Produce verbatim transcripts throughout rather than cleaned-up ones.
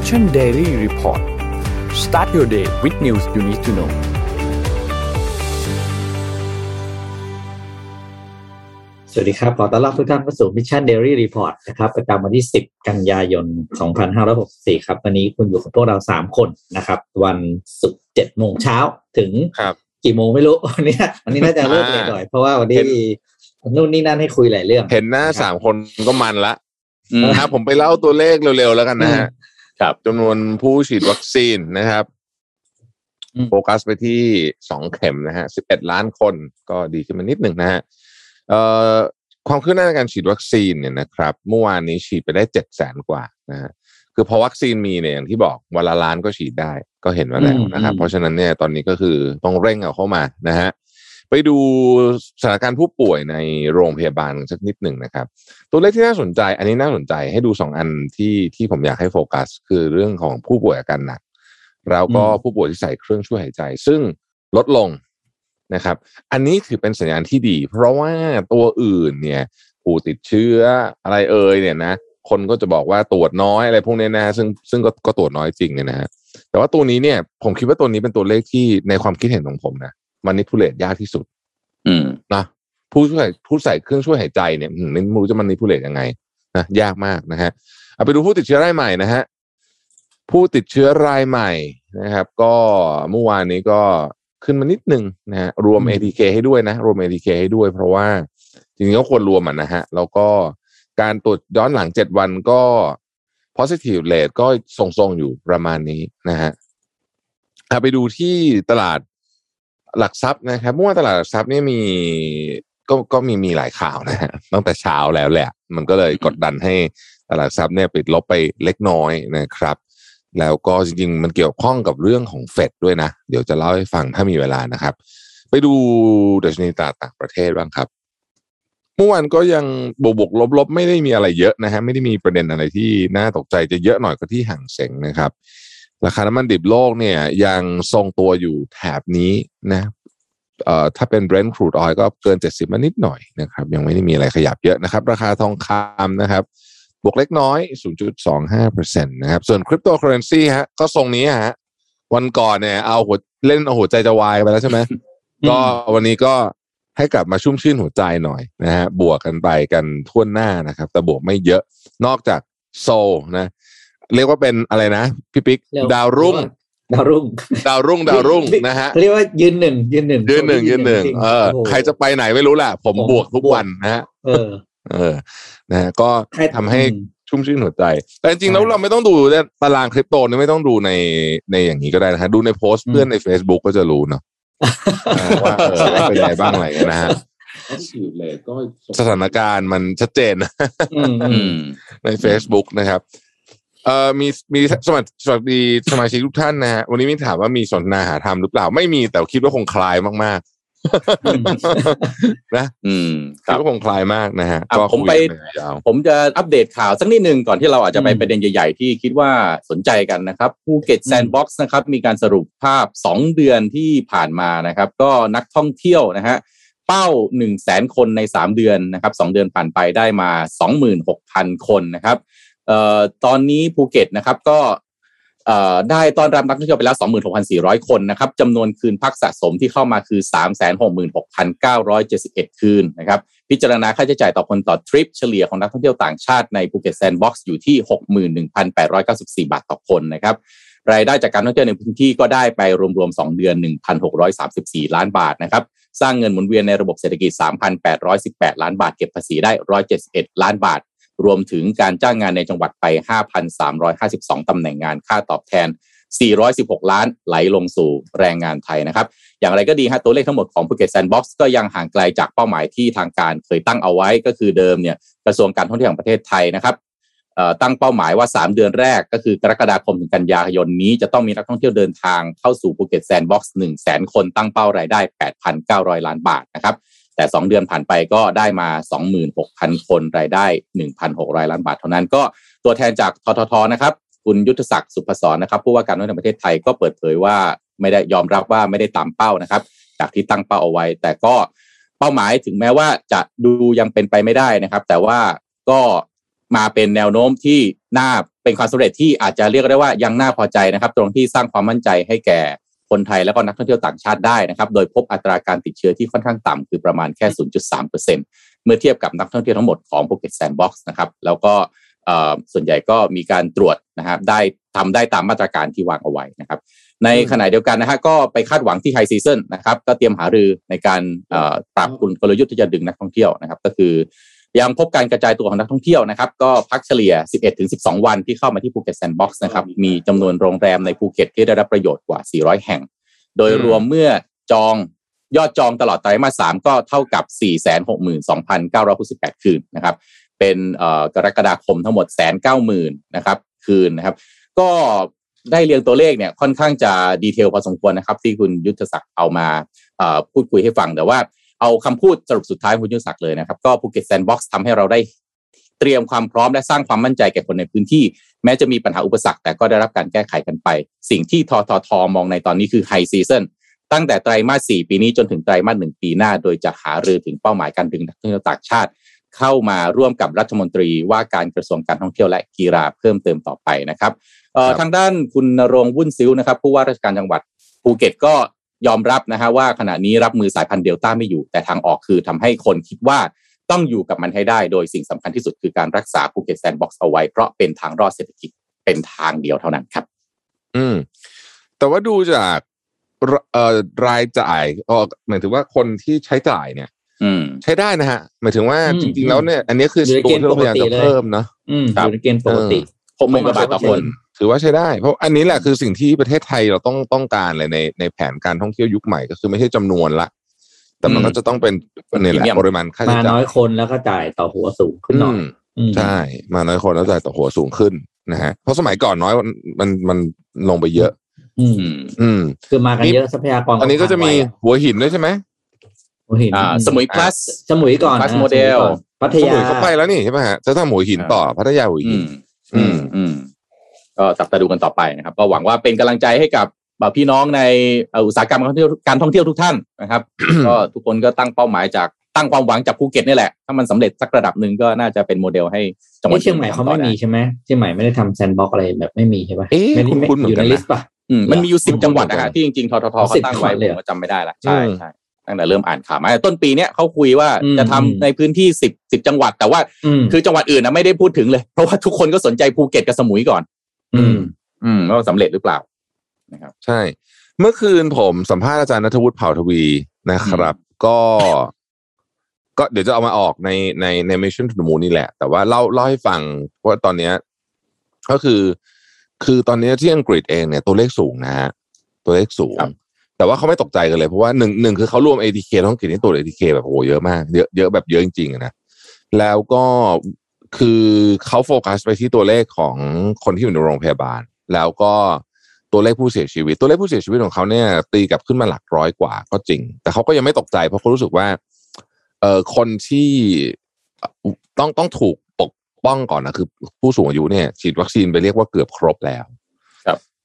Mission Daily Report start your day with news you need to knowสวัสดีครับขอต้อนรับทุกท่านเข้าสู่ Mission Daily Report นะครับประจำวันที่สิบกันยายนสองพันห้าร้อยหกสิบสี่ครับวันนี้คุณอยู่กับพวกเราสามคนนะครับวันศุกร์เจ็ดโมงเช้าถึงกี่โมงไม่รู้วันนี้วันนี้น่าจะเลิกหน่อยเพราะว่าวันนี้นู่นนี่นั่นให้คุยหลายเรื่องเห็นหน้าสามคนก็มันละครับผมไปเล่าตัวเลขเร็วๆแล้วกันนะฮะครับจำนวนผู้ฉีดวัคซีนนะครับโฟกัสไปที่สองเข็มนะฮะสิบเอ็ดล้านคนก็ดีขึ้นมานิดหนึ่งนะฮะเอ่อความคืบหน้าในการฉีดวัคซีนเนี่ยนะครับเมื่อวานนี้ฉีดไปได้ เจ็ดแสนกว่านะฮะคือพอวัคซีนมีเนี่ยอย่างที่บอกวันละล้านก็ฉีดได้ก็เห็นมาแล้วนะครับเพราะฉะนั้นเนี่ยตอนนี้ก็คือต้องเร่งเอาเข้ามานะฮะไปดูสถานการณ์ผู้ป่วยในโรงพยาบาลสักนิดหนึ่งนะครับตัวเลขที่น่าสนใจอันนี้น่าสนใจให้ดูสองอันที่ที่ผมอยากให้โฟกัสคือเรื่องของผู้ป่วยอาการหนักแล้วก็ผู้ป่วยที่ใส่เครื่องช่วยหายใจซึ่งลดลงนะครับอันนี้ถือเป็นสัญญาณที่ดีเพราะว่าตัวอื่นเนี่ยผู้ติดเชื้ออะไรเอ่ยเนี่ยนะคนก็จะบอกว่าตรวจน้อยอะไรพวกนี้นะซึ่งซึ่งก็ก็ตรวจน้อยจริงเนี่ยนะฮะแต่ว่าตัวนี้เนี่ยผมคิดว่าตัวนี้เป็นตัวเลขที่ในความคิดเห็นของผมนะมันนิพูเลตยากที่สุดนะผู้ช่วยผู้ใส่เครื่องช่วยหายใจเนี่ยไม่รู้จะมันนิพูเลตยังไงนะยากมากนะฮะเอาไปดูผู้ติดเชื้อรายใหม่นะฮะผู้ติดเชื้อรายใหม่นะครับก็เมื่อวานนี้ก็ขึ้นมานิดนึงนะฮะรวม เอ ที เค ให้ด้วยนะรวม เอ ที เค ให้ด้วยเพราะว่าจริงๆก็ควรรวมอ่ะนะฮะแล้วก็การตรวจย้อนหลังเจ็ดวันก็ positive rate ก็ทรงๆอยู่ประมาณนี้นะฮะเอาไปดูที่ตลาดหลักทรัพย์นะครับเมื่อวานตลาดหลักทรัพย์นี่มีก็ก็มีมีหลายข่าวนะฮะตั้งแต่เช้าแล้วแหละมันก็เลยกดดันให้ตลาดหลักทรัพย์เนี่ยปิดลบไปเล็กน้อยนะครับแล้วก็จริงๆมันเกี่ยวข้องกับเรื่องของเฟดด้วยนะเดี๋ยวจะเล่าให้ฟังถ้ามีเวลานะครับไปดูดัชนีตลาดต่างประเทศบ้างครับเมื่อวานก็ยังบวกๆลบๆไม่ได้มีอะไรเยอะนะฮะไม่ได้มีประเด็นอะไรที่น่าตกใจจะเยอะหน่อยกว่าที่ห่างเส็งนะครับราคาน้ำมันดิบโลกเนี่ยยังทรงตัวอยู่แถบนี้นะเอ่อถ้าเป็น Brent Crude Oil ก็เกินเจ็ดสิบมานิดหน่อยนะครับยังไม่ได้มีอะไรขยับเยอะนะครับราคาทองคำนะครับบวกเล็กน้อย ศูนย์จุดสองห้าเปอร์เซ็นต์ นะครับส่วนคริปโตเคอเรนซีฮะก็ทรงนี้ฮะวันก่อนเนี่ยเอาหัวเล่นเอาหัวใจจะวายไปแล้วใช่ไหม ก็วันนี้ก็ให้กลับมาชุ่มชื่นหัวใจหน่อยนะฮะบวกกันไปกันทั่วหน้านะครับแต่บวกไม่เยอะนอกจากโซลนะเรียกว่าเป็นอะไรนะพี่ปิ๊กดาวรุ่งดาวรุ่งดาวรุ่งดาวรุ่งนะฮะเรียกว่ายืนหนึ่งยืนหนึ่งยืนหนึ่งยืนหนึ่งเออใครจะไปไหนไม่รู้แหละผมบวกทุกวันนะฮะเออเออนะก็ทำให้ชุ่มชื่นหัวใจแต่จริงๆแล้วเราไม่ต้องดูตารางคริปโตนี่ไม่ต้องดูในในอย่างนี้ก็ได้นะฮะดูในโพสต์เพื่อนใน Facebook ก็จะรู้เนาะว่าเป็นไงบ้างอะไรนะฮะสถานการณ์มันชัดเจนใน Facebook นะครับเอ่อมีมีสมัครสวัสดีสมาชิกทุกท่านนะฮะวันนี้มีถามว่ามีสนทนาหาธรรมหรือเปล่าไม่มีแต่คิดว่าคงคลายมากๆนะอืมคิดว่าคงคลายมากนะฮะก็ผมไปผมจะอัปเดตข่าวสักนิดนึงก่อนที่เราอาจจะไปประเด็นใหญ่ๆที่คิดว่าสนใจกันนะครับภูเก็ตแซนด์บ็อกซ์นะครับมีการสรุปภาพสองเดือนที่ผ่านมานะครับก็นักท่องเที่ยวนะฮะเป้า หนึ่งแสนคนในสามเดือนนะครับสองเดือนผ่านไปได้มา สองหมื่นหกพันคนนะครับเอ่อตอนนี้ภูเก็ตนะครับก็เอ่อได้ต้อนรับนักท่องเที่ยวไปแล้ว สองหมื่นหกพันสี่ร้อยคนนะครับจำนวนคืนพักสะสมที่เข้ามาคือ สามแสนหกหมื่นหกพันเก้าร้อยเจ็ดสิบเอ็ดคืนนะครับพิจารณาค่าใช้จ่ายต่อคนต่อทริปเฉลี่ยของนักท่องเที่ยวต่างชาติในภูเก็ตแซนด์บ็อกซ์อยู่ที่ หกหมื่นหนึ่งพันแปดร้อยเก้าสิบสี่บาทต่อคนนะครับรายได้จากการท่องเที่ยวในพื้นที่ก็ได้ไปรวมๆสองเดือน หนึ่งพันหกร้อยสามสิบสี่ล้านบาทนะครับสร้างเงินหมุนเวียนในระบบเศรษฐกิจ สามพันแปดร้อยสิบแปดล้านบาทเก็บภาษีได้หนึ่งร้อยเจ็ดสิบเอ็ดล้านบาทรวมถึงการจ้างงานในจังหวัดไป ห้าพันสามร้อยห้าสิบสองตำแหน่งงานค่าตอบแทนสี่ร้อยสิบหกล้านไหลลงสู่แรงงานไทยนะครับอย่างไรก็ดีฮะตัวเลขทั้งหมดของภูเก็ตแซนด์บ็อกซ์ก็ยังห่างไกลจากเป้าหมายที่ทางการเคยตั้งเอาไว้ก็คือเดิมเนี่ยกระทรวงการท่องเที่ยวแห่งประเทศไทยนะครับเอ่อตั้งเป้าหมายว่าสามเดือนแรกก็คือกรกฎาคมถึงกันยายนนี้จะต้องมีนักท่องเที่ยวเดินทางเข้าสู่ภูเก็ตแซนด์บ็อกซ์ หนึ่งแสนคนตั้งเป้ารายได้ แปดพันเก้าร้อยล้านบาทนะครับแต่สองเดือนผ่านไปก็ได้มา สองหมื่นหกพันคนรายได้ หนึ่งพันหกร้อยล้านบาทเท่านั้นก็ตัวแทนจากทททนะครับคุณยุทธศักดิ์สุภศรนะครับผู้ว่าการท่องเที่ยวแห่งประเทศไทยก็เปิดเผยว่าไม่ได้ยอมรับว่าไม่ได้ตามเป้านะครับจากที่ตั้งเป้าเอาไว้แต่ก็เป้าหมายถึงแม้ว่าจะดูยังเป็นไปไม่ได้นะครับแต่ว่าก็ มาเป็นแนวโน้มที่น่าเป็นความสำเร็จที่อาจจะเรียกได้ว่ายังน่าพอใจนะครับตรงที่สร้างความมั่นใจให้แก่คนไทยและก็นักท่องเที่ยวต่างชาติได้นะครับโดยพบอัตราการติดเชื้อที่ค่อนข้างต่ำคือประมาณแค่ ศูนย์จุดสามเปอร์เซ็นต์ เมื่อเทียบกับนักท่องเที่ยวทั้งหมดของ Phuket Sandbox นะครับแล้วก็ส่วนใหญ่ก็มีการตรวจนะครับได้ทำได้ตามมาตรการที่วางเอาไว้นะครับในขณะเดียวกันนะฮะก็ไปคาดหวังที่ไฮซีซั่นนะครับก็เตรียมหารือในการปรับกลยุทธ์ที่จะดึงนักท่องเที่ยวนะครับก็คือยังพบการกระจายตัวของนักท่องเที่ยวนะครับก็พักเฉลี่ย สิบเอ็ดถึงสิบสอง วันที่เข้ามาที่ Phuket Sandbox นะครับมีจำนวนโรงแรมในภูเก็ตที่ได้รับประโยชน์กว่าสี่ร้อยแห่งโดยรวมเมื่อจองยอดจองตลอดไตรมาสสามก็เท่ากับ สี่แสนหกหมื่นสองพันเก้าร้อยหกสิบแปด คืนนะครับเป็นกรกฎาคมทั้งหมด หนึ่งแสนเก้าหมื่น นะครับคืนนะครับก็ได้เรียงตัวเลขเนี่ยค่อนข้างจะดีเทลพอสมควรนะครับที่คุณยุทธศักดิ์เอามาพูดคุยให้ฟังแต่ว่าเอาคำพูดสรุปสุดท้ายของคุณยุทธศักดิ์เลยนะครับก็ Phuket Sandbox ทำให้เราได้เตรียมความพร้อมและสร้างความมั่นใจแก่คนในพื้นที่แม้จะมีปัญหาอุปสรรคแต่ก็ได้รับการแก้ไขกันไปสิ่งที่ททท.มองในตอนนี้คือ High Season ตั้งแต่ไตรมาสสี่ปีนี้จนถึงไตรมาสหนึ่งปีหน้าโดยจะหารือถึงเป้าหมายการดึงนักท่องเที่ยวต่างชาติเข้ามาร่วมกับรัฐมนตรีว่าการกระทรวงการท่องเที่ยวและกีฬาเพิ่มเติมต่อไปนะครับทางด้านคุณณรงค์วุ่นซิ้วนะครับผู้ว่าราชการจังหวัดภูเก็ตก็ยอมรับนะฮะว่าขณะนี้รับมือสายพันธุ์เดลต้าไม่อยู่แต่ทางออกคือทำให้คนคิดว่าต้องอยู่กับมันให้ได้โดยสิ่งสำคัญที่สุดคือการรักษาภูเก็ตแซนด์บ็อกซ์เอาไว้เพราะเป็นทางรอดเศรษฐกิจเป็นทางเดียวเท่านั้นครับอืมแต่ว่าดูจากเอ่อรายจ่ายก็หมายถึงว่าคนที่ใช้จ่ายเนี่ยใช้ได้นะฮะหมายถึงว่าจริงๆแล้วเนี่ยอันนี้คือตัวที่เราพยายามจะเพิ่มเนาะครับเกณฑ์ปกติหกหมื่นกว่าบาทต่อคนถือว่าใช้ได้เพราะอันนี้แหละคือสิ่งที่ประเทศไทยเราต้องต้องการเลยในในแผนการท่องเที่ยวยุคใหม่ก็คือไม่ใช่จำนวนละแต่มันก็จะต้องเป็นในแหละปริมาณค่าใช้จ่ายมาน้อยคนแล้วก็จ่ายต่อหัวสูงขึ้นหน่อยใช่มาน้อยคนแล้วจ่ายต่อหัวสูงขึ้นนะฮะเพราะสมัยก่อนน้อยมันมันลงไปเยอะอืมอืมคือมากันเยอะทรัพยากรอันนี้ก็จะมีหัวหินด้วยใช่ไหมอ่าสมุย plus สมุยก่อนโมเดลพัทยาสมุยก็ไปแล้วนี่ใช่ไหมฮะจะทำหัวหินต่อพัทยาหัวหินอืมอืมก็จับตาดูกันต่อไปนะครับก็หวังว่าเป็นกำลังใจให้กับพี่น้องในอุตสาหกรรมการท่องเที่ยวการท่องเที่ยวทุกท่านนะครับก็ทุกคนก็ตั้งเป้าหมายจากตั้งความหวังจากภูเก็ตนี่แหละถ้ามันสำเร็จสักระดับหนึ่งก็น่าจะเป็นโมเดลให้จังหวัดเชียงใหม่เขาไม่มีใช่ไหมเชียงใหม่ไม่ได้ทำแซนด์บ็อกซ์อะไรแบบไม่มีใช่ป่ะไม่ได้อยู่ในลิสต์ป่ะมันมีอยู่สิบจังหวัดนะครับที่จริงๆทททเขาตั้งไว้ผมจำไม่ได้ละใช่ใช่ตั้งแต่เริ่มอ่านข่าวมาต้นปีเนี้ยเขาคุยว่าจะทำในพื้นที่10 10จังหวัดแต่ว่าคือจังหวัดอื่นนะไม่ได้พูดถึงเลยเพราะว่าทุกคนก็สนใจภูเก็ตกับสมุยก่อนอืมอืมว่าสำเร็จหรือเปล่านะครับใช่เมื่อคืนผมสัมภาษณ์อาจารย์ณัฐวุฒิเผ่าทวีนะครับก็ก็เดี๋ยวจะเอามาออกในในใน Mission to the Moon นี่แหละแต่ว่าเล่าเล่าให้ฟังว่าตอนเนี้ยก็คือคือตอนนี้ที่อังกฤษเองเนี่ยตัวเลขสูงนะฮะตัวเลขสูงแต่ว่าเขาไม่ตกใจกันเลยเพราะว่าหนึ่งหนึ่งคือเขารวม เอ ที เค ท้องถิ่นนี่ตัว เอ ที เค แบบโหเยอะมากเยอะเยอะแบบเยอะจริงๆนะแล้วก็คือเขาโฟกัสไปที่ตัวเลขของคนที่อยู่ในโรงพยาบาลแล้วก็ตัวเลขผู้เสียชีวิตตัวเลขผู้เสียชีวิตของเขาเนี่ยตีกลับขึ้นมาหลักร้อยกว่าก็จริงแต่เขาก็ยังไม่ตกใจเพราะเขารู้สึกว่าเออคนที่ต้องต้องถูกปกป้องก่อนนะคือผู้สูงอายุเนี่ยฉีดวัคซีนไปเรียกว่าเกือบครบแล้ว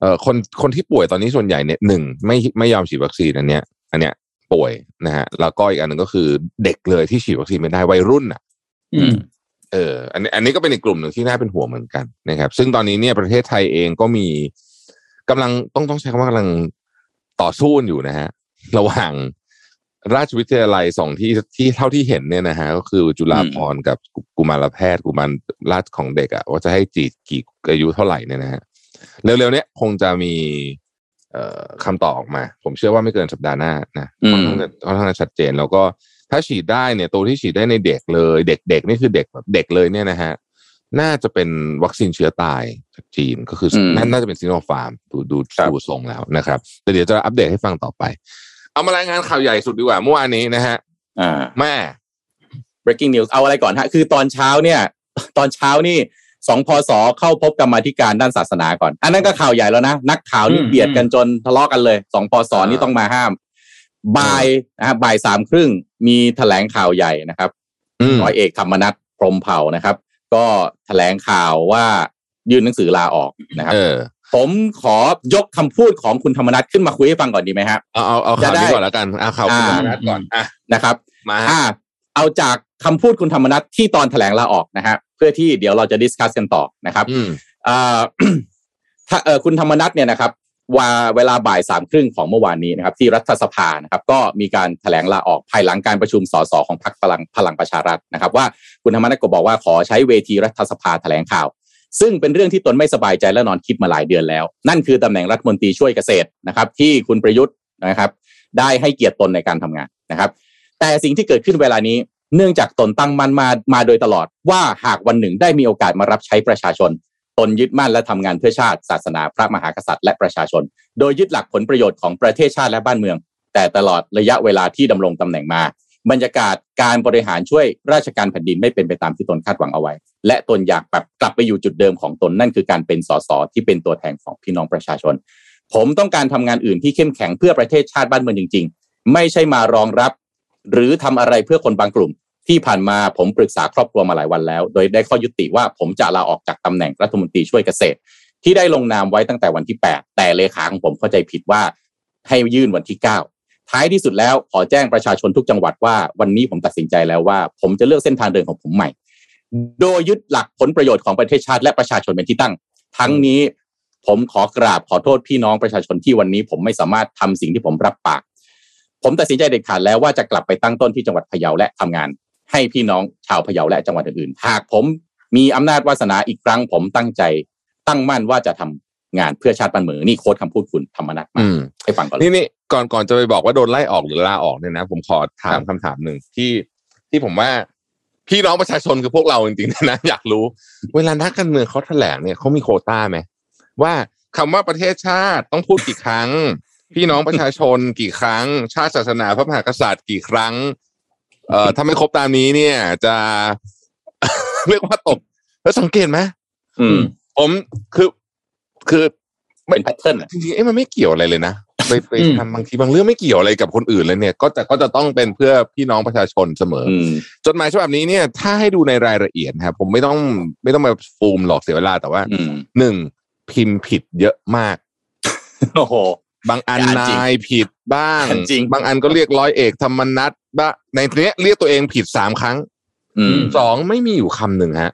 เอ่อคนคนที่ป่วยตอนนี้ส่วนใหญ่เนี่ยหนึ่งไม่ไม่ยอมฉีดวัคซีนอันเนี้ยอันเนี้ยป่วยนะฮะแล้วก็อีกอันหนึ่งก็คือเด็กเลยที่ฉีดวัคซีนไม่ได้วัยรุ่นอ่ะเอออันนี้อันนี้ก็เป็นอีกกลุ่มหนึ่งที่น่าเป็นห่วงเหมือนกันนะครับซึ่งตอนนี้เนี่ยประเทศไทยเองก็มีกำลังต้องต้องใช้คำว่ากำลังต่อสู้อยู่นะฮะระหว่างราชวิทยาลัยสองที่ที่เท่าที่เห็นเนี่ยนะฮะก็คือจุฬาภรณ์กับกุมารแพทย์กุมารราชของเด็กอ่ะว่าจะให้ฉีดกี่อายุเท่าไหร่เนี่ยนะฮะเร็วๆเนี้ยคงจะมีคำตอบออกมาผมเชื่อว่าไม่เกินสัปดาห์หน้านะค่อนข้างจะค่อนข้างจะชัดเจนแล้วก็ถ้าฉีดได้เนี่ยตัวที่ฉีดได้ในเด็กเลยเด็กๆนี่คือเด็กแบบเด็กเลยเนี่ยนะฮะน่าจะเป็นวัคซีนเชื้อตายจากจีนก็คือน่าจะเป็นซิโนฟาร์มดูดูดูทรงแล้วนะครับแต่เดี๋ยวจะอัปเดตให้ฟังต่อไปเอามารายงานข่าวใหญ่สุดดีกว่าเมื่อวานนี้นะฮะอ่าแม่ breaking news เอาอะไรก่อนฮะคือตอนเช้าเนี่ยตอนเช้านี่สองพศเข้าพบกรรมาธิการด้านศาสนาก่อนอันนั้นก็ข่าวใหญ่แล้วนะนักข่าวนี่เบียดกันจนทะเลาะกันเลยสองพศนี่ต้องมาห้ามบ่ายนะฮะบ่ายสามครึ่งมีแถลงข่าวใหญ่นะครับร้อยเอกธรรมนัสพรหมเผ่านะครับก็แถลงข่าวว่ายื่นหนังสือลาออกนะครับผมขอยกคำพูดของคุณธรรมนัสขึ้นมาคุยให้ฟังก่อนดีไหมครับเอาเอาเอาข่าวนี้ก่อนแล้วกันเอาข่าวคุณธรรมนัสก่อนอ่ะนะครับมาเอาจาก คำพูดคุณธรรมนัสที่ตอนแถลงลาออกนะฮะเพื่อที่เดี๋ยวเราจะดิสคัสกันต่อนะครับคุณธรรมนัสเนี่ยนะครับว่าเวลาบ่ายสามครึ่งของเมื่อวานนี้นะครับที่รัฐสภานะครับก็มีการแถลงลาออกภายหลังการประชุมสสของพรรคพลังพลังประชารัฐนะครับว่าคุณธรรมนัสก็บอกว่าขอใช้เวทีรัฐสภาแถลงข่าวซึ่งเป็นเรื่องที่ตนไม่สบายใจและนอนคิดมาหลายเดือนแล้วนั่นคือตำแหน่งรัฐมนตรีช่วยเกษตรนะครับที่คุณประยุทธ์นะครับได้ให้เกียรติตนในการทำงานนะครับแต่สิ่งที่เกิดขึ้นเวลานี้เนื่องจากตนตั้งมั่นมามาโดยตลอดว่าหากวันหนึ่งได้มีโอกาสมารับใช้ประชาชนตนยึดมั่นและทำงานเพื่อชาติศาสนาพระมหากษัตริย์และประชาชนโดยยึดหลักผลประโยชน์ของประเทศชาติและบ้านเมืองแต่ตลอดระยะเวลาที่ดำรงตำแหน่งมาบรรยากาศการบริหารช่วยราชการแผ่นดินไม่เป็นไปตามที่ตนคาดหวังเอาไว้และตนอยากปรับกลับไปอยู่จุดเดิมของตนนั่นคือการเป็นสสที่เป็นตัวแทนของพี่น้องประชาชนผมต้องการทำงานอื่นที่เข้มแข็งเพื่อประเทศชาติบ้านเมืองจริงๆไม่ใช่มารองรับหรือทำอะไรเพื่อคนบางกลุ่มที่ผ่านมาผมปรึกษาครอบครัวมาหลายวันแล้วโดยได้ข้อยุติว่าผมจะลาออกจากตำแหน่งรัฐมนตรีช่วยเกษตรที่ได้ลงนามไว้ตั้งแต่วันที่แปดแต่เลขาของผมเข้าใจผิดว่าให้ยื่นวันที่เก้าท้ายที่สุดแล้วขอแจ้งประชาชนทุกจังหวัดว่าวันนี้ผมตัดสินใจแล้วว่าผมจะเลือกเส้นทางเดินของผมใหม่โดยยึดหลักผลประโยชน์ของประเทศชาติและประชาชนเป็นที่ตั้งทั้งนี้ผมขอกราบขอโทษพี่น้องประชาชนที่วันนี้ผมไม่สามารถทำสิ่งที่ผมรับปากผมตัดสินใจเด็ดขาดแล้วว่าจะกลับไปตั้งต้นที่จังหวัดพะเยาและทำงานให้พี่น้องชาวพะเยาและจังหวัดอื่นๆหากผมมีอำนาจวาสนาอีกครั้งผมตั้งใจตั้งมั่นว่าจะทำงานเพื่อชาติบ้านเมืองนี่โค้ดคำพูดคุณธรรมนัสมาให้ฟังก่อนนี่ๆก่อนก่อนจะไปบอกว่าโดนไล่ออกหรือลาออกเนี่ยนะผมขอถามคำถามหนึ่งที่ที่ผมว่าพี่น้องประชาชนคือพวกเราจริงๆนะอยากรู้เวลานักการเมืองเขาแถลงเนี่ยเขามีโควต้าไหมว่าคำว่าประเทศชาติต้องพูดกี่ครั้งพี่น้องประชาชนกี่ครั้งชาติศาสนาพระมหากษัตริย์กี่ครั้งเอ่อถ้าไม่ครบตามนี้เนี่ยจะเรียกว่าตกแล้วสังเกตไหมอืมผมคือคือเป็นแพทเทิร์นจริงๆเอ๊ะมันไม่เกี่ยวอะไรเลยนะไปไปทำบางทีบางเรื่องไม่เกี่ยวอะไรกับคนอื่นเลยเนี่ยก็จะก็จะต้องเป็นเพื่อพี่น้องประชาชนเสมอจดหมายฉบับนี้เนี่ยถ้าให้ดูในรายละเอียดครับผมไม่ต้องไม่ต้องไปฟูมหลอกเสียเวลาแต่ว่าหนึ่งพิมพ์ผิดเยอะมากโอ้โหบางอันนายผิดบ้างบางอันก็เรียกร้อยเอกธรรมนัสบ้างในเนี้ยเรียกตัวเองผิดสามครั้งสองไม่มีอยู่คำหนึ่งฮะ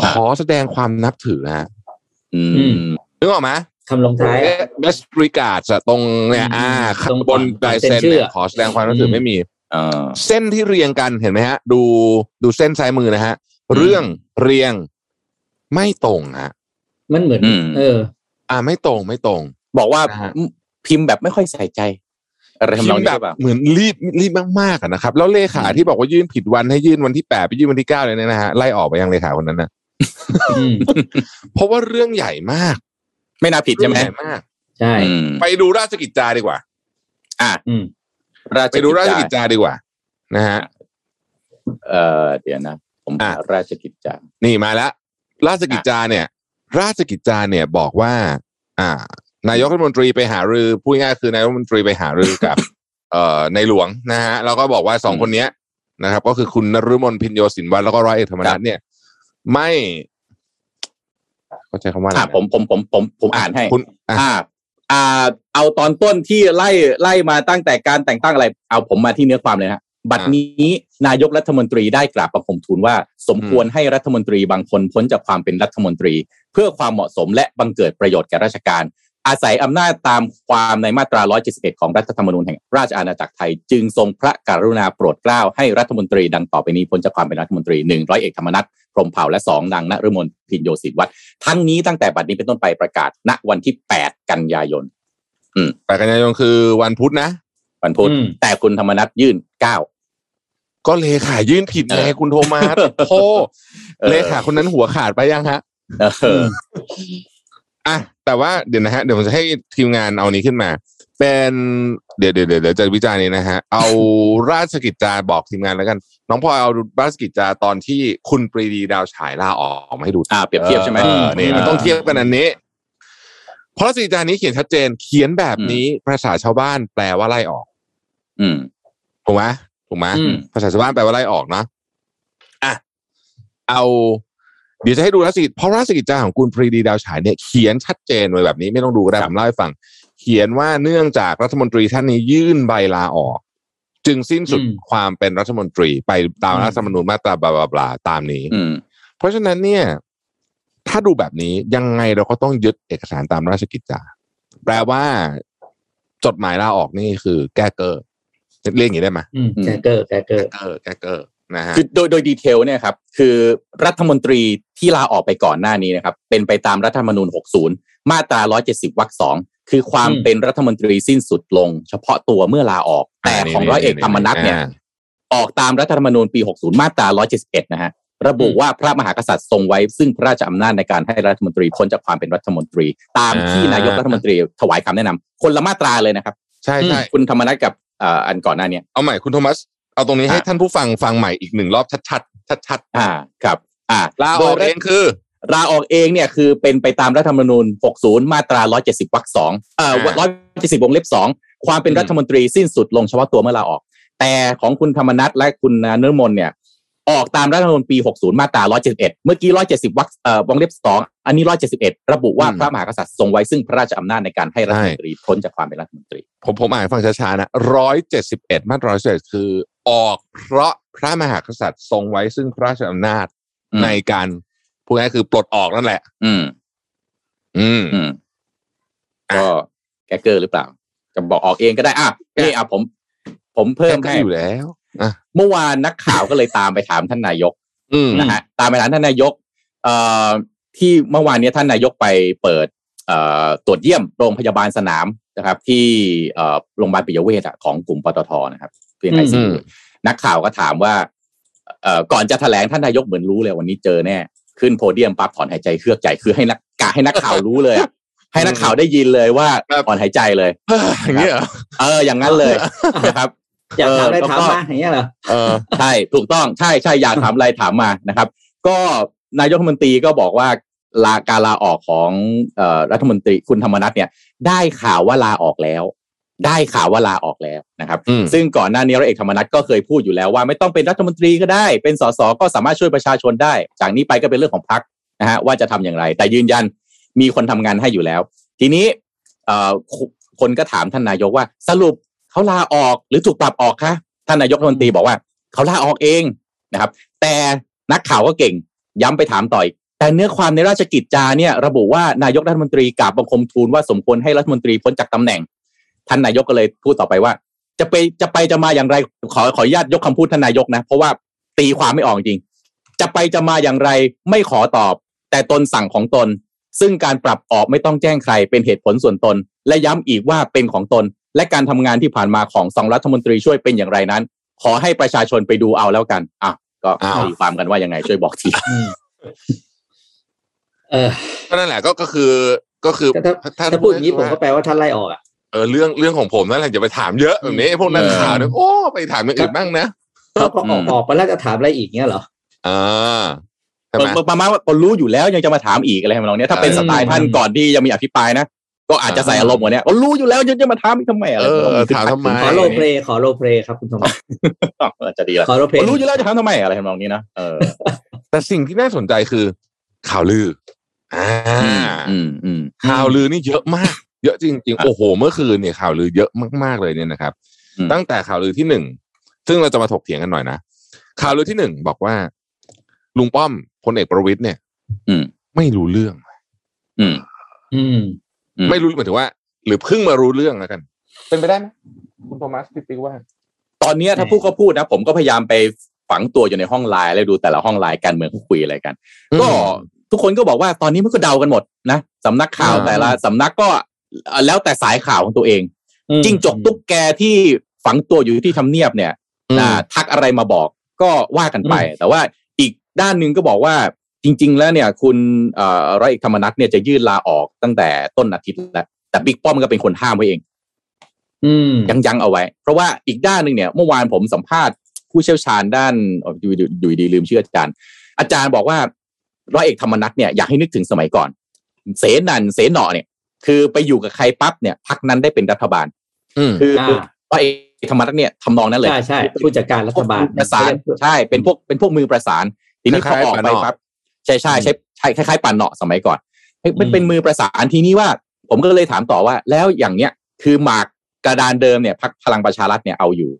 ขอแสดงความนับถือฮะนึกออกไหมคำลงท้าย best regards ตรงเนี่ยอ่าบนลายเซ็นขอแสดงความนับถือไม่มีเส้นที่เรียงกันเห็นไหมฮะดูดูเส้นซ้ายมือนะฮะเรื่องเรียงไม่ตรงฮะมันเหมือนเอออ่าไม่ตรงไม่ตรงบอกว่าพิมพ์แบบไม่ค่อยใส่ใจอะไรทำนองนี้แบบเหมือนรีบรีบมากๆนะครับแล้วเลขาที่บอกว่ายื่นผิดวันให้ยื่นวันที่แปดไปยื่นวันที่เก้าเลยเนี่ยนะฮะไล่ออกไปยังเลขาคนนั้นนะเพราะว่าเรื่องใหญ่มากไม่น่าผิดใช่ไหมใหญ่มากใช่ไปดูราชกิจจาดีกว่าอ่ะไปดูราชกิจจาดีกว่านะฮะเออเดี๋ยวนะผมอ่ะราชกิจจานี่มาแล้วราชกิจจาเนี่ยราชกิจจาเนี่ยบอกว่าอ่านายกรัฐมนตรีไปหารือพูดง่ายคือนายกรัฐมนตรีไปหารือกับ เอ่อในหลวงนะฮะแล้วก็บอกว่าสองคนนี้นะครับก็คือคุณนฤมลพิญโยสินวัฒน์แล้วก็ร้อยเอกธรรมนัสเนี่ยไม่เข้าใจคำว่าอะไรผมผมผมผมผมอ่านให้คุณอ่าอ่าเอาตอนต้นที่ไล่ไล่มาตั้งแต่การแต่งตั้งอะไรเอาผมมาที่เนื้อความเลยนะบัดนี้นายกรัฐมนตรีได้กราบบังคมทูลว่าสมควรให้รัฐมนตรีบางคนพ้นจากความเป็นรัฐมนตรีเพื่อความเหมาะสมและบังเกิดประโยชน์แก่ราชการอาศัยอำนาจตามความในมาตราหนึ่งร้อยเจ็ดสิบเอ็ดของรัฐธรรมนูญแห่งราชอาณาจักรไทยจึงทรงพระกรุณาโปรดเกล้าให้รัฐมนตรีดังต่อไปนี้พ้นจากความเป็นรัฐมนตรีหนึ่งร้อยเอกธรรมนัสพรหมเผ่าและสองนางณฤมลพิญโยสินวัฒน์ทั้งนี้ตั้งแต่บัดนี้เป็นต้นไปประกาศณวันที่แปดกันยายนอืมแปดกันยายนคือวันพุธนะวันพุธแต่คุณธรรมนัสยื่นเก้าก็เลขายื่นผิดไงคุณโทมัสโธ่เลขาคนนั้นหัวขาดไปยังฮะอ่ะแต่ว่าเดี๋ยวนะฮะเดี๋ยวผมจะให้ทีมงานเอานี้ขึ้นมาเป็นเดี๋ยวเดี๋ยวเดี๋ยวจะวิจารณ์นี้นะฮะเอาราชกิจจาบอกทีมงานแล้วกันน้องพลอยเอาราชกิจจาตอนที่คุณปรีดีดาวฉายลาออกมาให้ดูอ่าเปรียบเทียบใช่ไหมนี่มันต้องเทียบกันอันนี้เพราะราชกิจจานี้เขียนชัดเจนเขียนแบบนี้ภาษาชาวบ้านแปลว่าไล่ออกอืมถูกไหมถูกไหมภาษาชาวบ้านแปลว่าไล่ออกนะอ่ะเอาเดี๋ยวจะให้ดูราชกิจเพราะราชกิจจาของคุณปรีดีดาวฉายเนี่ยเขียนชัดเจนไว้แบบนี้ไม่ต้องดูก็ได้ผมเล่าให้ฟังเขียนว่าเนื่องจากรัฐมนตรีท่านนี้ยื่นใบลาออก จึงสิ้นสุดความเป็นรัฐมนตรีไปตามรัฐธรรมนูญมาตราบลาบลาตามนี้เพราะฉะนั้นเนี่ยถ้าดูแบบนี้ยังไงเราก็ต้องยึดเอกสารตามราชกิจจาแปลว่าจดหมายลาออกนี่คือแก้เกอร์เรียกอย่างนี้ได้ไหมแก้เกอร์แก้เกอร์แก้เกอร์นะฮะคือโดยโดยดีเทลเนี่ยครับคือรัฐมนตรีที่ลาออกไปก่อนหน้านี้นะครับเป็นไปตามรัฐธรรมนูญหกสิบมาตราหนึ่งร้อยเจ็ดสิบวรรคสองคือความเป็นรัฐมนตรีสิ้นสุดลงเฉพาะตัวเมื่อลาออกแต่ของร้อยเอกธรรมนัสเนี่ยออกตามรัฐธรรมนูญปีหกสิบมาตราหนึ่งร้อยเจ็ดสิบเอ็ดนะฮะระบุว่าพระมหากษัตริย์ทรงไว้ซึ่งพระราชอำนาจในการให้รัฐมนตรีพ้นจากความเป็นรัฐมนตรีตามที่นายกรัฐมนตรีถวายคำแนะนำคนละมาตราเลยนะครับใช่ใช่คุณธรรมนัสกับอันก่อนหน้านี้เอาใหม่คุณโทมัสเอาตรงนี้ให้ท่านผู้ฟังฟังใหม่อีกหนึ่งรอบชัดชัดชัดชัดอ่าครับอ่าลาออกเองคือลาออกเองเนี่ยคือเป็นไปตามรัฐธรรมนูญหกสิบมาตราหนึ่งร้อยเจ็ดสิบวรรคสองเอ่อหนึ่งร้อยเจ็ดสิบวงเล็บสองความเป็นรัฐมนตรีสิ้นสุดลงเฉพาะตัวเมื่อลาออกแต่ของคุณธรรมนัสและคุณนฤมลเนี่ยออกตามรัฐธรรมนูญปีหกสิบมาตราหนึ่งร้อยเจ็ดสิบเอ็ดเมื่อกี้หนึ่งร้อยเจ็ดสิบวรรคเอ่อวงเล็บสองอันนี้หนึ่งร้อยเจ็ดสิบเอ็ดระบุว่าพระมหากษัตริย์ทรงไว้ซึ่งพระราชอำนาจในการให้รัฐมนตรีพ้นจากความเป็นรัฐมนตรีผมผมอ่านฟังช้าๆนะหนึ่งร้อยเจ็ดสิบเอ็ดมาตราหนึ่งร้อยเจ็ดสิบเอ็ดคือออกเพราะพระมหากษัตริย์ทรงไว้ซึ่งพระราชอำนาจในการพูดง่ายคือปลดออกนั่นแหละอืมอืมก็แกเกอร์หรือเปล่าจะบอกออกเองก็ได้อ่ะนี่อ่ะผมผมเพิ่มให้อยู่แล้วเมื่อวานนักข่าวก็เลยตามไปถามท่านนายกนะฮะตามไปถามท่านนายกที่เมื่อวานนี้ท่านนายกไปเปิดตรวจเยี่ยมโรงพยาบาลสนามนะครับที่โรงพยาบาลปิยเวชของกลุ่มปตท.นะครับเพียงไรสินักข่าวก็ถามว่าก่อนจะแถลงท่านนายกเหมือนรู้เลยวันนี้เจอแน่ขึ้นโพเดียมปั๊บถอนหายใจเฮือกใจคือให้นักกะให้นักข่าวรู้เลยให้นักข่าวได้ยินเลยว่าถอนหายใจเลยอย่างนี้เหรอเอออย่างนั้นเลยนะครับอยากถามอะไรถามมาอย่างเงี้ยเหรอเออใช่ถูกต้องใช่ใช่อยากถามอะไรถามมานะครับก็นายกรัฐมนตรีก็บอกว่าลาการลาออกของรัฐมนตรีคุณธรรมนัสเนี่ยได้ข่าวว่าลาออกแล้วได้ข่าวว่าลาออกแล้วนะครับซึ่งก่อนหน้านี้ร้อยเอกธรรมนัสก็เคยพูดอยู่แล้วว่าไม่ต้องเป็นรัฐมนตรีก็ได้เป็นสสก็สามารถช่วยประชาชนได้จากนี้ไปก็เป็นเรื่องของพรรคนะฮะว่าจะทำอย่างไรแต่ยืนยันมีคนทำงานให้อยู่แล้วทีนี้คนก็ถามท่านนายกว่าสรุปเขาลาออกหรือถูกปรับออกคะท่านนายกรัฐมนตรีบอกว่าเขาลาออกเองนะครับแต่นักข่าวก็เก่งย้ำไปถามต่ออีกแต่เนื้อความในราชกิจจาเนี่ยระบุว่านายกรัฐมนตรีกราบบังคมทูลว่าสมควรให้รัฐมนตรีพ้นจากตำแหน่งท่านนายกก็เลยพูดต่อไปว่าจะไปจะไปจะมาอย่างไรขอขออนุญาตยกคำพูดท่านนายกนะเพราะว่าตีความไม่ออกจริงจะไปจะมาอย่างไรไม่ขอตอบแต่ตนสั่งของตนซึ่งการปรับออกไม่ต้องแจ้งใครเป็นเหตุผลส่วนตนและย้ำอีกว่าเป็นของตนและการทำงานที่ผ่านมาของสองรัฐมนตรีช่วยเป็นอย่างไรนั้นขอให้ประชาชนไปดูเอาแล้วกันอ่ะก็ตีความกันว่ายังไงช่วยบอกทีเออก็นั่นแหละก็ก็คือก็คือถ้าพูดอย่างนี้ผมก็แปลว่าท่านไล่ออกอ่ะเออเรื่องเรื่องของผมนั่นแหละจะไปถามเยอะแบบนี้พวกนักข่าวเนี่ยโอ้ไปถามอย่างอื่นบ้างนะเขาพอออกออกไปแล้วจะถามอะไรอีกเงี้ยเหรออ่าประมาณว่าคนรู้อยู่แล้วยังจะมาถามอีกอะไรแบบนี้ถ้าเป็นสไตล์ท่านก่อนที่ยังมีอภิปรายนะก็อาจจะใส่อารมณ์กว่านี้ก็รู้อยู่แล้วยังจะมาถามอีกทำไมอะไรถามทำไมขอโรลเพลย์ขอโรลเพลย์ครับคุณธรรมอาจจะดีละขอโรลเพลย์รู้อยู่แล้วจะถามทำไมอะไรทำนองนี้นะเออแต่สิ่งที่น่าสนใจคือข่าวลืออ่าอืมอืมข่าวลือนี่เยอะมากเยอะจริงๆโอ้โหเมื่อคืนเนี่ยข่าวลือเยอะมากๆเลยเนี่ยนะครับตั้งแต่ข่าวลือที่หนึ่งซึ่งเราจะมาถกเถียงกันหน่อยนะข่าวลือที่หนึ่งบอกว่าลุงป้อมพลเอกประวิตรเนี่ยไม่รู้เรื่องอืมอืมไม่รู้หมายถึงว่าหรือเพิ่งมารู้เรื่องแล้วกันเป็นไปได้ไหมคุณโทมัสคิดว่าตอนนี้ถ้าพูดก็พูดนะผมก็พยายามไปฝังตัวอยู่ในห้องไลน์แล้วดูแต่ละห้องไลน์การเมืองคุยอะไรกันก็ทุกคนก็บอกว่าตอนนี้มันก็เดากันหมดนะสำนักข่าวแต่ละสำนักก็แล้วแต่สายข่าวของตัวเองจิ้งจกตุ๊กแกที่ฝังตัวอยู่ที่ทำเนียบเนี่ยทักอะไรมาบอกก็ว่ากันไปแต่ว่าอีกด้านนึงก็บอกว่าจริงๆแล้วเนี่ยคุณร้อยเอกธรรมนัสเนี่ยจะยื่นลาออกตั้งแต่ต้นอาทิตย์แล้วแต่บิ๊กป้อมก็เป็นคนห้ามไว้เองยังยังเอาไว้เพราะว่าอีกด้านนึงเนี่ยเมื่อวานผมสัมภาษณ์ผู้เชี่ยวชาญด้านอยู่ดีลืมชื่ออาจารย์อาจารย์บอกว่าร้อยเอกธรรมนัสเนี่ยอยากให้นึกถึงสมัยก่อนเสนันเสนอเนี่ยคือไปอยู่กับใครปั๊บเนี่ยพรรคนั้นได้เป็นรัฐบาลคือร้อยเอกธรรมนัสเนี่ยทำนองนั้นเลยใช่ผู้จัดการรัฐบาลประสานใช่เป็นพวกเป็นพวกมือประสานทีนี้เขาออกไปปั๊บใช่ใช่ใช่ใช่คล้ายๆป่านเนาะสมัยก่อนมันเป็นมือประสานทีนี้ว่าผมก็เลยถามต่อว่าแล้วอย่างเนี้ยคือหมากกระดานเดิมเนี่ยพรรคพลังประชารัฐเนี่ยเอาอยู่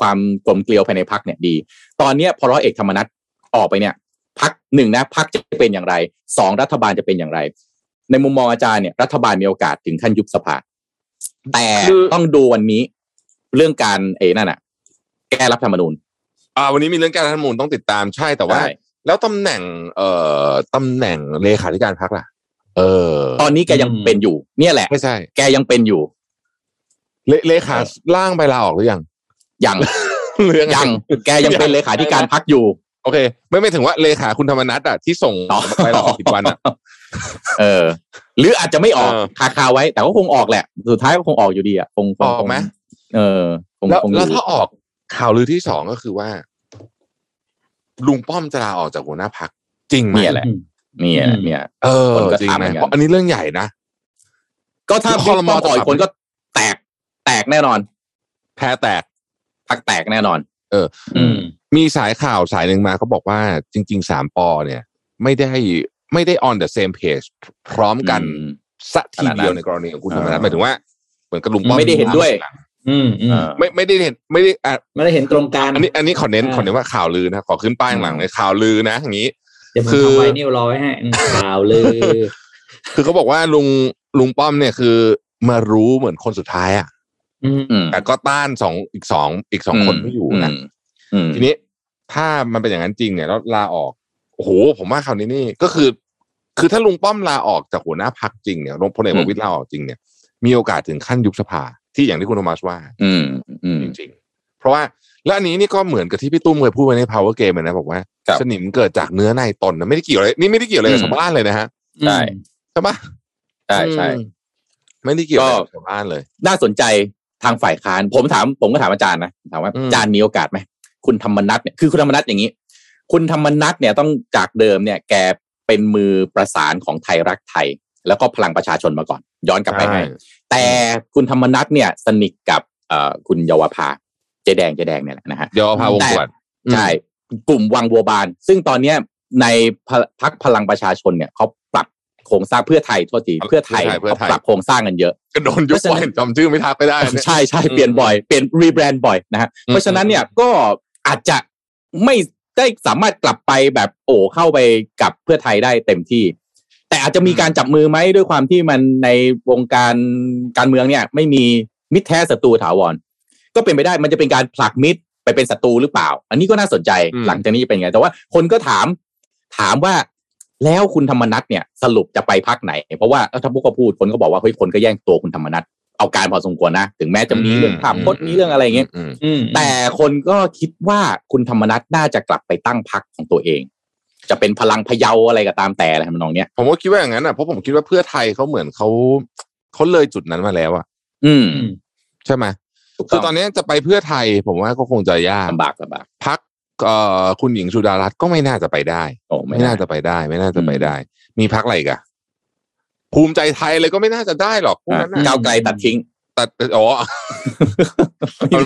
ความกลมเกลียวภายในพรรคเนี่ยดีตอนนี้พอร้อยเอกธรรมนัสออกไปเนี่ยพรรคหนึ่งนะพรรคจะเป็นอย่างไรสองรัฐบาลจะเป็นอย่างไรในมุมมองอาจารย์เนี่ยรัฐบาลมีโอกาสถึงขั้นยุบสภาแต่ต้องดูวันนี้เรื่องการเอ้นั่นน่ะแก้รัฐธรรมนูญอ่าวันนี้มีเรื่องแก้รัฐธรรมนูญต้องติดตามใช่แต่ว่าแล้วตำแหน่งเอ่อตำแหน่งเลขาธิการพรรคล่ะเออตอนนี้แกยังเป็นอยู่เนี่ยแหละไม่ใช่แกยังเป็นอยู่เลเลขาล่างไปลาออกหรือยังยังยังแกยังเป็นเลขาธิการพรรคอยู่โอเคไม่ไม่ถึงว่าเลขาคุณธรรมนัสอ่ะที่ส่งไปลาออกสิบวันอ่ะเออหรืออาจจะไม่ออกคาคาไว้แต่ก็คงออกแหละสุดท้ายก็คงออกอยู่ดีอ่ะคงออกไหมเออแล้วแล้วถ้าออกข่าวลือที่สองก็คือว่าลุงป้อมจะลาออกจากหัวหน้าพรรคจริงไหมเนี่ยแหละเนี่ยเนี่ยเออจริงไหมอันนี้เรื่องใหญ่นะก็ถ้าคอรมอต่อยคนก็แตกแตกแน่นอนแพ้แตกพรรคแตกแน่นอนเออมีสายข่าวสายหนึ่งมาเขาบอกว่าจริงๆสามปอเนี่ยไม่ได้ไม่ได้ on the same page พร้อมกันสักทีเดียวในกรณีของคุณธรรมนัสหมายถึงว่าเหมือนกับลุงป้อมไม่ได้เห็นด้วยอืมอืมไม่ไม่ได้เห็นไม่ได้อ่ะไม่ได้เห็นตรงกันอันนี้อันนี้ขอเน้นขอเน้นว่าข่าวลือนะขอขึ้นป้ายหลังเลยข่าวลือนะอย่างนี้คือไวนิวร้อยให้ข่าวลือคือเขาบอกว่าลุงลุงป้อมเนี่ยคือมารู้เหมือนคนสุดท้ายอ่ะแต่ก็ต้านสองอีกสองอีกสองคนไม่อยู่นะทีนี้ถ้ามันเป็นอย่างนั้นจริงเนี่ยแล้วลาออกโอ้โหผมว่าคราวนี้นี่ก็คือคือถ้าลุงป้อมลาออกจากหัวหน้าพรรคจริงเนี่ยลุงพลเอกประวิตรลาออกจริงเนี่ยมีโอกาสถึงขั้นยุบสภาที่อย่างที่คุณโทมัสว่าจริงๆเพราะว่าแล้วอันนี้นี่ก็เหมือนกับที่พี่ตุ้มเคยพูดไว้ใน Power Game นะบอกว่าสนิมเกิดจากเนื้อในตนนะไม่ได้เกี่ยวอะไรนี่ไม่ได้เกี่ยวอะไรกับชาวบ้านเลยนะฮะใช่ใช่ปะใช่ใช่ไม่ได้เกี่ยวกับชาวบ้านเลยน่าสนใจทางฝ่ายค้านผมถามผมก็ถามอาจารย์นะถามว่าอาจารย์มีโอกาสไหมคุณธรรมนัสเนี่ยคือคุณธรรมนัสอย่างนี้คุณธรรมนัสเนี่ยต้องจากเดิมเนี่ยแกเป็นมือประสานของไทยรักไทยแล้วก็พลังประชาชนมาก่อนย้อนกลับไปให้แต่คุณธรรมนัสเนี่ยสนิทกับคุณเยาวภาเจแดงเจแดงเนี่ยแหละนะฮะเยาวภาวงกวดใช่กลุ่มวังบัวบานซึ่งตอนนี้ในพรรคพลังประชาชนเนี่ยเขาปรับโครงสร้างเพื่อไทยทั่วทีเพื่อไทยเขาปรับโครงสร้างกันเยอะก็โดนยุบบ่อยจำชื่อไม่ทักไม่ได้ใช่ใช่เปลี่ยนบ่อยเปลี่ยนรีแบรนด์บ่อยนะฮะเพราะฉะนั้นเนี่ยก็อาจจะไม่ได้สามารถกลับไปแบบโอ้เข้าไปกับเพื่อไทยได้เต็มที่แต่อาจจะมีการจับมือไหมด้วยความที่มันในวงการการเมืองเนี่ยไม่มีมิตรแท้ศัตรูถาวรก็เป็นไปได้มันจะเป็นการผลักมิตรไปเป็นศัตรูหรือเปล่าอันนี้ก็น่าสนใจหลังจากนี้จะเป็นไงแต่ว่าคนก็ถามถามว่าแล้วคุณธรรมนัสเนี่ยสรุปจะไปพรรคไหนเพราะว่าถ้าพวกก็พูดคนก็บอกว่าเฮ้ยคนก็แย่งตัวคุณธรรมนัสเอาการพอสมควรนะถึงแม้จะมีเรื่องภาพพจน์มีเรื่องอะไรอย่างเงี้ยแต่คนก็คิดว่าคุณธรรมนัสน่าจะกลับไปตั้งพรรคของตัวเองจะเป็นพลังพะเยาอะไรก็ตามแต่อะไรทำนองเนี้ยผมก็คิดว่าอย่างนั้นอ่ะเพราะผมคิดว่าเพื่อไทยเขาเหมือนเขาเขาเลยจุดนั้นมาแล้วอ่ะอืมใช่ไหมคือตอนนี้จะไปเพื่อไทยผมว่าก็คงจะยากลำบากลำบากพรรคเอ่อคุณหญิงสุดารัตน์ก็ไม่น่าจะไปได้โอ้ไม่น่าจะไปได้ไม่น่าจะไปได้มีพรรคอะไรกันภูมิใจไทยเลยก็ไม่น่าจะได้หรอกพวกนั้นก้าวไกลตัดทิ้งตัดอ๋อ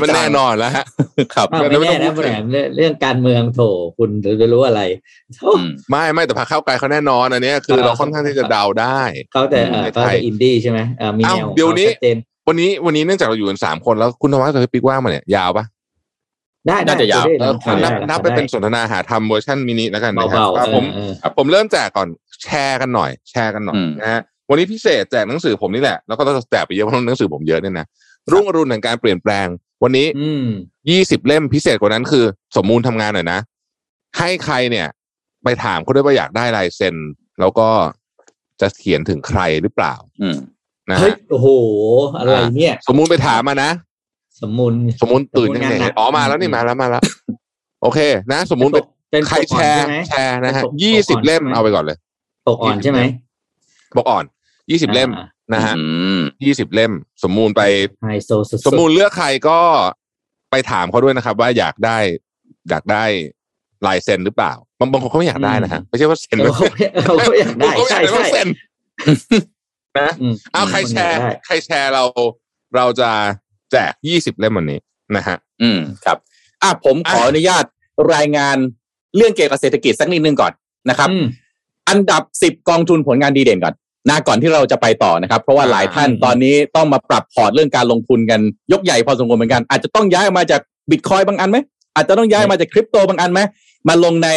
มันแน่นอนแล้วฮะครับไม่แน่นะเรื่องการเมืองโถคุณจะรู้อะไรไม่ไม่แต่พรรคก้าวไกลเขาแน่นอนอันนี้คือเราค่อนข้างที่จะเดาได้เขาแต่เขาแต่อินดี้ใช่ไหมมีแนวเดี๋ยวนี้วันนี้วันนี้เนื่องจากเราอยู่กันสามคนแล้วคุณธรรมนัสกับพี่ปิ๊กว่างมาเนี่ยยาวปะได้น่าจะยาวนับไปเป็นสนทนาหาธรรมเวอร์ชันมินิแล้วกันนะครับผมผมเริ่มแจกก่อนแชร์กันหน่อยแชร์กันหน่อยนะฮะวันนี้พิเศษแจกหนังสือผมนี่แหละแล้วก็ต้องแจกไปเยอะเพราะหนังสือผมเยอะเนี่ยนะรุ่งอรุณแห่งการเปลี่ยนแปลงวันนี้ยี่สิบเล่มพิเศษกว่านั้นคือสมมูลทำงานหน่อยนะให้ใครเนี่ยไปถามเขาด้วยว่าอยากได้ลายเซ็นแล้วก็จะเขียนถึงใครหรือเปล่านะเฮ้ยโอ้โหอะไรเนี่ยสมมูลไปถามมานะสมมูลสมมูลตื่นยังไงอ๋อมาแล้วนี่มาแล้วมาแล้วโอเคนะสมมูลเป็นใครแชร์แชร์นะฮะยี่สิบเล่มเอาไปก่อนเลยตกอ่อนใช่ไหมบอกอ่อนยี่สิบเล่มนะฮะยี่สิบเล่มสมมูลไปสมมูลเลือกใครก็ไปถามเขาด้วยนะครับว่าอยากได้อยากได้ลายเซ็นหรือเปล่าบางบางคนเขาไม่อยากได้นะฮะไม่ใช่ว่าเซ็นเขาเขาอยากได้ใช่ใช่เซ็นนะเอาใครแชร์ใครแชร์เราเราจะแจกยี่สิบเล่มวันนี้นะฮะอืมครับอ่ะผมขออนุญาตรายงานเรื่องเกี่ยวกับเศรษฐกิจสักนิดนึงก่อนนะครับอันดับสิบกองทุนผลงานดีเด่นก่อน นะก่อนที่เราจะไปต่อนะครับเพราะว่าหลายท่านตอนนี้ต้องมาปรับพอร์ตเรื่องการลงทุนกันยกใหญ่พอสมควรเหมือนกันอาจจะต้องย้ายมาจากบิตคอยน์บางอันไหมอาจจะต้องย้ายมาจากคริปโตบางอันไหมมาลงใน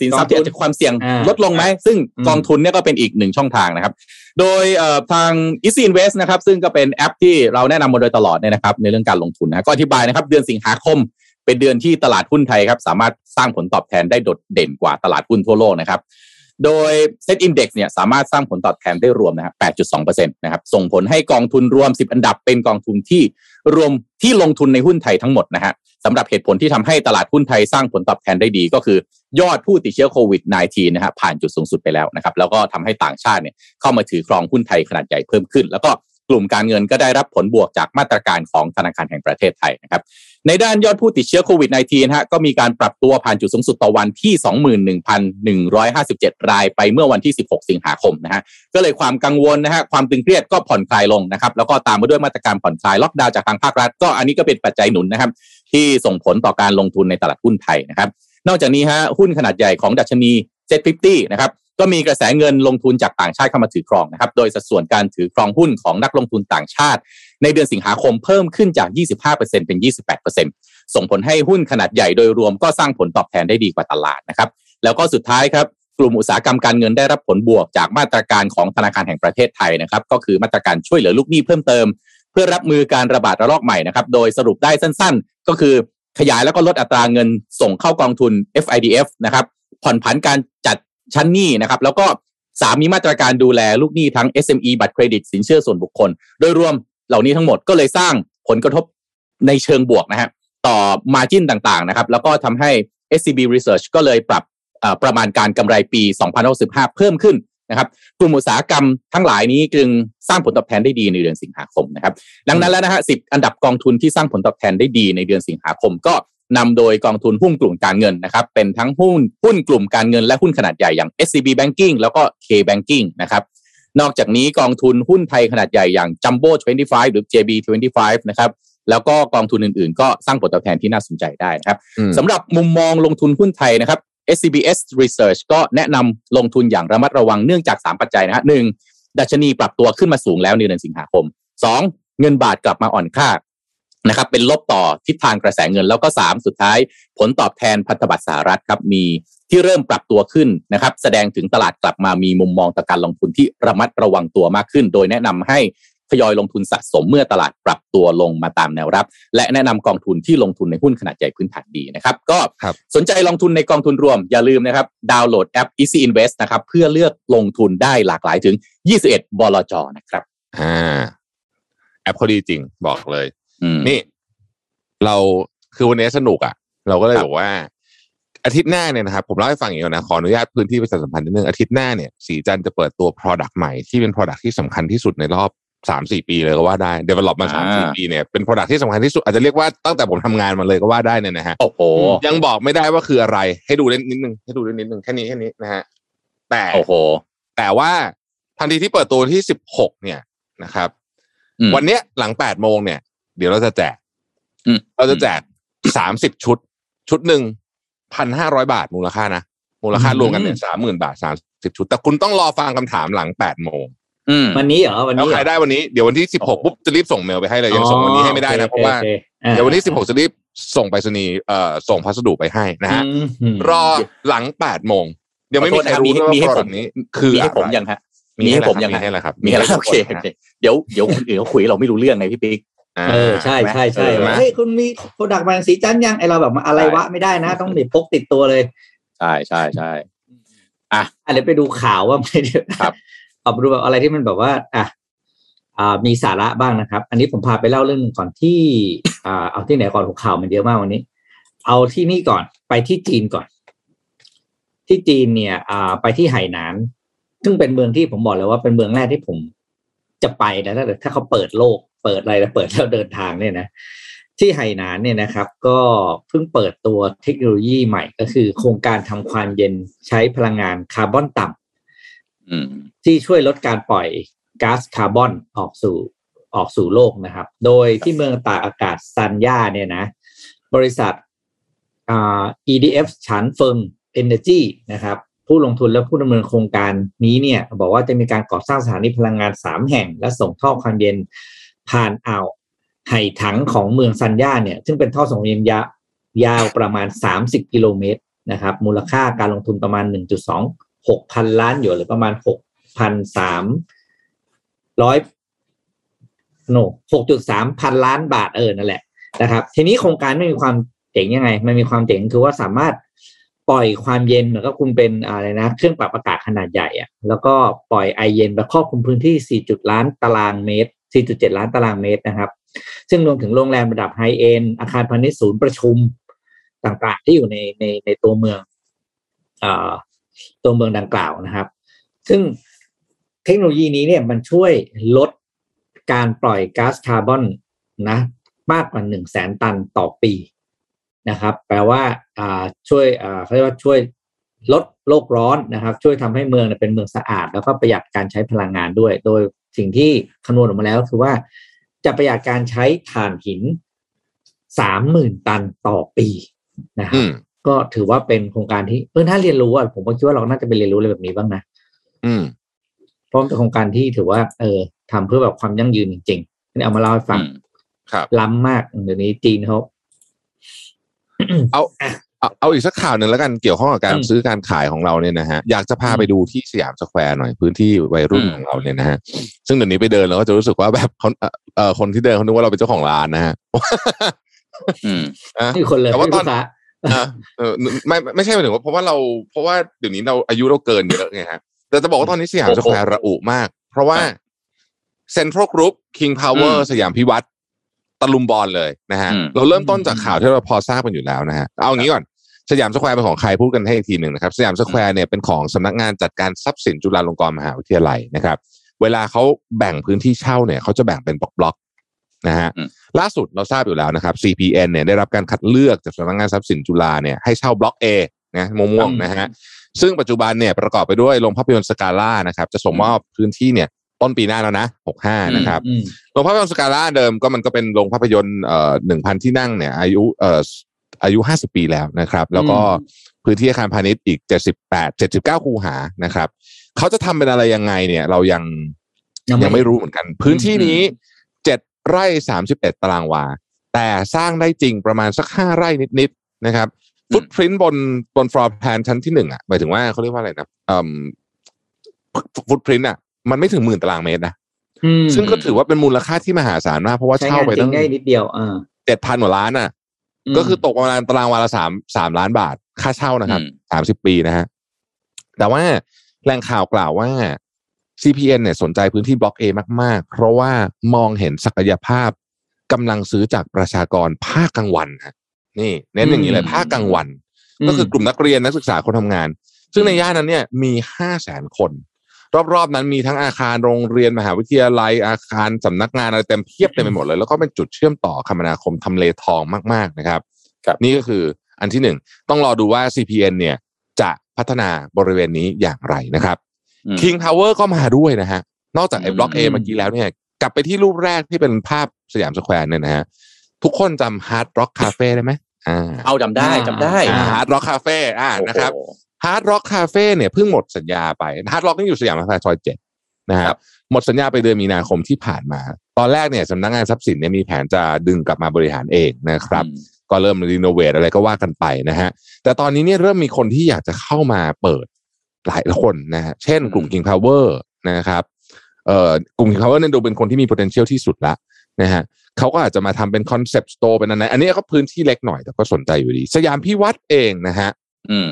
สินทรัพย์ที่อาจจะความเสี่ยงลดลงไหมซึ่งกองทุนเนี่ยก็เป็นอีกหนึ่งช่องทางนะครับโดยทาง Easy Invest นะครับซึ่งก็เป็นแอปที่เราแนะนำมาโดยตลอดเนี่ยนะครับในเรื่องการลงทุนนะก็อธิบายนะครับเดือนสิงหาคมเป็นเดือนที่ตลาดหุ้นไทยครับสามารถสร้างผลตอบแทนได้โดดเด่นกว่าตลาดหุ้นทั่วโลกนะครับโดย Set Index เนี่ยสามารถสร้างผลตอบแทนได้รวมนะครับ แปดจุดสองเปอร์เซ็นต์ นะครับส่งผลให้กองทุนรวมสิบอันดับเป็นกองทุนที่รวมที่ลงทุนในหุ้นไทยทั้งหมดนะฮะสำหรับเหตุผลที่ทำให้ตลาดหุ้นไทยสร้างผลตอบแทนได้ดีก็คือยอดผู้ติดเชื้อโควิด สิบเก้า นะฮะผ่านจุดสูงสุดไปแล้วนะครับแล้วก็ทำให้ต่างชาติเนี่ยเข้ามาถือครองหุ้นไทยขนาดใหญ่เพิ่มขึ้นแล้วก็กลุ่มการเงินก็ได้รับผลบวกจากมาตรการของธนาคารแห่งประเทศไทยนะครับในด้านยอดผู้ติดเชื้อโควิด สิบเก้า ฮะก็มีการปรับตัวผ่านจุดสูงสุดต่อวันที่ สองหมื่นหนึ่งพันหนึ่งร้อยห้าสิบเจ็ด รายไปเมื่อวันที่ สิบหก สิงหาคมนะฮะก็เลยความกังวลนะฮะความตึงเครียดก็ผ่อนคลายลงนะครับแล้วก็ตามมาด้วยมาตรการผ่อนคลายล็อกดาวน์จากทางภาครัฐก็อันนี้ก็เป็นปัจจัยหนุนนะครับที่ส่งผลต่อการลงทุนในตลาดหุ้นไทยนะครับนอกจากนี้ฮะหุ้นขนาดใหญ่ของดัชนี เซ็ต ห้าสิบ นะครับก็มีกระแสเงินลงทุนจากต่างชาติเข้ามาถือครองนะครับโดยสัดส่วนการถือครองหุ้นของนักลงทุนต่างชาติในเดือนสิงหาคมเพิ่มขึ้นจาก ยี่สิบห้าเปอร์เซ็นต์ เป็น ยี่สิบแปดเปอร์เซ็นต์ ส่งผลให้หุ้นขนาดใหญ่โดยรวมก็สร้างผลตอบแทนได้ดีกว่าตลาดนะครับแล้วก็สุดท้ายครับกลุ่มอุตสาหกรรมการเงินได้รับผลบวกจากมาตรการของธนาคารแห่งประเทศไทยนะครับก็คือมาตรการช่วยเหลือลูกหนี้เพิ่มเติมเพื่อรับมือการระบาดระลอกใหม่นะครับโดยสรุปได้สั้นๆก็คือขยายแล้วก็ลดอัตราเงินส่งเข้ากองทุน เอฟ ไอ ดี เอฟ นะครับผ่อนผันการจัดชั้นหนี้นะครับแล้วก็สามมีมาตรการดูแลลูกหนี้ทั้ง เอส เอ็ม อี บัตรเครดิตสินเชื่อส่วนบุคคลโดยรวมเหล่านี้ทั้งหมดก็เลยสร้างผลกระทบในเชิงบวกนะฮะต่อ margin ต่างๆนะครับแล้วก็ทำให้ เอส ซี บี Research ก็เลยปรับประมาณการกำไรปีสองพันห้าสิบห้าเพิ่มขึ้นนะครับกลุ่มอุตสาหกรรมทั้งหลายนี้จึงสร้างผลตอบแทนได้ดีในเดือนสิงหาคมนะครับดังนั้นแล้วนะฮะสิบอันดับกองทุนที่สร้างผลตอบแทนได้ดีในเดือนสิงหาคมก็นำโดยกองทุนหุ้นกลุ่มการเงินนะครับเป็นทั้งหุ้นหุ้นกลุ่มการเงินและหุ้นขนาดใหญ่อย่าง เอส ซี บี Banking แล้วก็ K Banking นะครับนอกจากนี้กองทุนหุ้นไทยขนาดใหญ่อย่าง Jumbo ยี่สิบห้าหรือ เจ บี ยี่สิบห้านะครับแล้วก็กองทุนอื่นๆก็สร้างผลตอบแทนที่น่าสนใจได้นะครับสำหรับมุมมองลงทุนหุ้นไทยนะครับ เอส ซี บี เอส Research ก็แนะนำลงทุนอย่างระมัดระวังเนื่องจากสามปัจจัยนะฮะ หนึ่ง ดัชนีปรับตัวขึ้นมาสูงแล้วในเดือนสิงหาคม สอง เงินบาทกลับมาอ่อนค่านะครับเป็นลบต่อทิศทางกระแสเงินแล้วก็สามสุดท้ายผลตอบแทนพันธบัตรสหรัฐครับมีที่เริ่มปรับตัวขึ้นนะครับแสดงถึงตลาดกลับมามีมุมมองต่อการลงทุนที่ระมัดระวังตัวมากขึ้นโดยแนะนำให้ทยอยลงทุนสะสมเมื่อตลาดปรับตัวลงมาตามแนวรับและแนะนำกองทุนที่ลงทุนในหุ้นขนาดใหญ่พื้นฐานดีนะครับก็สนใจลงทุนในกองทุนรวมอย่าลืมนะครับดาวน์โหลดแอป Easy Invest นะครับเพื่อเลือกลงทุนได้หลากหลายถึงยี่สิบเอ็ดบลจ.นะครับอ่าแอปเขาดีจริงบอกเลยนี่เราคือวันนี้สนุกอ่ะเราก็เลยบอกว่าอาทิตย์หน้าเนี่ยนะครับผมเล่าให้ฟังอีกนะขออนุญาตพื้นที่ประชาสัมพันธ์นิดนึงอาทิตย์หน้าเนี่ยสีจันจะเปิดตัว product ใหม่ที่เป็น product ที่สำคัญที่สุดในรอบ สามถึงสี่ ปีเลยก็ว่าได้ develop มา สามถึงสี่ ปีเนี่ยเป็น product ที่สำคัญที่สุดอาจจะเรียกว่าตั้งแต่ผมทำงานมาเลยก็ว่าได้เนี่ยนะฮะโอ้โหยังบอกไม่ได้ว่าคืออะไรให้ดูนิดนึงให้ดูนิดนึงแค่นี้แค่นี้นะฮะแต่โอ้โหแต่ว่าทันทีที่เปิดตัวที่สิบหกเนี่ยนะครับวันเนี้ยหลัง แปด โมงเนี่ยเดี๋ยวเราจะแจกเราจะแจกสามสิบชุดชุดหนึ่ง หนึ่งพันห้าร้อย บาทมูลค่านะมูลค่ารวมกันเนี่ย สามหมื่น บาทสามสิบชุดแต่คุณต้องรอฟังคำถามหลัง แปด โมงวันนี้เหรอวันนี้ใครได้วันนี้เดี๋ยววันที่สิบหกปุ๊บจะรีบส่งเมลไปให้เลยยังส่งวันนี้ให้ไม่ได้นะเพราะว่าเดี๋ยววันที่สิบหกจะรีบส่งไปรษณีย์เอ่อส่งพัสดุไปให้นะฮะรอหลัง แปด โมงเดี๋ยวไม่มีใครรู้ว่ามีให้ผมนี้คือมีให้ผมยังฮะมีให้ผมยังฮะมีให้แล้วครับมีให้แล้วโอเคเดี๋ยวเดี๋ยวคนอื่นเขาคุยเราไม่รู้เรื่องไงพี่ปิ๊กเออใช่ใช่ใช่เฮ้ยคุณมีโปรดักต์บางสีจันยังไอเราแบบอะไรวะไม่ได้นะต้องมีพกติดตัวเลยใช่ใช่ใช่อ่ะเดี๋ยวไปดูข่าวว่าไม่เดี๋ยวครับเอาไปดูแบบอะไรที่มันแบบว่าอ่ะอ่ามีสาระบ้างนะครับอันนี้ผมพาไปเล่าเรื่องนึงก่อนที่อ่าเอาที่ไหนก่อนข่าวมันเยอะมากวันนี้เอาที่นี่ก่อนไปที่จีนก่อนที่จีนเนี่ยอ่าไปที่ไหหนานซึ่งเป็นเมืองที่ผมบอกเลยว่าเป็นเมืองแรกที่ผมจะไปนะถ้าถ้าเขาเปิดโลกเปิดอะไรแล้วเปิดแล้วเดินทางเนี่ยนะที่ไหหนานเนี่ยนะครับก็เพิ่งเปิดตัวเทคโนโลยีใหม่ก็คือโครงการทำความเย็นใช้พลังงานคาร์บอนต่ำที่ช่วยลดการปล่อยก๊าซคาร์บอนออกสู่ออกสู่โลกนะครับโดยที่เมืองตากอากาศซันย่าเนี่ยนะบริษัท อี ดี เอฟ ฉานเฟิง Energy นะครับ ผู้ลงทุนและผู้ดำเนินโครงการนี้เนี่ยบอกว่าจะมีการก่อสร้างสถานีพลังงานสามแห่งและส่งท่อความเย็นผ่านอ่าวไห่ถังของเมืองซันย่าเนี่ยซึ่งเป็นท่อส่งความเย็นยาวประมาณสามสิบกิโลเมตรนะครับมูลค่าการลงทุนประมาณ หนึ่งจุดสองหก พันล้านหยวนหรือประมาณ หกพันสามร้อย โน หกจุดสาม พันล้านบาทเออนั่นแหละนะครับทีนี้โครงการไม่มีความเจ๋งยังไงมันมีความเจ๋งคือว่าสามารถปล่อยความเย็นเหมือนกับคุณเป็นอะไรนะเครื่องปรับอากาศขนาดใหญ่อะแล้วก็ปล่อยไอเย็นไปครอบคลุมพื้นที่ สี่จุดเจ็ด ล้านตารางเมตร สี่จุดเจ็ด ล้านตารางเมตรนะครับซึ่งรวมถึงโรงแรมระดับไฮเอนด์อาคารพาณิชย์ศูนย์ประชุมต่างๆที่อยู่ในในในตัวเมืองอ่าตัวเมืองดังกล่าวนะครับซึ่งเทคโนโลยีนี้เนี่ยมันช่วยลดการปล่อยก๊าซคาร์บอนนะมากกว่า หนึ่งแสน ตันต่อปีนะครับแปลว่าอ่าช่วยอ่าเค้าเรียกว่าช่วยลดโลกร้อนนะครับช่วยทำให้เมืองเป็นเมืองสะอาดแล้วก็ประหยัดการใช้พลังงานด้วยโดยสิ่งที่คำนวณออกมาแล้วคือว่าจะประหยัดการใช้ถ่านหิน สามหมื่น ตันต่อปีนะครับก็ถือว่าเป็นโครงการที่เออถ้าเรียนรู้อ่ะผมก็คิดว่าเราน่าจะไปเรียนรู้อะไรแบบนี้บ้างนะอืมเพราะเป็นโครงการที่ถือว่าเออทำเพื่อแบบความยั่งยืนจริงๆนี่เอามาเล่าให้ฟังครับล้ำมากเดี๋ยวนี้จีนเขาเอาเอาอีกสักข่าวหนึ่งแล้วกันเกี่ยวข้องกับการซื้อการขายของเราเนี่ยนะฮะอยากจะพาไปดูที่สยามสแควร์หน่อยพื้นที่วัยรุ่นของเราเนี่ยนะฮะซึ่งเดี๋ยวนี้ไปเดินเราก็จะรู้สึกว่าแบบเอ่อคนที่เดินเขาคิดว่าเราเป็นเจ้าของร้านนะฮะอืมนี่คนเลยแต่ว่าตอนไม่ไม่ใช่หมายถึงว่าเพราะว่าเราเพราะว่าเดี๋ยวนี้เราอายุเราเกินเยอะไงฮะแต่จะบอกว่าตอนนี้สยามสแควร์ระอุมากเพราะว่าเซ็นทรัลกรุ๊ปคิงพาวเวอร์สยามพิวัตรตะลุมบอลเลยนะฮะเราเริ่มต้นจากข่าวที่เราพอทราบกันอยู่แล้วนะฮะเอางี้ก่อนสยามสแควร์เป็นของใครพูดกันให้อีกทีหนึ่งนะครับสยามสแควร์เนี่ยเป็นของสำนักงานจัดการทรัพย์สินจุฬาลงกรณ์มหาวิทยาลัยนะครับเวลาเขาแบ่งพื้นที่เช่าเนี่ยเขาจะแบ่งเป็นบล็อกๆนะฮะล่าสุดเราทราบอยู่แล้วนะครับ ซี พี เอ็น เนี่ยได้รับการคัดเลือกจากสำนักงานทรัพย์สินจุฬาเนี่ยให้เช่าบล็อก A นะม่วงๆนะฮะซึ่งปัจจุบันเนี่ยประกอบไปด้วยโรงภาพยนตร์สกาล่านะครับจะส่งมอบพื้นที่เนี่ยต้นปีหน้าแล้วนะหกสิบห้านะครับโรงภาพยนตร์สกาล่าเดิมก็มันก็เป็นโรงภาพยนตร์เอ่อ หนึ่งพัน ที่นั่งเนี่ยอายุเอ่ออายุห้าสิบปีแล้วนะครับแล้วก็พื้นที่อาคารพาณิชย์อีกเจ็ดสิบแปด เจ็ดสิบเก้าคูหานะครับเขาจะทำเป็นอะไรยังไงเนี่ยเรายังยังไม่รู้เหมือนกันพื้นที่นี้เจ็ดไร่สามสิบเอ็ดตารางวาแต่สร้างได้จริงประมาณสักห้าไร่นิดๆนะครับฟุตพริ้นท์บนบนฟลอร์แพลนชั้นที่หนึ่งอ่ะหมายถึงว่าเขาเรียกว่าอะไรนะเอ่อฟุตพริ้นท์อ่ะมันไม่ถึงหมื่นตารางเมตรนะซึ่งก็ถือว่าเป็นมูลค่าที่มหาศาลมากเพราะว่าเช่าไปตั้งนิดเดียวอ่า เจ็ดพัน กว่าล้านน่ะก็คือตกประมาณตารางวาละสาม สามล้านบาทค่าเช่านะครับสามสิบปีนะฮะแต่ว่าแหล่งข่าวกล่าวว่า ซี พี เอ็น เนี่ยสนใจพื้นที่บล็อก A มากๆเพราะว่ามองเห็นศักยภาพกำลังซื้อจากประชากรภาคกลางวันฮะนี่เน้นอย่างนี้เลยภาคกลางวันก็คือกลุ่มนักเรียนนักศึกษาคนทำงานซึ่งในย่านนั้นเนี่ยมี ห้าแสน คนรอบๆนั้นมีทั้งอาคารโรงเรียนมหาวิทยาลัยอาคารสำนักงานอะไรเต็มเพียบเต็มไปหมดเลยแล้วก็เป็นจุดเชื่อมต่อคมนาคมทำเลทองมากๆนะครับนี่ก็คืออันที่หนึ่งต้องรอดูว่า ซี พี เอ็น เนี่ยจะพัฒนาบริเวณนี้อย่างไรนะครับ King Power ก็มาด้วยนะฮะนอกจากไอ้บล็อก A เมื่อกี้แล้วเนี่ยกลับไปที่รูปแรกที่เป็นภาพสยามสแควร์เนี่ยนะฮะทุกคนจำ Hard Rock Cafe ได้ไหมอ่าเอาจำได้จำได้ Hard Rock Cafe อ่านะครับHard Rock Cafe เนี่ยเพิ่งหมดสัญญาไป Hard Rock นี่อยู่สยามพารากอนซอยเจ็ดนะครับหมดสัญญาไปเดือนมีนาคมที่ผ่านมาตอนแรกเนี่ยสำนักงานทรัพย์สินเนี่ยมีแผนจะดึงกลับมาบริหารเองนะครับก็เริ่มรีโนเวทอะไรก็ว่ากันไปนะฮะแต่ตอนนี้เนี่ยเริ่มมีคนที่อยากจะเข้ามาเปิดหลายคนนะฮะเช่นกลุ่ม King Power นะครับเอ่อกลุ่ม King Power เนี่ยดูเป็นคนที่มี potential ที่สุดละนะฮะเขาก็อาจจะมาทำเป็น concept store เป็นอะไรอันนี้ก็พื้นที่เล็กหน่อยแต่ก็สนใจอยู่ดีสยามพิวัตรเองนะฮะอืม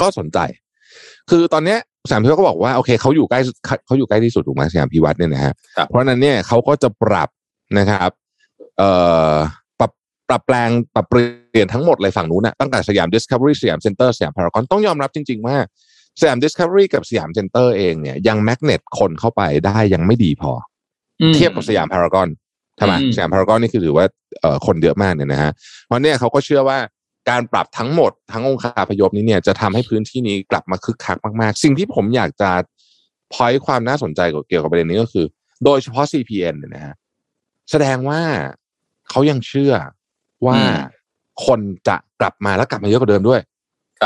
ก็สนใจคือตอนนี้สยามพิวัตรก็บอกว่าโอเคเขาอยู่ใกล้เขาอยู่ใกล้ที่สุดถูกไหมสยามพิวัตรเนี่ยนะฮะเพราะนั้นเนี่ยเขาก็จะปรับนะครับเอ่อปรับปรับแปลงปรับเปลี่ยนทั้งหมดเลยฝั่งนู้นนะตั้งแต่สยาม Discovery สยาม Center สยามพารากอนต้องยอมรับจริงๆว่าสยาม Discovery กับสยาม Center เองเนี่ยยังแมกเนตคนเข้าไปได้ยังไม่ดีพอเทียบกับสยามพารากอนทำไมสยามพารากอนนี่คือถือว่าเอ่อคนเยอะมากเนี่ยนะฮะเพราะเนี่ยเขาก็เชื่อว่าการปรับทั้งหมดทั้งองค์คาพยพนี้เนี่ยจะทำให้พื้นที่นี้กลับมาคึกคักมากๆสิ่งที่ผมอยากจะพอยต์ความน่าสนใจเกี่ยวกับประเด็นนี้ก็คือโดยเฉพาะ ซี พี เอ็น เนี่ยนะฮะแสดงว่าเขายังเชื่อว่าคนจะกลับมาและกลับมาเยอะกว่าเดิมด้วย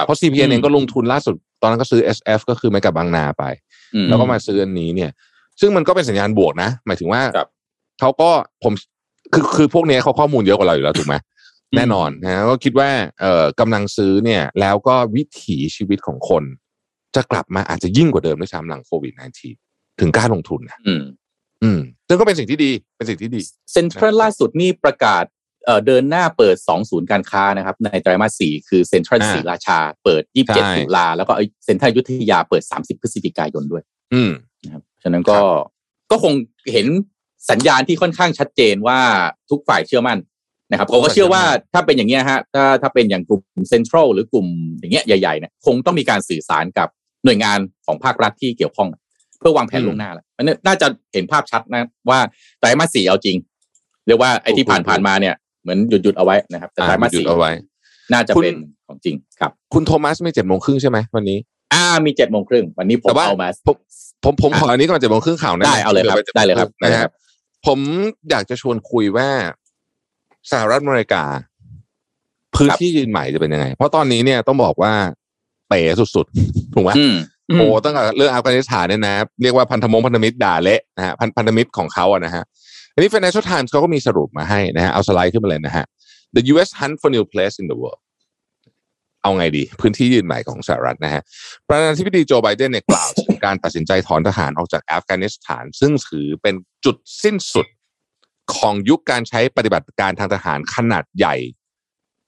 เพราะ ซี พี เอ็น เองก็ลงทุนล่าสุด อนนั้นก็ซื้อ เอส เอฟ ก็คือไมกะบางนาไปแล้วก็มาซื้ออันนี้เนี่ยซึ่งมันก็เป็นสัญญาณบวกนะหมายถึงว่าเขาก็ผมคือคือพวกนี้เขาข้อมูลเยอะกว่าเราอยู่แล้วถูกไหมแน่นอนนะก็คิดว่ากำลังซื้อเนี่ยแล้วก็วิถีชีวิตของคนจะกลับมาอาจจะยิ่งกว่าเดิมด้วยซ้ำหลังโควิด สิบเก้า ถึงกล้าลงทุนนะอืมอืมซึ่งก็เป็นสิ่งที่ดีเป็นสิ่งที่ดีเซ็นทรัลล่าสุดนี่ประกาศเดินหน้าเปิดสองศูนย์การค้านะครับในไตรมาสสี่คือเซ็นทรัลศรีราชาเปิดยี่สิบเจ็ดตุลาแล้วก็เซ็นทรัลอยุธยาเปิดสามสิบพฤศจิกายนด้วยอืมนะครับฉะนั้นก็ก็คงเห็นสัญญาณที่ค่อนข้างชัดเจนว่าทุกฝ่ายเชื่อมั่นนะครับผมก็เชื่อว่าถ้าเป็นอย่างเงี้ยฮะถ้าถ้าเป็นอย่างกลุ่มเซ็นทรัลหรือกลุ่มอย่างเงี้ยใหญ่ๆเนี่ยคงต้องมีการสื่อสารกับหน่วยงานของภาครัฐที่เกี่ยวข้องเพื่อวางแผนล่วงหน้าแล้วมันน่าจะเห็นภาพชัดนะว่าไตรมาสสี่เอาจริงเรียกว่าไอ้ที่ผ่านๆมาเนี่ยเหมือนหยุดๆเอาไว้นะครับแต่ไตรมาสสี่น่าจะเป็นของจริงครับคุณโทมัสมีเจ็ดโมงครึ่งใช่ไหมวันนี้อ่ามีเจ็ดโมงครึ่งวันนี้ผมเอามาผมผมขออันนี้ก่อนเจ็ดโมงครึ่งข่าวได้เอาเลยครับได้เลยครับนะครับผมอยากจะชวนคุยว่าสหรัฐอเมริกาพื้นที่ยืนใหม่จะเป็นยังไงเพราะตอนนี้เนี่ยต้องบอกว่าเป๋สุดๆถูกไหมโอ้ตั้งแต่เรื่องอัฟกานิสถานเนี่ยนะเรียกว่าพันธมงพันธมิตรด่าเละนะฮะพันธมิตรของเขาอะนะฮะอันนี้ Financial Times เขาก็มีสรุปมาให้นะฮะเอาสไลด์ขึ้นมาเลยนะฮะ The ยู เอส hunt for new place in the world เอาไงดีพื้นที่ยืนใหม่ของสหรัฐนะฮะประธานาธิบดีโจไบเดนเนี่ยกล่าวถึงการตัดสินใจถอนทหารออกจากอัฟกานิสถานซึ่งถือเป็นจุดสิ้นสุดของยุคการใช้ปฏิบัติการทางทหารขนาดใหญ่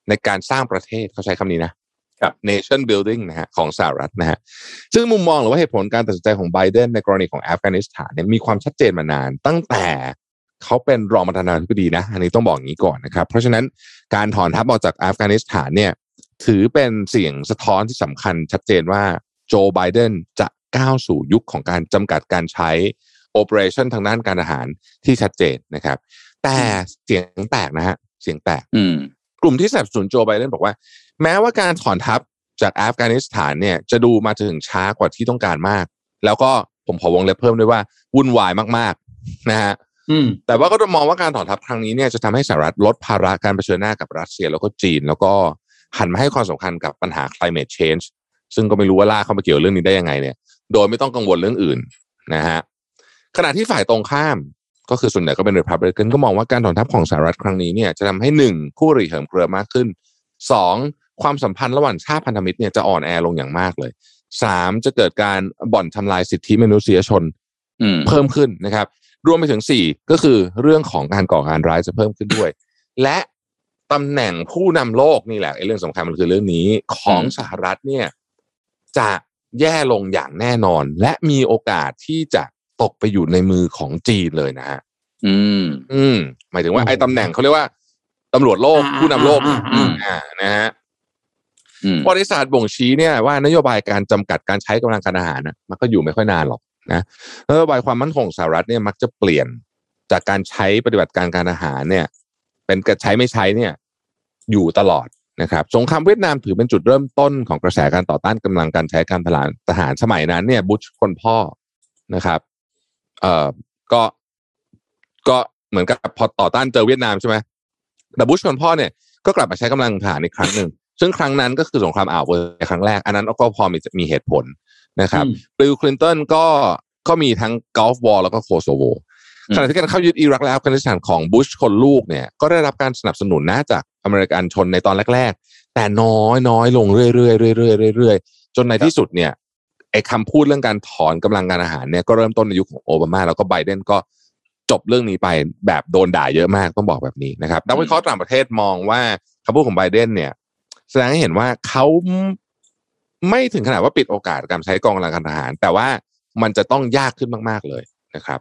ในการสร้างประเทศเขาใช้คำนี้นะครับ nation building นะฮะของสหรัฐนะฮะซึ่งมุมมองหรือว่าเหตุผลการตัดสินใจของไบเดนในกรณีของอัฟกานิสถานเนี่ยมีความชัดเจนมานานตั้งแต่เขาเป็นรองประธานาธิบดีนะอันนี้ต้องบอกอย่างนี้ก่อนนะครับเพราะฉะนั้นการถอนทัพออกจากอัฟกานิสถานเนี่ยถือเป็นเสียงสะท้อนที่สำคัญชัดเจนว่าโจไบเดนจะก้าวสู่ยุคของการจำกัดการใช้operation ทางด้านการทหารที่ชัดเจนนะครับแต่เสียงแตกนะฮะเสียงแตกกลุ่มที่สนับสนุนโจไบเดนบอกว่าแม้ว่าการถอนทัพจากอัฟกานิสถานเนี่ยจะดูมาถึงช้ากว่าที่ต้องการมากแล้วก็ผมขอวงเล็บเพิ่มด้วยว่าวุ่นวายมากๆนะฮะแต่ว่าก็มองว่าการถอนทัพครั้งนี้เนี่ยจะทำให้สหรัฐลดภาระการเผชิญหน้ากับรัสเซียแล้วก็จีนแล้วก็หันมาให้ความสำคัญกับปัญหา climate change ซึ่งก็ไม่รู้ว่าลากเข้ามาเกี่ยวเรื่องนี้ได้ยังไงเนี่ยโดยไม่ต้องกังวลเรื่องอื่นนะฮะขณะที่ฝ่ายตรงข้ามก็คือส่วนใหญ่ก็เป็น Republican ก็มองว่าการถอนทัพของสหรัฐครั้งนี้เนี่ยจะทำให้หนึ่งคู่อริเหิมเกริมมากขึ้นสองความสัมพันธ์ระหว่างชาติพันธมิตรเนี่ยจะอ่อนแอลงอย่างมากเลยสามจะเกิดการบ่อนทำลายสิทธิมนุษยชนเพิ่มขึ้นนะครับรวมไปถึงสี่ก็คือเรื่องของการก่อการร้ายจะเพิ่มขึ้นด้วยและตำแหน่งผู้นำโลกนี่แหละไอ้เรื่องสำคัญมันคือเรื่องนี้ของสหรัฐเนี่ยจะแย่ลงอย่างแน่นอนและมีโอกาสที่จะตกไปอยู่ในมือของจีนเลยนะฮะอืมอืมหมายถึงว่าไอ้ตำแหน่งเขาเรียกว่าตำรวจโลกผู้นำโลกอ่านะฮะบริษัทบ่งชี้เนี่ยว่านโยบายการจำกัดการใช้กำลังการทหารนะมันก็อยู่ไม่ค่อยนานหรอกนะนโยบายความมั่นคงสหรัฐเนี่ยมักจะเปลี่ยนจากการใช้ปฏิบัติการการทหารเนี่ยเป็นการใช้ไม่ใช้เนี่ยอยู่ตลอดนะครับสงครามเวียดนามถือเป็นจุดเริ่มต้นของกระแสการต่อต้านกำลังการใช้การทหารสมัยนั้นเนี่ยบุชคนพ่อนะครับเอ่อก็ก็เหมือนกับพอต่อต้านเจอเวียดนามใช่ไหมแต่บุชคนพ่อเนี่ยก็กลับมาใช้กำลังทหารอีกครั้งหนึ่งซึ่งครั้งนั้นก็คือสงครามอ่าวเปอร์เซียครั้งแรกอันนั้นก็พอมีมีเหตุผลนะครับบิลคลินตันก็ก็มีทั้งกอล์ฟวอร์แล้วก็โคโซโวขณะที่การเข้ายึดอิรักและอัฟกานิสถานของบุชคนลูกเนี่ยก็ได้รับการสนับสนุนนะจากอเมริกันชนในตอนแรกๆแต่น้อยน้อยลงเรื่อยๆเรื่อยๆเรื่อยๆจนในที่สุดเนี่ยไอ้คำพูดเรื่องการถอนกำลังการอาหารเนี่ยก็เริ่มต้นในยุคของโอบามาแล้วก็ไบเดนก็จบเรื่องนี้ไปแบบโดนด่าเยอะมากต้องบอกแบบนี้นะครับนักวิเคราะห์ต่างประเทศมองว่าคำพูดของไบเดนเนี่ยแสดงให้เห็นว่าเขาไม่ถึงขนาดว่าปิดโอกาสการใช้กองกำลังการทหารแต่ว่ามันจะต้องยากขึ้นมากๆเลยนะครับ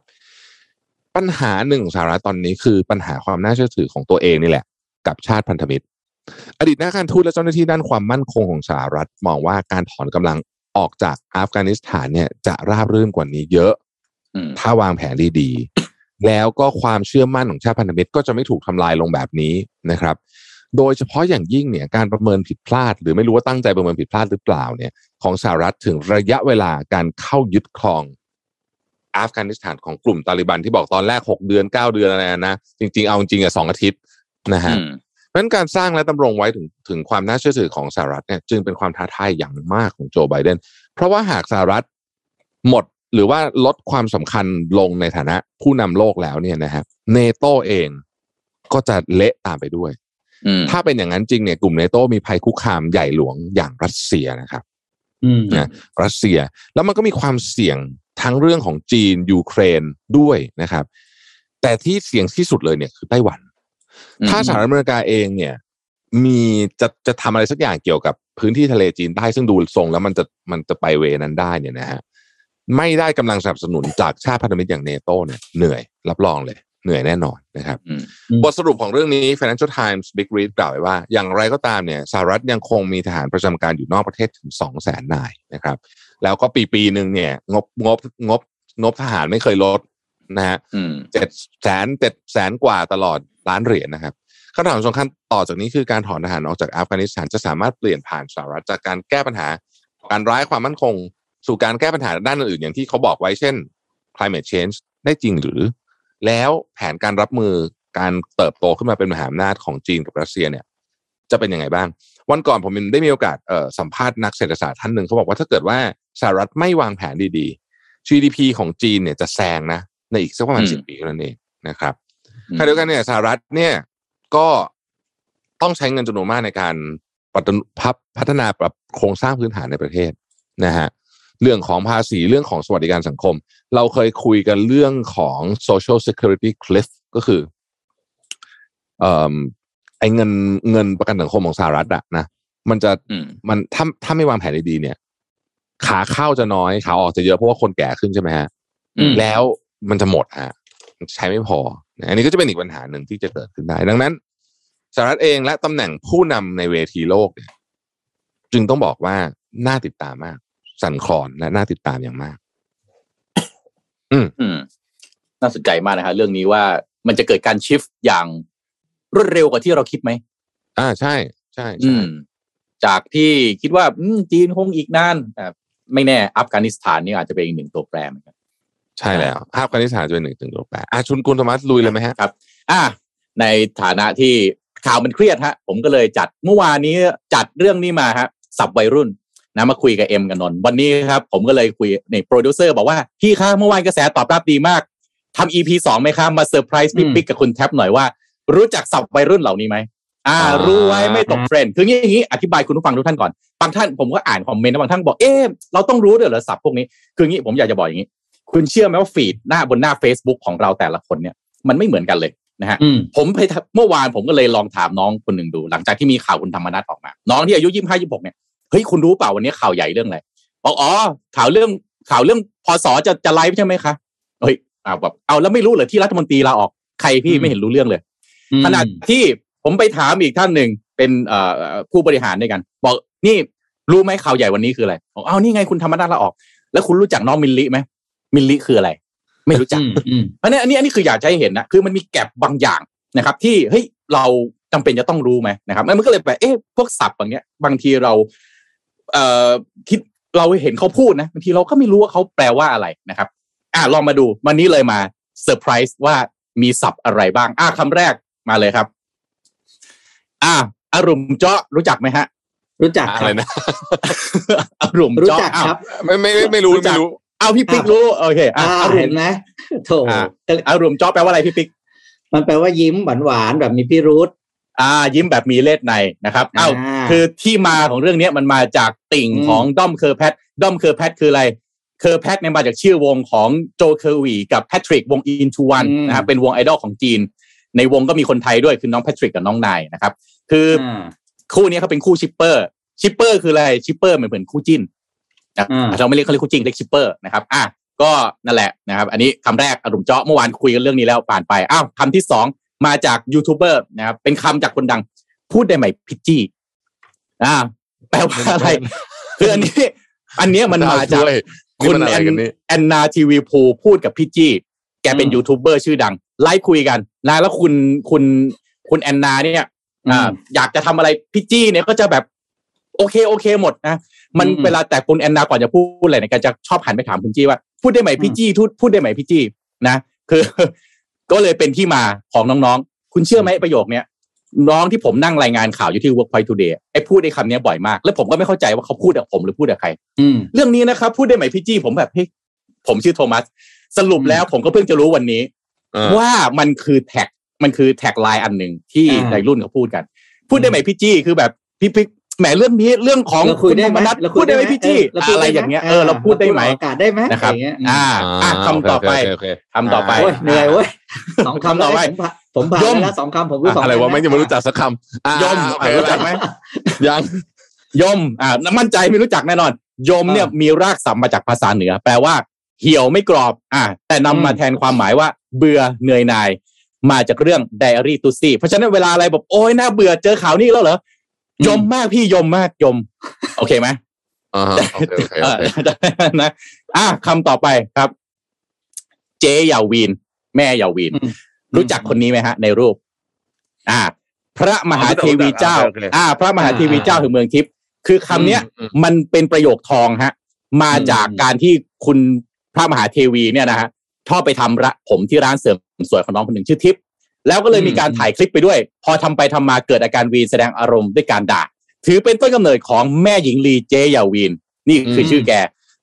ปัญหาหนึ่งของสหรัฐตอนนี้คือปัญหาความน่าเชื่อถือของตัวเองนี่แหละกับชาติพันธมิตรอดีตนักการทูตและเจ้าหน้าที่ด้านความมั่นคงของสหรัฐมองว่าการถอนกำลังออกจากอัฟกานิสถานเนี่ยจะราบรื่นกว่านี้เยอะถ้าวางแผนดีๆแล้วก็ความเชื่อมั่นของชาติพันธมิตรก็จะไม่ถูกทำลายลงแบบนี้นะครับโดยเฉพาะอย่างยิ่งเนี่ยการประเมินผิดพลาดหรือไม่รู้ว่าตั้งใจประเมินผิดพลาดหรือเปล่าเนี่ยของสหรัฐถึงระยะเวลาการเข้ายึดครองอัฟกานิสถานของกลุ่มตาลิบันที่บอกตอนแรกหกเดือนเก้าเดือนอะไรนะจริงๆเอาจริงอ่ะสองอาทิตย์นะฮะ ดังนั้นการสร้างและดำรงไว้ถึงถึงความน่าเชื่อถือของสหรัฐเนี่ยจึงเป็นความท้าทายอย่างมากของโจไบเดนเพราะว่าหากสหรัฐหมดหรือว่าลดความสำคัญลงในฐานะผู้นำโลกแล้วเนี่ยนะครับเนโต้เองก็จะเละตามไปด้วยถ้าเป็นอย่างนั้นจริงเนี่ยกลุ่มเนโต้มีภัยคุกคามใหญ่หลวงอย่างรัสเซียนะครับนะรัสเซียแล้วมันก็มีความเสี่ยงทั้งเรื่องของจีนยูเครนด้วยนะครับแต่ที่เสี่ยงที่สุดเลยเนี่ยคือไต้หวันถ้าสหรัฐอเมริกาเองเนี่ยมีจะจะทำอะไรสักอย่างเกี่ยวกับพื้นที่ทะเลจีนใต้ซึ่งดูทรงแล้วมันจะมันจะไปเวนั้นได้เนี่ยนะฮะไม่ได้กำลังสนับสนุนจากชาติพันธมิตรอย่างเนโต้เนี่ยเหนื่อยรับรองเลยเหนื่อยแน่นอนนะครับบทสรุปของเรื่องนี้ Financial Times Big Read กล่าวไว้ว่าอย่างไรก็ตามเนี่ยสหรัฐยังคงมีทหารประจำการอยู่นอกประเทศถึง สองแสน นายนะครับแล้วก็ปีปีนึงเนี่ยงบงบงบงบทหารไม่เคยลดนะฮะเจ็ดแสนเจ็ดแสนกว่าตลอดล้านเหรียญ น, นะครับคำถามสำคัญต่อจากนี้คือการถอนทหารออกจากอัฟกานิสถานจะสามารถเปลี่ยนผ่านสหรัฐจากการแก้ปัญหาการร้ายความมั่นคงสู่การแก้ปัญหาด้านอื่นอย่างที่เขาบอกไว้เช่น climate change ได้จริงหรือแล้วแผนการรับมือการเติบโตขึ้นมาเป็นมหาอำนาจของจีนกับรัสเซียเนี่ยจะเป็นยังไงบ้างวันก่อนผมได้มีโอกาสสัมภาษณ์นักเศรษฐศาสตร์ท่านหนึ่งเขาบอกว่าถ้าเกิดว่าสหรัฐไม่วางแผนดีๆ จี ดี พี ของจีนเนี่ยจะแซงนะในอีกสักประมาณสิบปีนั่นเองนะครับขณะเดียวกันเนี่ยสหรัฐเนี่ยก็ต้องใช้เงินจำนวนมากในการพัฒนาปรับโครงสร้างพื้นฐานในประเทศนะฮะเรื่องของภาษีเรื่องของสวัสดิการสังคมเราเคยคุยกันเรื่องของ social security cliff ก็คือเอ่อไอ้เงินเงินประกันสังคมของสหรัฐอะนะมันจะมันถ้าถ้าไม่วางแผนดีๆเนี่ยขาเข้าจะน้อยขาออกจะเยอะเพราะว่าคนแก่ขึ้นใช่ไหมฮะแล้วมันจะหมดฮะใช้ไม่พออันนี้ก็จะเป็นอีกปัญหาหนึ่งที่จะเกิดขึ้นได้ดังนั้นสหรัฐเองและตำแหน่งผู้นำในเวทีโลกเนี่ยจึงต้องบอกว่าน่าติดตามมากสั่นคลอนและน่าติดตามอย่างมากอืมน่าสนใจมากนะครับเรื่องนี้ว่ามันจะเกิดการชิฟต์อย่างรวดเร็วกว่าที่เราคิดไหมอ่าใช่ใช่ใช่จากที่คิดว่าจีนคงอีกนานแต่ไม่แน่อัฟกานิสถานนี่อาจจะเป็นอีกหนึ่งตัวแปรเหมือนกันใช่แล้วอัฟกานิสถานจะเป็นหนึ่งตัวแปรอ่ะชุนกุลธรรมะลุยเลยไหมฮะครับอ่าในฐานะที่ข่าวมันเครียดฮะผมก็เลยจัดเมื่อวานนี้จัดเรื่องนี้มาฮะสับวัยรุ่นนะมาคุยกับเอ็มกับนนท์วันนี้ครับผมก็เลยคุยในโปรดิวเซอร์บอกว่าพี่คะเมื่อวานกระแสตอบรับดีมากทำ อี พี สองไหมคะมาเซอร์ไพรส์พี่ปิ๊กกับคุณแท็บหน่อยว่ารู้จักศัพท์วัยรุ่นเหล่านี้ไหมอ่ารู้ไว้ไม่ตกเทรนด์คืออย่างนี้อธิบายคุณผู้ฟังทุกท่านก่อนบางท่านผมก็อ่านคอมเมนต์บางท่านบอกเอ๊ะเราต้องรู้ด้วยเหรอศัพท์พวกนี้คืองี้ผมอยากจะบอกอย่างนี้คุณเชื่อไหมว่าฟีดหน้าบนหน้า Facebook ของเราแต่ละคนเนี่ยมันไม่เหมือนกันเลยนะฮะผมไปเมื่อวานผมก็เลยลองถามน้องคนนึงดูหลังจากที่มีข่าวคุณธรรมนัสออกมาน้องที่อายุยี่สิบห้า ยี่สิบหกเนี่ยเฮ้ยคุณรู้เปล่าวันนี้ข่าวใหญ่เรื่องอะไรบอกอ๋อข่าวเรื่องข่าวเรื่องพศจะจะไลฟ์ใช่ไหมคะเฮ้ยอ้าวแบบเอาแล้วไม่รู้เหรอที่รัฐมนตรีลาออกใครพี่ไม่เห็นรู้เรื่องเลยขณะที่ผมไปถามอีกท่านหนึ่งเป็นเอ่อผู้บริหารด้วยกันบอกนี่รู้ไหมข่าวใหญ่วันนี้คืออะไรบอกอ้าวนี่ไงคุณธรรมนัสลาออกแล้วคุณรู้จักน้องมิลลิไหมมิลลิคืออะไรไม่รู้จักเพราะเนี่ยอันนี้อันนี้คืออยากจะให้เห็นนะคือมันมีแก็บบางอย่างนะครับที่เฮ้ยเราจำเป็นจะต้องรู้ไหมนะครับมันก็เลยแบบเอ๊ะพวกศัพท์บางอย่างบางทีเราเอ่อคิดเราเห็นเขาพูดนะบางทีเราก็ไม่รู้ว่าเขาแปลว่าอะไรนะครับอ่ะลองมาดูวันนี้เลยมาเซอร์ไพรส์ว่ามีศัพท์อะไรบ้างอ่ะคำแรกมาเลยครับอ่ะอรุมเจาะรู้จักไหมฮะรู้จักอะไรนะอรุมเจาะครับไม่ไม่ไม่รู้ไม่รู้เอาพี่ปิ๊กรู้โอเคอ่ะเห็นนะโถอรุมเจาะแปลว่าอะไรพี่ปิ๊กมันแปลว่ายิ้มหวานๆแบบมีพิรุธอ่ายิ้มแบบมีเล่ห์ในนะครับเอ้าคือที่มาของเรื่องนี้มันมาจากติ่งของด้อมเคอร์แพทด้อมเคอร์แพทคืออะไรเคอร์แพทเนี่ยมาจากชื่อวงของโจเคอร์วีกับแพทริกวง Into One นะครับเป็นวงไอดอลของจีนในวงก็มีคนไทยด้วยคือน้องแพทริกกับน้องนายนะครับคือคู่นี้เขาเป็นคู่ชิปเปอร์ชิปเปอร์คืออะไรชิปเปอร์เหมือนเหมือนคู่จิ้นนะเราไม่เรียกเขาเรียกคู่จิ้นเรียกชิปเปอร์นะครับอ่ะก็นั่นแหละนะครับอันนี้คำแรกอรุมเจาะเมื่อวานคุยกันเรื่องนี้แล้วผ่านไปอ้าวคำที่สองมาจากยูทูบเบอร์นะครับเป็นคำจากคนดังพูดได้ไหมพิจี้อ่าแปลว่าอะไรคืออันนี้อันนี้มันมาจากคุณแอนนาทีวีพูพูดกับพิจี้แกเป็นยูทูบเบอร์ชื่อดังไลฟ์คุยกันนะแล้วคุณคุณคุณแอนนาเนี่ยอ่าอยากจะทำอะไรพิจี้เนี่ยก็จะแบบโอเคโอเคหมดนะมันเวลาแต่คุณแอนนาก่อนจะพูดอะไรเนี่ยแกจะชอบหันไปถามพิจี้ว่าพูดได้ไหมพิจี้พูดได้ไหมพิจี้นะคือก็เลยเป็นที่มาของน้องๆคุณเชื่อไหมประโยคเนี้ย น้องที่ผมนั่งรายงานข่าวอยู่ที่ Workpoint Today ไอ้พูดไอ้คำนี้บ่อยมากแล้วผมก็ไม่เข้าใจว่าเขาพูดกับผมหรือพูดกับใครเรื่องนี้นะครับพูดได้ไหมพี่จี้ผมแบบเฮ้ยผมชื่อโทมัสสรุปแล้วผมก็เพิ่งจะรู้วันนี้ว่ามันคือแท็กมันคือแท็กไลน์อันหนึ่งที่ในรุ่นเขาพูดกันพูดได้ไหมพี่จี้คือแบบพี่พี่แหมเรื่องนี้เรื่องของคุณธรรมนัสพูดได้ไหมพี่จี้อะไรอย่างเงี้ยเออเราพูดได้ไหมอากาศได้ไหมนะครับอ่าคำต่อไปคำต่อไปเหนื่อยเว้ยสองคำต่อไปผมผ่านแล้วสองคำผมรู้สองอะไรวะไม่ยังไม่รู้จักสักคำย่อมรู้จักไหมยังย่อมอ่ามั่นใจไม่รู้จักแน่นอนย่อมเนี่ยมีรากศัพท์มาจากภาษาเหนือแปลว่าเหี่ยวไม่กรอบอ่าแต่นำมาแทนความหมายว่าเบื่อเหนื่อยหน่ายมาจากเรื่อง Diary to See เพราะฉะนั้นเวลาอะไรแบบโอ๊ยน่าเบื่อเจอข่าวนี้แล้วเหรอยมมากพี่ยมมากยมโอเคไหมอ่าโอเคโอเคนะอ่ะคำต่อไปครับเจยาวีนแม่ยาวีนรู้จักคนนี้ไหมฮะในรูปอ่าพระมหาเทวีเจ้าอ่าพระมหาเทวีเจ้าแห่งเมืองทิพย์คือคำเนี้ยมันเป็นประโยคทองฮะมาจากการที่คุณพระมหาเทวีเนี่ยนะฮะชอบไปทำระผมที่ร้านเสริมสวยของน้องคนหนึ่งชื่อทิพย์แล้วก็เลยมีการถ่ายคลิปไปด้วยพอทำไปทำมาเกิดอาการวีนแสดงอารมณ์ด้วยการด่าถือเป็นต้นกำเนิดของแม่หญิงลีเจยาวีนนี่คือชื่อแก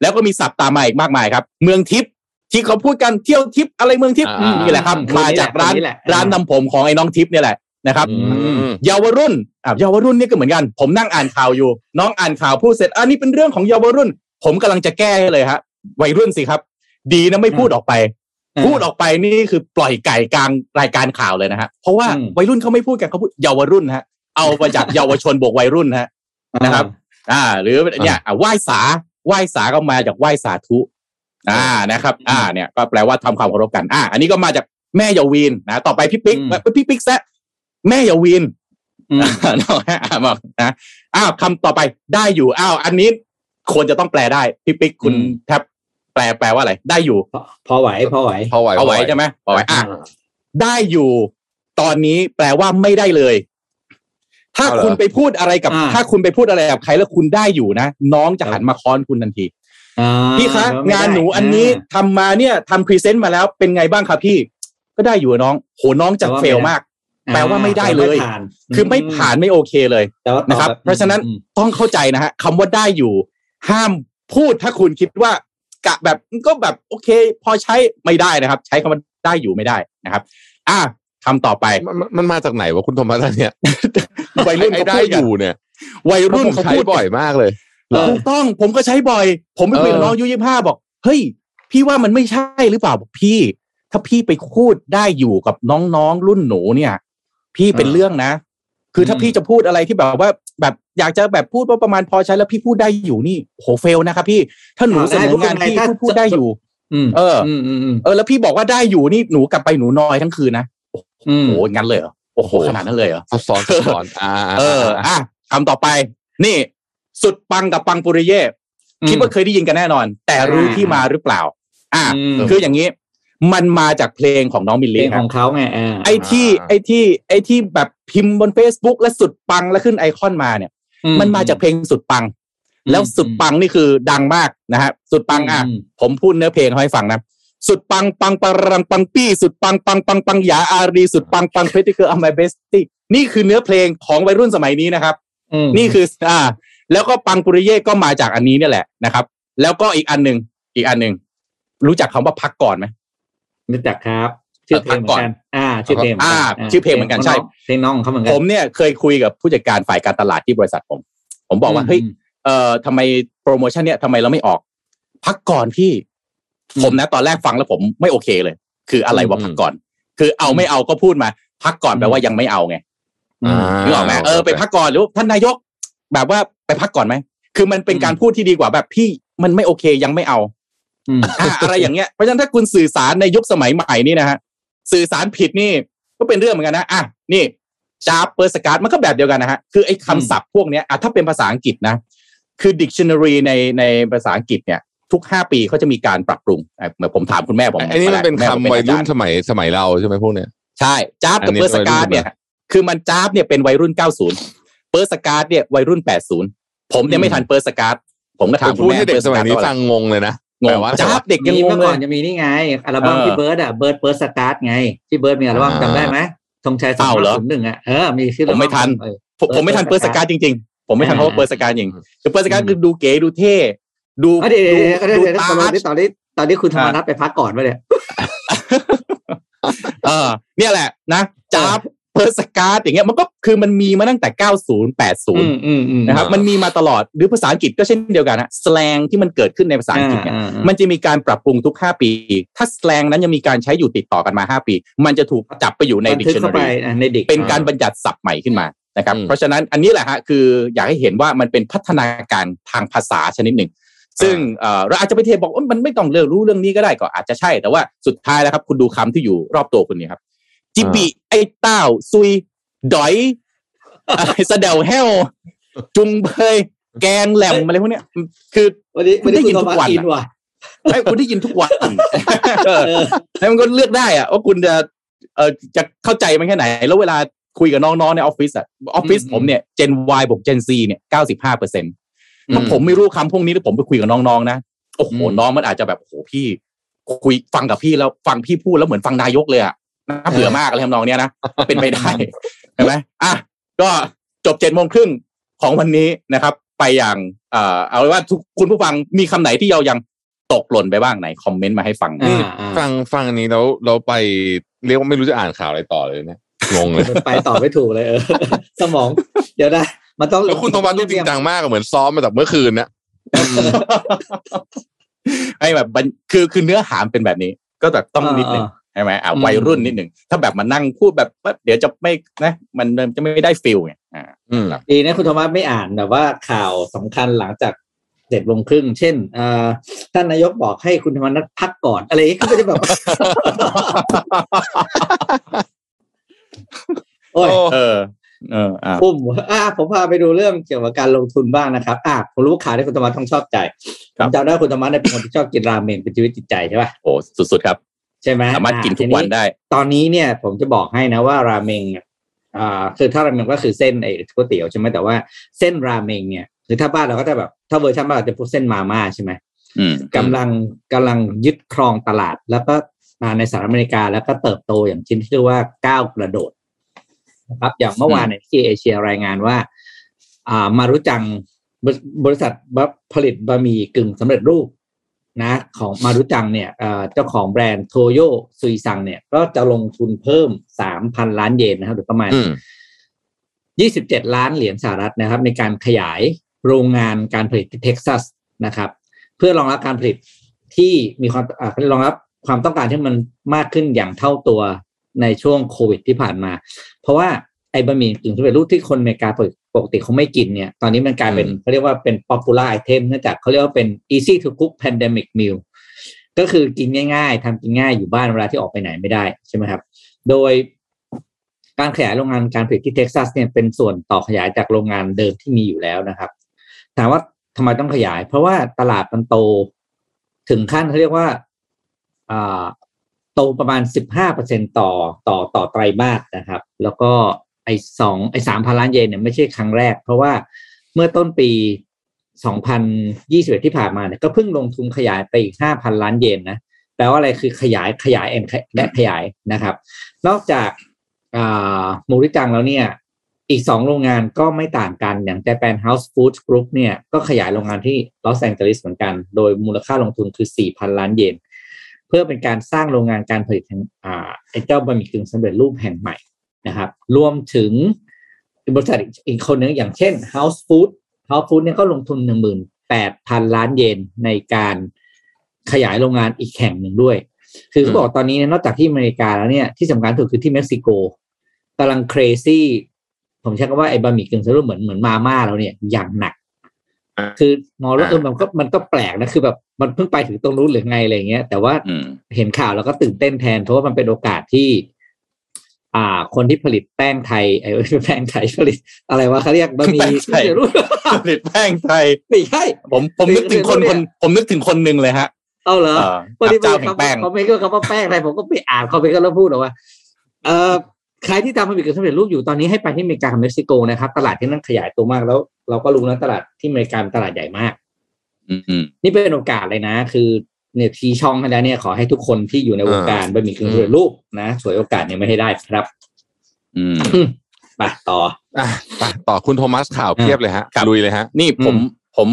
แล้วก็มีศัพท์ตามมาอีกมากมายครับเมืองทิพย์ที่เขาพูดกันเที่ยวทิพย์อะไรเมืองทิพย์นี่แหละครับมาจากร้านร้านทำผมของไอ้น้องทิพย์นี่แหละนะครับเยาวรุ่นอ่ะเยาวรุ่นนี่ก็เหมือนกันผมนั่งอ่านข่าวอยู่น้องอ่านข่าวพูดเสร็จอันนี้เป็นเรื่องของเยาวรุ่นผมกำลังจะแก้เลยฮะวัยรุ่นสิครับดีนะไม่พูดออกไปพูดออกไปนี่คือปล่อยไก่กลางรายการข่าวเลยนะฮะเพราะว่าวัยรุ่นเขาไม่พูดกันเขาพูดเยาวรุ่นฮะเอามาจากเยาวชนบวกวัยรุ่นฮะนะครับอ่าหรือเนี่ยไหว้สาไหว้สาก็มาจากไหว้สาธุอ่านะครับอ่าเนี่ยก็แปลว่าทำความเคารพกันอ่าอันนี้ก็มาจากแม่เยาวีนนะต่อไปพี่ปิ๊กพี่ปิ๊กแซะแม่เยาวีนนะบอกนะอ้าวคำต่อไปได้อยู่อ้าวอันนี้ควรจะต้องแปลได้พี่ปิ๊กคุณแทบแปลแปลว่าอะไรได้อยู่พอไหวพอไหวพอไหวพอไหวใช่ไหมพอไหวอ่ะได้อยู่ตอนนี้แปลว่าไม่ได้เลยถ้าคุณไปพูดอะไรกับถ้าคุณไปพูดอะไรกับใครแล้วคุณได้อยู่นะน้องจะหันมาค้อนคุณทันทีพี่คะงานหนูอันนี้ทำมาเนี่ยทำพรีเซนต์มาแล้วเป็นไงบ้างครับพี่ก็ได้อยู่น้องโหน้องจะเฟลมากแปลว่าไม่ได้เลยคือไม่ผ่านไม่โอเคเลยนะครับเพราะฉะนั้นต้องเข้าใจนะฮะคำว่าได้อยู่ห้ามพูดถ้าคุณคิดว่ากะแบบก็แบบโอเคพอใช้ไม่ได้นะครับใช้คำว่าได้อยู่ไม่ได้นะครับอ่ะคำต่อไปมันมาจากไหนวะคุณธรรมนัสเนี่ยวัยรุ่นได้อยู่เนี่ยวัยรุ่นเขาพูดบ่อยมากเลยถูกต้องผมก็ใช้บ่อยผมไปคุยกับน้องอายุยี่สิบห้าบอกเฮ้ยพี่ว่ามันไม่ใช่หรือเปล่าบอกพี่ถ้าพี่ไปพูดได้อยู่กับน้องๆรุ่นหนูเนี่ยพี่เป็นเรื่องนะคือถ้าพี่จะพูดอะไรที่แบบว่าแบบอยากจะแบบพูดว่าประมาณพอใช้แล้วพี่พูดได้อยู่นี่โหเฟลนะครับพี่ถ้าหนูเสนองานพี่พูดได้อยู่เออเออแล้วพี่บอกว่าได้อยู่นี่หนูกลับไปหนูนอยทั้งคืนนะโอ้โหงั้นเลยเหรอโอ้โหขนาดนั้นเลยเหรอสอนสอนอ่าเอออ่ะคำต่อไปนี่สุดปังกับปังปุริเย่คิดว่าเคยได้ยินกันแน่นอนแต่รู้ที่มาหรือเปล่าอ่ะคืออย่างนี้มันมาจากเพลงของน้องมิลลี่ของเขาไงไอ้ที่ไอ้ที่ไอ้ที่แบบพิมพ์บน Facebook และสุดปังแล้วขึ้นไอคอนมาเนี่ยมันมาจากเพลงสุดปังแล้วสุดปังนี่คือดังมากนะฮะสุดปังอ่ะผมพูดเนื้อเพลงให้ฟังนะสุดปังปังปรังปังปี้สุดปังปังปังปังยาอารีสุดปังปังเพชรที่คืออัมไบเบสตี้นี่คือเนื้อเพลงของวัยรุ่นสมัยนี้นะครับนี่คืออ่าแล้วก็ปังปุริเย่ก็มาจากอันนี้นี่แหละนะครับแล้วก็อีกอันหนึ่งอีกอันหนึ่งรู้จักคำว่าพักก่อนไหมรู้จักครับชื่อเพลงเหมือนกันอ่าชื่อเพลงอ่าชื่อเพลงเหมือนกันใช่เพลงน้องเขาเหมือนกันผมเนี่ยเคยคุยกับผู้จัดการฝ่ายการตลาดที่บริษัทผมผมบอกว่าเฮ้ยเอ่อทำไมโปรโมชั่นเนี่ยทำไมเราไม่ออกพักก่อนพี่ผมนะตอนแรกฟังแล้วผมไม่โอเคเลยคืออะไรว่าพักก่อนคือเอาไม่เอาก็พูดมาพักก่อนแปลว่ายังไม่เอาไงนึกออกไหมเออไปพักก่อนหรือท่านนายกแบบว่าไปพักก่อนไหมคือมันเป็นการพูดที่ดีกว่าแบบพี่มันไม่โอเคยังไม่เอาอะไรอย่างเงี้ยเพราะฉะนั้นถ้าคุณสื่อสารในยุคสมัยใหม่นี่นะฮะสื่อสารผิดนี่ก็เป็นเรื่องเหมือนกันนะอ่ะนี่ชาร์ปเปอร์สการ์ดมันก็แบบเดียวกันนะฮะคือไอ้คำศัพท์พวกเนี้ยอ่ะถ้าเป็นภาษาอังกฤษนะคือ dictionary ในในภาษาอังกฤษเนี่ยทุกห้าปีเขาจะมีการปรับปรุงเหมือนผมถามคุณแม่ผมอันนี้มันเป็นคำวัยรุ่นสมัยสมัยเราใช่ไหมพวกเนี้ยใช่ชาร์ปกับเปอร์สการ์ดเนี่ยคือมันชาร์ปเนี่ยเป็นวัยรุ่นเก้าสิบเปอร์สการ์ดเนี่ยวัยรุ่นแปดสิบผมเนี่ยไม่ทันเปอร์สการ์ดผมก็ถามคุณแม่เปอร์สการ์ดนี่ฟังงงเลยนะแต่ว่าจับเด็กยังงงเลยเมื่อก่อนจะมีนี่ไงอัลบั้มที่เบิร์ดอ่ะเบิร์ดเบิร์ดสตาร์ทไงที่เบิร์ดมีอัลบั้มจำได้ไหม ธงชัยสองศูนย์หนึ่งอ่ะเออมีชื่อผมไม่ทันผมไม่ทันเปิดสกาจริงๆผมไม่ทันเพราะว่าเปิดสกาจริงแต่เปิดสกาคือดูเก๋ดูเท่ดูเดี๋ยวดูตาตอนนี้ตอนนี้ตอนนี้คุณธรรมนัสไปพักก่อนไปเลยเออเนี่ยแหละนะจับเพิร์สการ์ดอย่างเงี้ยมันก็คือมันมีมาตั้งแต่เก้าสิบ แปดสิบนะครับมันมีมาตลอดหรือภาษาอังกฤษก็เช่นเดียวกันนะสแลงที่มันเกิดขึ้นในภาษาอังกฤษเนี่ยมันจะมีการปรับปรุงทุกห้าปีถ้าสแลงนั้นยังมีการใช้อยู่ติดต่อกันมาห้าปีมันจะถูกจับไปอยู่ใน dictionary เป็นการบัญญัติศัพท์ใหม่ขึ้นมานะครับเพราะฉะนั้นอันนี้แหละฮะคืออยากให้เห็นว่ามันเป็นพัฒนาการทางภาษาชนิดหนึ่งซึ่งเราอาจจะไปเทบอกว่ามันไม่ต้องเลือกรู้เรื่องนี้ก็ได้ก็อาจจะใช่แต่ว่าสุดท้ายแล้วครับคุณดูคำที่อยู่รอบตัวคุณนี่ครับจิบิไอ้เต้าซุยดอยสะเดาแห้วจุงเบยแกงแหลมอะไรพวกเนี้ยคือวันนี้ได้ยินทุกวันไอ้คุณได้ยินทุกวันแล้วมันก็เลือกได้อะว่าคุณจะเอ่อจะเข้าใจมันแค่ไหนแล้วเวลาคุยกับน้องๆในออฟฟิศอะออฟฟิศผมเนี่ย Gen Y บวก Gen Z เนี่ย เก้าสิบห้าเปอร์เซ็นต์ถ้าผมไม่รู้คำพวกนี้แล้วผมไปคุยกับน้องๆนะโอ้โหน้องมันอาจจะแบบโอ้โหพี่คุยฟังกับพี่แล้วฟังพี่พูดแล้วเหมือนฟังนายกเลยอะน่าเบื่อมากเลยทำนองเนี้ยนะเป็นไปได้ใช่ไหมอ่ะก็จบเจ็ดโมงครึ่งของวันนี้นะครับไปอย่างเอ่อเอาไว้ว่าทุกคุณผู้ฟังมีคำไหนที่เรายังตกหล่นไปบ้างไหนคอมเมนต์มาให้ฟังฟังฟังนี้แล้วเราไปเรียกว่าไม่รู้จะอ่านข่าวอะไรต่อเลยนะงงเลยไปต่อไม่ถูกเลยเออสมองเดี๋ยวนะมันต้องคุณธรรมนัสจริงจังมากเหมือนซ้อมมาจากเมื่อคืนนะไอ้แบบคือคือเนื้อหาเป็นแบบนี้ก็แต่ต้องนิดนึงใช่ไหมอ่าวัยรุ่นนิดหนึ่งถ้าแบบมานั่งพูดแบบเดี๋ยวจะไม่นะมันจะไม่ได้ฟิลไงอ่าดีนะคุณธรรมนัสไม่อ่านแต่ว่าข่าวสำคัญหลังจากเจ็ดโมงครึ่งเช่นอ่าท่านนายกบอกให้คุณธรรมนัสพักก่อนอะไรเขาก็จะแบบโอ้ยเออเอออ่าผมอ่าผมพาไปดูเรื่องเกี่ยวกับการลงทุนบ้างนะครับอ่าผมรู้ข่าวที่คุณธรรมนัสต้องชอบใจผมจำได้คุณธรรมนัสเนี่ยเป็นคนที่ชอบกินราเมนเป็นชีวิตจิตใจใช่ป่ะโอ้สุดๆครับใช่ไหมสามารถกินทุกวันได้ตอนนี้เนี่ยผมจะบอกให้นะว่าราเมงอ่าคือถ้าราเมงก็คือเส้นไอ้ก๋วยเตี๋ยวใช่ไหมแต่ว่าเส้นราเมงเนี่ยคือถ้าบ้านเราก็จะแบบถ้าเวอร์ชันบ้านเราจะพูดเส้นมาม่าใช่ไหมกำลังกำลังยึดครองตลาดแล้วก็มาในสหรัฐอเมริกาแล้วก็เติบโตอย่างชิ้นที่เรียกว่าก้าวกระโดดนะครับอย่างเมื่อวานในที่เอเชียรายงานว่าอ่ามารุจังบริษัทผลิตบะหมี่กึ่งสำเร็จรูปนะของมารุจังเนี่ยเจ้าของแบรนด์โทโยซุยซังเนี่ยก็จะลงทุนเพิ่ม สามพันล้านเยนนะครับหรือประมาณยี่สิบเจ็ดล้านเหรียญสหรัฐนะครับในการขยายโรงงานการผลิตที่เท็กซัสนะครับเพื่อรองรับการผลิตที่มีความรองรับความต้องการที่มันมากขึ้นอย่างเท่าตัวในช่วงโควิดที่ผ่านมาเพราะว่าไอ้บะหมี่กึ่งสำเร็จรูปที่คนอเมริกาปกติเขาไม่กินเนี่ยตอนนี้มันกลายเป็นเขาเรียกว่าเป็น popular item เนื่องจากเขาเรียกว่าเป็น easy to cook pandemic meal ก็คือกินง่ายๆทำกินง่ายอยู่บ้านเวลาที่ออกไปไหนไม่ได้ใช่ไหมครับโดยการขยายโรงงานการผลิตที่เท็กซัสเนี่ยเป็นส่วนต่อขยายจากโรงงานเดิมที่มีอยู่แล้วนะครับถามว่าทำไมต้องขยายเพราะว่าตลาดมันโตถึงขั้นเขาเรียกว่าอ่าโตประมาณ สิบห้าเปอร์เซ็นต์ ต่อต่อต่อไตรมาสนะครับแล้วก็ไอ้สองไอ้สามพันล้านเยนเนี่ยไม่ใช่ครั้งแรกเพราะว่าเมื่อต้นปีสองพันยี่สิบเอ็ดที่ผ่านมาเนี่ยก็เพิ่งลงทุนขยายไปอีก ห้าพันล้านเยนนะแปลว่าอะไรคือขยายขยายและขยายนะครับนอกจากอ่ามูริจังแล้วเนี่ยอีกสองโรงงานก็ไม่ต่างกันอย่าง Japan House Food Group เนี่ยก็ขยายโรงงานที่ลอสแองเจลิสเหมือนกันโดยมูลค่าลงทุนคือ สี่พันล้านเยนเพื่อเป็นการสร้างโรงงานการผลิตอ่าไอ้เจ้าบะหมี่กึ่งสำเร็จรูปแห่งใหม่นะครับรวมถึงบริษัทอีกคนหนึ่งอย่างเช่น House Food House Food เนี่ยก็ลงทุน หนึ่งหมื่นแปดพันล้านเยนในการขยายโรงงานอีกแห่งหนึ่งด้วยคือเขาบอกตอนนี้นอกจากที่อเมริกาแล้วเนี่ยที่สำคัญสุดคือที่เม็กซิโกกำลัง crazy ผมใช้คำว่าไอ้บะหมี่กึ่งสำเร็จรูปเหมือนเหมือนมาม่าแล้วเนี่ยอย่างหนักคือมองแล้วเออมันก็มันก็แปลกนะคือแบบมันเพิ่งไปถึงตรงนู้นหรือไงอะไรเงี้ยแต่ว่าเห็นข่าวแล้วก็ตื่นเต้นแทนเพราะว่ามันเป็นโอกาสที่อ่าคนที่ผลิตแป้งไทยไอ้แป้งไทยผลิตอะไรวะเขาเรียกบะหมี่ผลิตแป้งไทยไม่ใช่ผมผมนึกถึงคนคนผมนึกถึงคนหนึ่งเลยฮะเอ้าเหรอวันนี้เขาเขาไม่ก็เขาว่าแป้งไทยผมก็ไปอ่านเขาไปก็แล้วพูดหรอว่าเอ่อใครที่ทำบะหมี่กึ่งสำเร็จรูปอยู่ตอนนี้ให้ไปที่อเมริกากับเม็กซิโกนะครับตลาดที่นั่นขยายตัวมากแล้วเราก็รู้นะตลาดที่อเมริกาตลาดใหญ่มากนี่เป็นโอกาสเลยนะคือเนี่ยทีช่องนะเนี่ยขอให้ทุกคนที่อยู่ในวงการบะหมี่กึ่งสำเร็จรูปนะฉวยโอกาสเนี่ยไม่ให้ได้ครับ อืมไปต่ออ่ะไปต่อคุณโทมัสข่าวเพียบเลยฮะลุยเลยฮะนี่ผมผม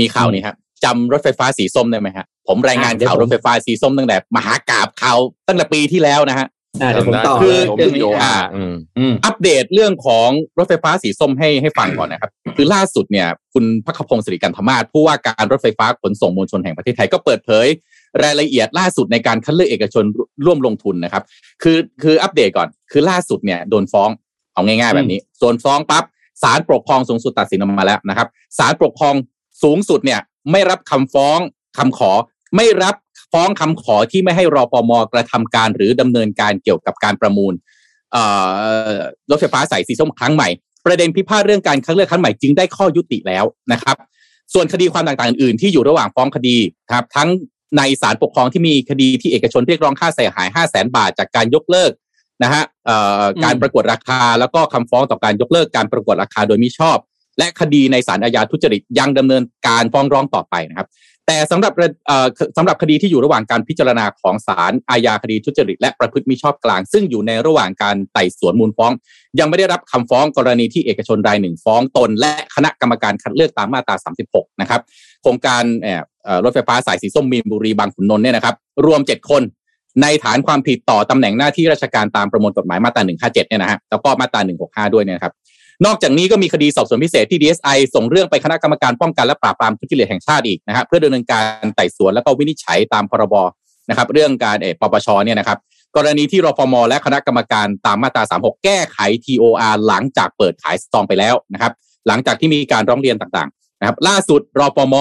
มีข่าวนี้ครับจำรถไฟฟ้าสีส้มได้ไหมฮะผมรายงานข่าวรถไฟฟ้าสีส้มตั้งแต่มหากาพย์ข่าวตั้งแต่ปีที่แล้วนะฮะอ่าเดี๋ยวผมต่อคือเรื่องนี้อ่าอัปเดตเรื่องของรถไฟฟ้าสีส้มให้ให้ฟังก่อนนะครับคือล่าสุดเนี่ยคุณภัคพงศ์สิริกันธมาศผู้ว่าการรถไฟฟ้าขนส่งมวลชนแห่งประเทศไทยก็เปิดเผยรายละเอียดล่าสุดในการคัดเลือกเอกชนร่วมลงทุนนะครับคือคืออัปเดตก่อนคือล่าสุดเนี่ยโดนฟ้องเอาง่ายๆแบบนี้โดนฟ้องปั๊บศาลปกครองสูงสุดตัดสินออกมาแล้วนะครับศาลปกครองสูงสุดเนี่ยไม่รับคำฟ้องคำขอไม่รับฟ้องคำขอที่ไม่ให้รปม.กระทำการหรือดำเนินการเกี่ยวกับการประมูลรถไฟฟ้าสายสีส้มครั้งใหม่ประเด็นพิพาทเรื่องการคัดเลือกครั้งใหม่จึงได้ข้อยุติแล้วนะครับส่วนคดีความต่างๆอื่นๆที่อยู่ระหว่างฟ้องคดีครับทั้งในศาลปกครองที่มีคดีที่เอกชนเรียกร้องค่าเสียหาย ห้าแสนบาทจากการยกเลิกนะฮะการประกวดราคาแล้วก็คำฟ้องต่อการยกเลิกการประกวดราคาโดยมิชอบและคดีในศาลอาญาทุจริตยังดำเนินการฟ้องร้องต่อไปนะครับแต่สำหรับสำหรับคดีที่อยู่ระหว่างการพิจารณาของศาลอาญาคดีทุจริตและประพฤติมิชอบกลางซึ่งอยู่ในระหว่างการไต่สวนมูลฟ้องยังไม่ได้รับคำฟ้องกรณีที่เอกชนรายหนึ่งฟ้องตนและคณะกรรมการคัดเลือกตามมาตราสามสิบหกนะครับโครงการรถไฟฟ้าสายสีส้มมีนบุรีบางขุนนนท์เนี่ยนะครับรวมเจ็ดคนในฐานความผิดต่อตำแหน่งหน้าที่ราชการตามประมวลกฎหมายมาตราหนึ่งห้าเจ็ดเนี่ยนะฮะแล้วก็มาตราหนึ่งหกห้าด้วยเนี่ยนะครับนอกจากนี้ก็มีคดีสอบสวนพิเศษที่ ดี เอส ไอ ส่งเรื่องไปคณะกรรมการป้องกันและปราบปรามทุจริตแห่งชาติอีกนะฮะเพื่อดำเนินการไต่สวนแล้วก็วินิจฉัยตามพรบนะครับเรื่องการเอ่อปปชเนี่ยนะครับกรณีที่รปมและคณะกรรมการตามมาตราสามสิบหกแก้ไข ที โอ อาร์ หลังจากเปิดขายซองไปแล้วนะครับหลังจากที่มีการร้องเรียนต่างๆนะครับล่าสุดรปม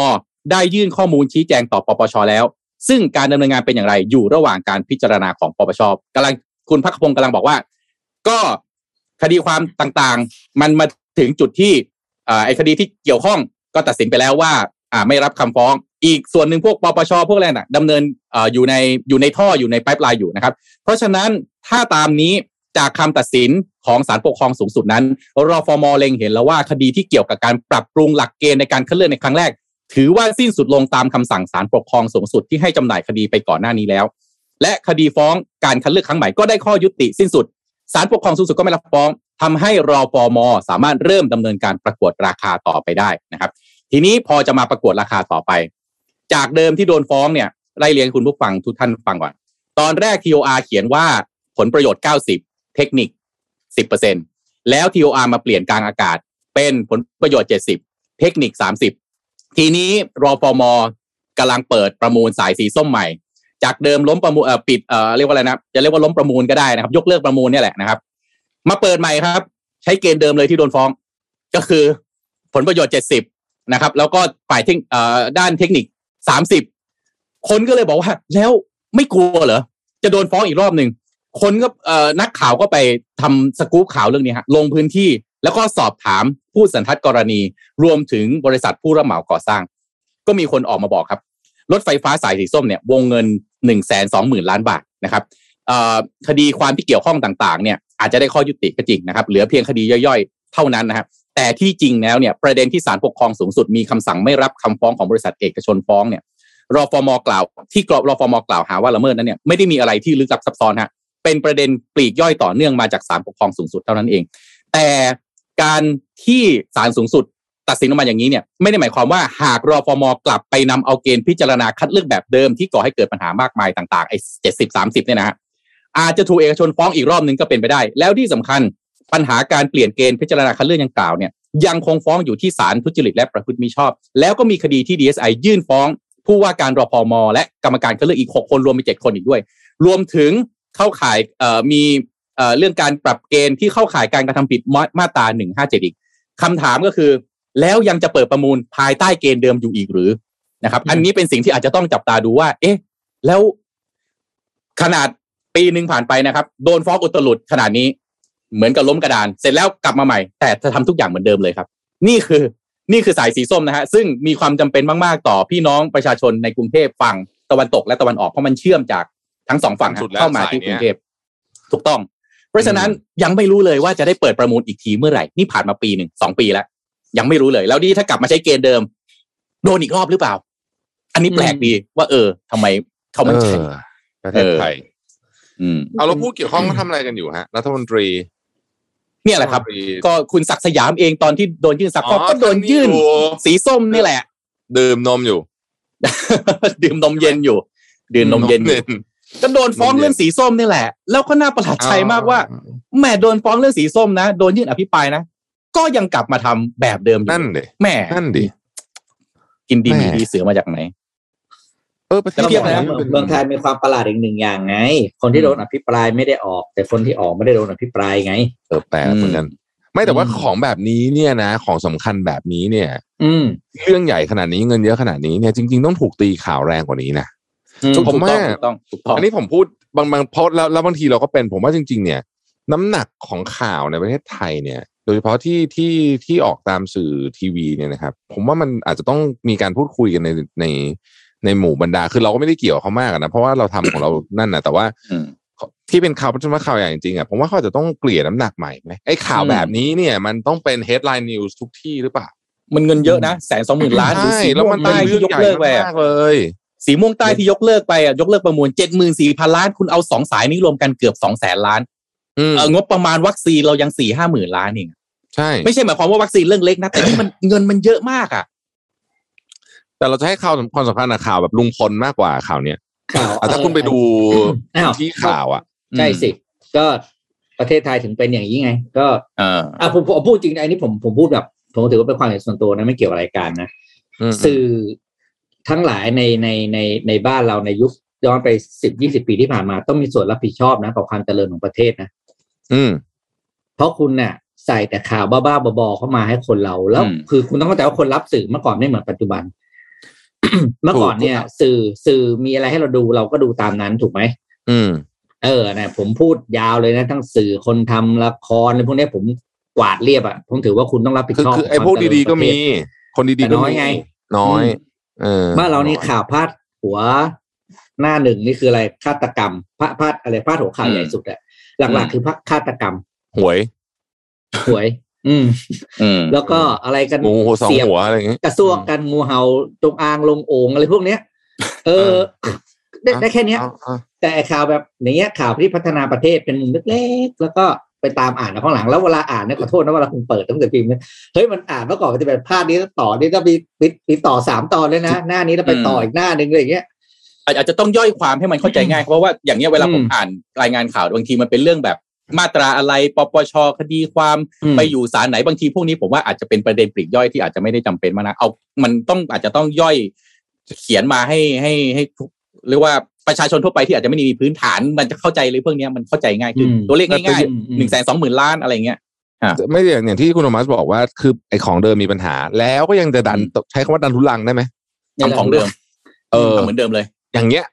ได้ยื่นข้อมูลชี้แจงต่อปปชแล้วซึ่งการดำเนินงานเป็นอย่างไรอยู่ระหว่างการพิจารณาของปปชกำลังคุณภัคพงศ์กำลังบอกว่าก็คดีความต่างๆมันมาถึงจุดที่ไอ้คดีที่เกี่ยวข้องก็ตัดสินไปแล้วว่าไม่รับคำฟ้องอีกส่วนหนึ่งพวกปปชพวกอะไรน่ะดำเนินอยู่ในอยู่ในท่ออยู่ในไพป์ไลน์อยู่นะครับเพราะฉะนั้นถ้าตามนี้จากคำตัดสินของศาลปกครองสูงสุดนั้นรฟม.เล็งเห็นแล้วว่าคดีที่เกี่ยวกับการปรับปรุงหลักเกณฑ์ในการคัดเลือกในครั้งแรกถือว่าสิ้นสุดลงตามคำสั่งศาลปกครองสูงสุดที่ให้จำหน่ายคดีไปก่อนหน้านี้แล้วและคดีฟ้องการคัดเลือกครั้งใหม่ก็ได้ข้อยุติสิ้นสุดศาลปกครองสูงสุดก็ไม่รับฟ้องทำให้รปม.สามารถเริ่มดำเนินการประกวดราคาต่อไปได้นะครับทีนี้พอจะมาประกวดราคาต่อไปจากเดิมที่โดนฟ้องเนี่ยไล่เรียงคุณผู้ฟังทุกท่านฟังก่อนตอนแรก ที โอ อาร์ เขียนว่าผลประโยชน์เก้าสิบเทคนิค สิบเปอร์เซ็นต์ แล้ว ที โอ อาร์ มาเปลี่ยนกลางอากาศเป็นผลประโยชน์เจ็ดสิบเทคนิคสามสิบทีนี้รปม.กำลังเปิดประมูลสายสีส้มใหม่จากเดิมล้มประมูลเอ่อปิดเอ่อเรียกว่าอะไรนะจะเรียกว่าล้มประมูลก็ได้นะครับยกเลิกประมูลเนี่ยแหละนะครับมาเปิดใหม่ครับใช้เกณฑ์เดิมเลยที่โดนฟ้องก็คือผลประโยชน์เจ็ดสิบนะครับแล้วก็ฝ่ายเอ่อด้านเทคนิคสามสิบคนก็เลยบอกว่าแล้วไม่กลัวเหรอจะโดนฟ้องอีกรอบนึงคนก็เอ่อนักข่าวก็ไปทำสกู๊ปข่าวเรื่องนี้ฮะลงพื้นที่แล้วก็สอบถามผู้สันทัดกรณีรวมถึงบริษัทผู้รับเหมาก่อสร้างก็มีคนออกมาบอกครับรถไฟฟ้าสายสีส้มเนี่ยวงเงิน หนึ่งแสนสองหมื่นล้านบาทนะครับคดีความที่เกี่ยวข้องต่างๆเนี่ยอาจจะได้ข้อยุติก็จริงนะครับเหลือเพียงคดีย่อยๆเท่านั้นนะครับแต่ที่จริงแล้วเนี่ยประเด็นที่ศาลปกครองสูงสุดมีคำสั่งไม่รับคำฟ้องของบริษัทเอกชนฟ้องเนี่ยรฟม.กล่าวที่กรอบรฟม.กล่าวหาว่าละเมิดนั้นเนี่ยไม่ได้มีอะไรที่ลึกลับซับซ้อนฮะเป็นประเด็นปลีกย่อยต่อเนื่องมาจากศาลปกครองสูงสุดเท่านั้นเองแต่การที่ศาลสูงสุดตัดสินออกมาอย่างนี้เนี่ยไม่ได้หมายความว่าหากรฟม.กลับไปนำเอาเกณฑ์พิจารณาคัดเลือกแบบเดิมที่ก่อให้เกิดปัญหามากมายต่างๆไอ้เจ็ดสิบสามสิบเนี่ยนะฮะอาจจะถูกเอกชนฟ้องอีกรอบนึงก็เป็นไปได้แล้วที่สำคัญปัญหาการเปลี่ยนเกณฑ์พิจารณาคัดเลือกยังกล่าวเนี่ยยังคงฟ้องอยู่ที่ศาลทุจริตและประพฤติมิชอบแล้วก็มีคดีที่ ดี เอส ไอ ยื่นฟ้องผู้ว่าการรฟม.และกรรมการคัดเลือกอีกหกคนรวมเป็นเจ็ดคนอีกด้วยรวมถึงเข้าข่ายมีเรื่องการปรับเกณฑ์ที่เข้าข่ายการกระทำผิดมาตราหนึ่งห้าเจ็ดอีกคำถามก็คือแล้วยังจะเปิดประมูลภายใต้เกณฑ์เดิมอยู่อีกหรือนะครับอันนี้เป็นสิ่งที่อาจจะต้องจับตาดูว่าเอ๊ะแล้วขนาดปีหนึ่งผ่านไปนะครับโดนฟ้องอุตลุดขนาดนี้เหมือนกับล้มกระดานเสร็จแล้วกลับมาใหม่แต่จะทำทุกอย่างเหมือนเดิมเลยครับนี่คือนี่คือสายสีส้มนะฮะซึ่งมีความจำเป็นมากๆต่อพี่น้องประชาชนในกรุงเทพฝั่งตะวันตกและตะวันออกเพราะมันเชื่อมจากทั้งสองฝั่งเข้ามาที่กรุงเทพถูกต้องเพราะฉะนั้นยังไม่รู้เลยว่าจะได้เปิดประมูลอีกทีเมื่อไหร่นี่ผ่านมาปีหนึ่งสองปีแล้วยังไม่รู้เลยแล้วนี่ถ้ากลับมาใช้เกณฑ์เดิมโดนอีกรอบหรือเปล่าอันนี้แปลกดีว่าเออทำไมเขาไม่ใช่ประเทศไทยเอาแล้วผู้เกี่ยวข้องเขาทำอะไรกันอยู่ฮะรัฐมนตรี เนี่ยแหละครับก็คุณศักดิ์สยามเองตอนที่โดนยื่นสักข้อก็โดนยื่นสีส้มนี่แหละดื่มนมอยู่ดื่มนมเย็นอยู่ดื่มนมเย็นก็โดนฟ้องเรื่องสีส้มนี่แหละแล้วก็น่าประหลาดใจมากว่าแหมโดนฟ้องเรื่องสีส้มนะโดนยื่นอภิปรายนะก็ยังกลับมาทำแบบเดิมอยู่นั่นดิแหมนั่นดิกินดีมีดีเสือมาจากไหนเออประเทศเมืองไทยมีความประหลาดอีกหนึ่งอย่างไงคนที่โดนอภิปรายไม่ได้ออกแต่คนที่ออกไม่ได้โดนอภิปรายไงเออแปลกเหมือนกันไม่แต่ว่าของแบบนี้เนี่ยนะของสำคัญแบบนี้เนี่ยเรื่องใหญ่ขนาดนี้เงินเยอะขนาดนี้เนี่ยจริงๆต้องถูกตีข่าวแรงกว่านี้นะผมว่าอันนี้ผมพูดบางบางเพราะแล้วแล้วบางทีเราก็เป็นผมว่าจริงๆเนี่ยน้ำหนักของข่าวในประเทศไทยเนี่ยโดยเฉพาะที่ที่ที่ออกตามสื่อทีวีเนี่ยนะครับผมว่ามันอาจจะต้องมีการพูดคุยกันในในในหมู่บรรดาคือเราก็ไม่ได้เกี่ยวเขามากนะเพราะว่าเราทำของเรานั่นนะแต่ว่าที่เป็นข่าวประจำว่าข่าวอย่างจริงอ่ะผมว่าเขาจะต้องเกลี่ยน้ำหนักใหม่ไหมไอ้ข่าวแบบนี้เนี่ยมันต้องเป็น headline news ทุกที่หรือเปล่ามันเงินเยอะนะแสนสองหมื่นล้านสีม่วงใต้ที่ยกเลิกไปสีม่วงใต้ที่ยกเลิกไปอ่ะยกเลิกประมูล เจ็ดหมื่นสี่พัน ล้านคุณเอาสองสายนี้รวมกันเกือบสองแสนล้านงบประมาณวัคซีนเรายังสี่ห้าหมื่นล้านเองใช่ไม่ใช่หมายความว่าวัคซีนเรื่องเล็กนะแต่นี่มันเงินมันเยอะมากอ่ะแต่เราจะให้ข่าวความสำคัญนะข่าวแบบลุงพลมากกว่าข่าวเนี้ยถ้าคุณไปดูที่ข่าวอ่ะใช่สิก็ประเทศไทยถึงเป็นอย่างนี้ไงก็อ่าผมพูดจริงอันนี้ผมผมพูดแบบผมถือว่าเป็นความเห็นส่วนตัวนะไม่เกี่ยวกับรายการนะสื่อทั้งหลายในในในในบ้านเราในยุคย้อนไปสิบยี่สิบปีที่ผ่านมาต้องมีส่วนรับผิดชอบนะต่อความเจริญของประเทศนะอืมเพราะคุณเนี่ยใส่แต่ข่าวบ้าๆบอๆเข้ามาให้คนเราแล้วคือคุณต้องเข้าใจว่าคนรับสื่อเมื่อก่อนไม่เหมือนปัจจุบันเ มื่อก่อนเนี่ยสื่อสื่อมีอะไรให้เราดูเราก็ดูตามนั้นถูกไหมอืมเออนะผมพูดยาวเลยนะทั้งสื่อคนทำละครในพวกนี้ผมกวาดเรียบอ่ะผมถือว่าคุณต้องรับผิดชอบคือไอ้พวกดีๆก็มีคนดีๆก็น้อยไงน้อยเออบ้านเรานี่ข่าวพาดหัวหน้าหนึ่งนี่คืออะไรฆาตกรรมพาดพาดอะไรพาดหัวข่าวใหญ่สุดอ่ะหลักๆคือพาดฆาตกรรมหวยหวยอืมอืมแล้วก็อะไรกันงูสองหัวอะไรอย่างงี้กระซวกกันงูเห่าจงอางลงโอ่งอะไรพวกเนี้ยเออได้ได้แค่เนี้ยแต่ข่าวแบบอย่างเงี้ยข่าวที่พัฒนาประเทศเป็นมุมเล็กๆแล้วก็ไปตามอ่านข้างหลังแล้วเวลาอ่านเนี่ยขอโทษนะเวลาคุณเปิดตั้งแต่พิมพ์เนี่ยเฮ้ยมันอ่านเมื่อก่อนมันจะเป็นพาดนี้ต่อนี้ก็มีมีต่อสามตอนเลยนะหน้านี้แล้วไปต่ออีกหน้านึงเลยอย่างเงี้ยอาจจะต้องย่อยความให้มันเข้าใจง่ายเพราะว่าอย่างเงี้ยเวลาผมอ่านรายงานข่าวบางทีมันเป็นเรื่องแบบมาตราอะไรปปชคดีความไปอยู่ศาลไหนบางทีพวกนี้ผมว่าอาจจะเป็นประเด็นปลีกย่อยที่อาจจะไม่ได้จำเป็นมากนะเอามันต้องอาจจะต้องย่อยเขียนมาให้ให้ให้เรียกว่าประชาชนทั่วไปที่อาจจะไม่มีพื้นฐานมันจะเข้าใจเลยเรื่องนี้มันเข้าใจง่ายขึ้นตัวเลขง่ายๆหนึ่งแสนสองหมื่นล้านอะไรเงี้ยไม่อย่างที่คุณโอมัสบอกว่าคือไอ้ของเดิมมีปัญหาแล้วก็ยังจะดันใช้คำว่าดันทุลังได้ไหมทำของเดิมเออเหมือนเดิมเลยอย่างเงี้ย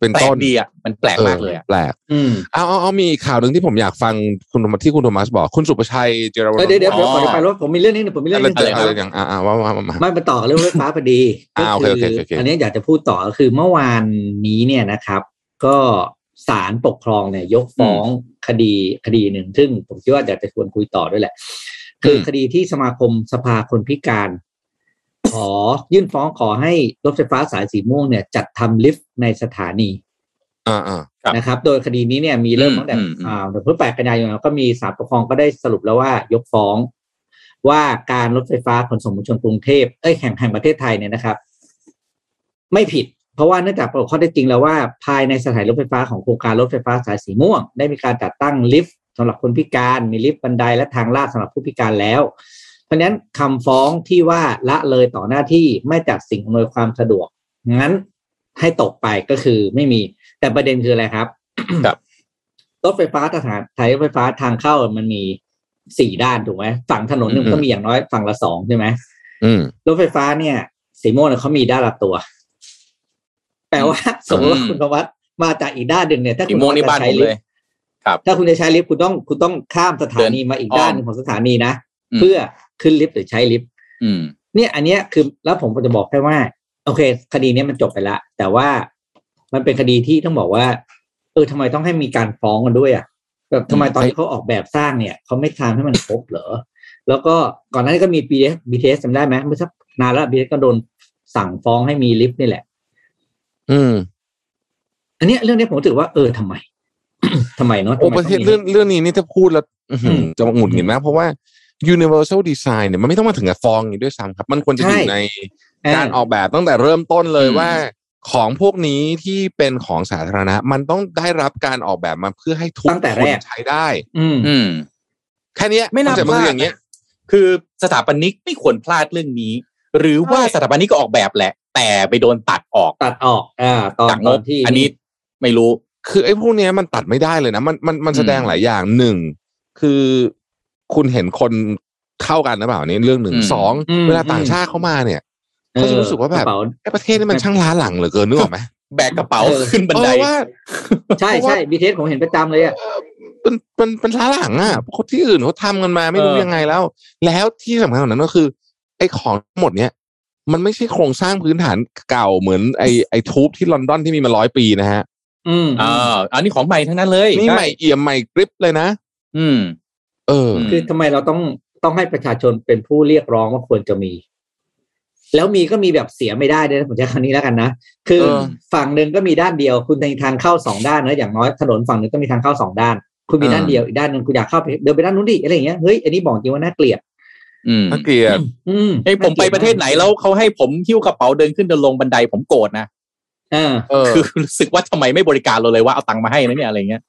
เป็นต้นดีอ่ะมันแปลกมากเลยอ่ะแปลกอืมเอาเอาเอามีข่าวหนึ่งที่ผมอยากฟังคุณที่คุณโทมัสบอกคุณสุประชัยเจรวรรณเดี๋ยวเดี๋ยวผมขอไปรถผมมีเรื่องนี้ผมมีเรื่องนึงอะไรอะไรอย่างอ่าๆว่าๆไม่มาต่อเรื่องรถไฟฟ้าพอดีอ่าโอเคโอเคโอเคอันนี้อยากจะพูดต่อก็คือเมื่อวานนี้เนี่ยนะครับก็ศาลปกครองเนี่ยยกฟ้องคดีคดีนึงซึ่งผมคิดว่าอยากจะชวนคุยต่อด้วยแหละคือคดีที่สมาคมสภาคนพิการขอยื่นฟ้องขอให้รถไฟฟ้าสายสีม่วงเนี่ยจัดทำลิฟต์ในสถานีนะครับโดยคดีนี้เนี่ยมีเริ่มตั้งแต่เมื่อแปดกันยายนก็มีศาลปกครองก็ได้สรุปแล้วว่ายกฟ้องว่าการรถไฟฟ้าขนส่งมวลชนกรุงเทพเอ้ยแห่งแห่งประเทศไทยเนี่ยนะครับไม่ผิดเพราะว่าเนื่องจากข้อเท็จจริงแล้วว่าภายในสถานีรถไฟฟ้าของโครงการรถไฟฟ้าสายสีม่วงได้มีการจัดตั้งลิฟต์สำหรับคนพิการมีลิฟต์บันไดและทางลาดสำหรับผู้พิการแล้วเพราะฉะนั้นคำฟ้องที่ว่าละเลยต่อหน้าที่ไม่จัดสิ่งอำนวยความสะดวกงั้นให้ตกไปก็คือไม่มีแต่ประเด็นคืออะไรครับครับรถไฟฟ้าสถานีรถไฟฟ้าทางเข้ามันมีสี่ด้านถูกไหมฝั่งถนนหนึ่งก็มีอย่างน้อยฝั่งละสองใช่ไหมรถไฟฟ้าเนี่ยสีม่วงเขามีด้านละตัวแปลว่าสมมติว่าคุณประวัติมาจากอีกด้านหนึ่งเนี่ยถ้าคุณจะใช้ลิฟต์ถ้าคุณจะใช้ลิฟต์คุณต้องคุณต้องข้ามสถานีมาอีกด้านของสถานีนะเพื่อขึ้นลิฟต์หรือใช้ลิฟต์เนี่ยอันเนี้ยคือแล้วผมจะบอกแค่ว่าโอเคคดีนี้มันจบไปละแต่ว่ามันเป็นคดีที่ต้องบอกว่าเออทำไมต้องให้มีการฟ้องกันด้วยอ่ะแบบทำไมตอนที่เขาออกแบบสร้างเนี่ยเขาไม่ทำให้มันครบเหรอแล้วก็ก่อนหน้านี้ก็มี บี ที เอส จำได้ไหมเมื่อสักนานแล้ว บี ที เอส ก็โดนสั่งฟ้องให้มีลิฟต์นี่แหละอืมอันเนี้ยเรื่องนี้ผมถือว่าเออทำไม ทำไมเนาะโอ้ประเทศเรื่องเรื่องนี้นี่ถ้าพูดแล้ว จะหงุดหงิดมากเพราะว่า universal design เนี่ยมันไม่ต้องมาถึงกับฟองอย่างด้วยซ้ำครับมันควรจะอยู่ในการออกแบบตั้งแต่เริ่มต้นเลยว่าของพวกนี้ที่เป็นของสาธารณะมันต้องได้รับการออกแบบมาเพื่อให้ทุกคนใช้ได้แค่นี้ไม่น่าจะมืออย่างเงี้ยคือสถาปนิกไม่ควรพลาดเรื่องนี้หรือว่าสถาปนิกก็ออกแบบแหละแต่ไปโดนตัดออกตัดออกอ่าตอนงบที่อันนี้ไม่รู้คือไอ้พวกนี้มันตัดไม่ได้เลยนะมันมันมันแสดงหลายอย่างหนึ่งคือคุณเห็นคนเข้ากันหรือเปล่านี่เรื่องหนึ่งสองเวลาต่างชาติเข้ามาเนี่ยเขาจะรู้สึกว่าแบบประเทศนี่มันช่างล้าหลังเหลือเกินนึกออกไหมแบกกระเป๋าขึ้นบันไดใช่ใช่บีเทสผมเห็นประจำเลยอ่ะมันมันมันล้าหลังอ่ะคนที่อื่นเขาทำกันมาไม่รู้ยังไงแล้วแล้วที่สำคัญกว่านั้นก็คือไอ้ของหมดเนี้ยมันไม่ใช่โครงสร้างพื้นฐานเก่าเหมือนไอ้ไอ้ทูบที่ลอนดอนที่มีมาร้อยปีนะฮะอืมอ่าอันนี้ของใหม่ทั้งนั้นเลยนี่ใหม่เอี่ยมใหม่กริบเลยนะอืมเออคือทำไมเราต้องต้องให้ประชาชนเป็นผู้เรียกร้องว่าควรจะมีแล้วมีก็มีแบบเสียไม่ได้ด้วยนะผมจะคำนี้แล้วกันนะคือฝั่งหนึ่งก็มีด้านเดียวคุณมีทางเข้าสองด้านนะอย่างน้อยถนนฝั่งหนึ่งก็มีทางเข้าสองด้านคุณมีด้านเดียวอีกด้านนึงคุณอยากเข้าไปเดินไปด้านนู้นดิอะไรอย่างเงี้ยเฮ้ยอันนี้บอกจริงว่าน่าเกลียดน่าเกลียดไอ้ผมไปประเทศไหนแล้วเขาให้ผมหิ้วกระเป๋าเดินขึ้นเดินลงบันไดผมโกรธนะคือรู้สึกว่าทำไมไม่บริการเราเลยว่าเอาตังค์มาให้นะเนี่ยอะไรเงี้ย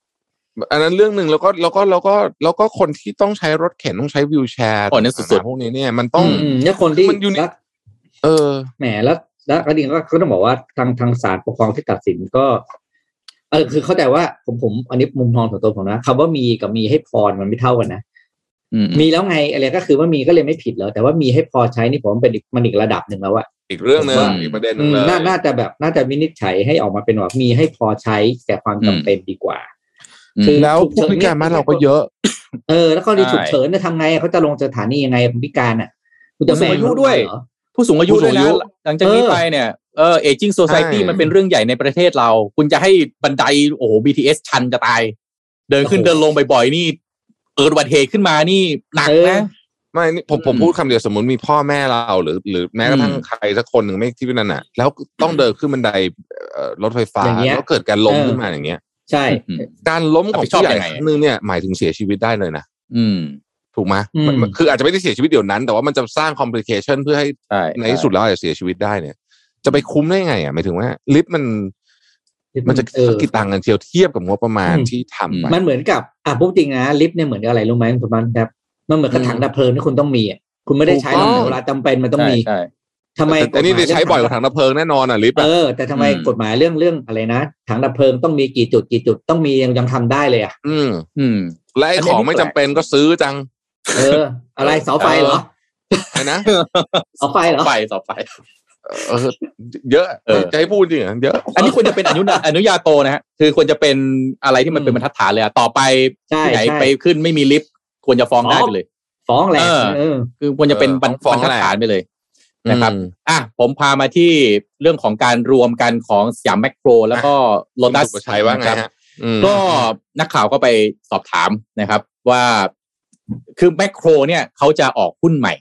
อันนั้นเรื่องหนึ่งแล้วก็แล้วก็แล้วก็แล้วก็คนที่ต้องใช้รถเข็นต้องใช้วิวแชร์อ๋อเนี่ยสุดๆพวกนี้เนี่ยมันต้องเนี่ยคนที่มันอยู่ในเออแหมแล้วแล้วก็ดีก็ก็ต้องบอกว่าทางทางศาลปกครองที่ตัดสินก็เออคือเข้าใจว่าผมผมอันนี้มุมมองของตัวผมนะคำว่ามีกับมีให้พรมันไม่เท่ากันนะมีแล้วไงอะไรก็คือว่ามีก็เลยไม่ผิดแล้วแต่ว่ามีให้พอใช้นี่ผมเป็นมันอีกระดับหนึ่งแล้วอะอีกเรื่องนึงอีกประเด็นนึงเลยน่าจะแบบน่าจะวินิจฉัยให้ออกมาเป็นว่ามีให้พอใช้แต่ความจำเป็นดีกว่าคือแล้วผู้พิการมาเราก็เยอะเออแล้วก็ในฉุกเฉินจะทำไงเขาจะลงสถานียังไงผู้พิการอ่ะผู้สูงอายุด้วยผู้สูงอายุด้วยนะหลังจากนี้ไปเนี่ยเออเอจิ้งโซไซตี้มันเป็นเรื่องใหญ่ในประเทศเราคุณจะให้บันไดโอ้โห บี ที เอส ชันจะตายเดินขึ้นเดินลงบ่อยๆนี่เกิดอุบัติเหตุขึ้นมานี่หนักนะไม่ผมผมพูดคำเดียวสมมติมีพ่อแม่เราหรือหรือแม้กระทั่งใครสักคนหนึ่งไม่ที่นั่นน่ะแล้วต้องเดินขึ้นบันไดรถไฟฟ้าแล้วเกิดการล้มขึ้นมาอย่างเงี้ยใช่การล้มของผู้ใหญ่นึงเนี่ยหมายถึงเสียชีวิตได้เลยนะอืมถูกไหมคืออาจจะไม่ได้เสียชีวิตเดี๋ยวนั้นแต่ว่ามันจะสร้างคอมพลิเคชันเพื่อให้ในที่สุดแล้วอาจจะเสียชีวิตได้เนี่ยจะไปคุ้มได้ไงอ่ะหมายถึงว่าลิฟต์มันมันจะกี่ตังค์กันเทียวเทียบกับงบประมาณที่ทำไปมันเหมือนกับอ่ะพูดจริงนะลิฟต์เนี่ยเหมือนกับอะไรรู้ไหมคุณมันแบบมันเหมือนกระถางดับเพลิงที่คุณต้องมีอ่ะคุณไม่ได้ใช้หรอกเวลาจำเป็นมันต้องมีทำไมแต่นี่ได้ใช้บ่อยกว่ากระถางดับเพลิงแน่นอนอ่ะลิฟต์เออแต่ทำไมกฎหมายเรื่องเรื่องอะไรนะถังดับเพลิงต้องมีกี่จุดกี่จุดต้องมียังยังทำได้เลยอ่ะอืมอืมและของไม่จำเป็นก็ซื้อจังเอออะไรเสาไฟเหรออะไรนะเสาไฟเหรอไฟเสาไฟเออเยอะใช้พูดจริงเยอะอันนี้ควรจะเป็นอนุญาอนุญาโตนะฮะคือควรจะเป็นอะไรที่มันเป็นบรรทัดฐานเลยอ่ะต่อไปที่ไหนไปขึ้นไม่มีลิฟต์ควรจะฟ้องได้เลยฟ้องแหละเออคือควรจะเป็นบรรทัดฐานไปเลยนะครับอ่ะผมพามาที่เรื่องของการรวมกันของสยามแมคโครแล้วก็โลตัสชัยว่าไงฮะก็นักข่าวก็ไปสอบถามนะครับว่าคือแมคโครเนี่ยเขาจะออกหุ้นใหม่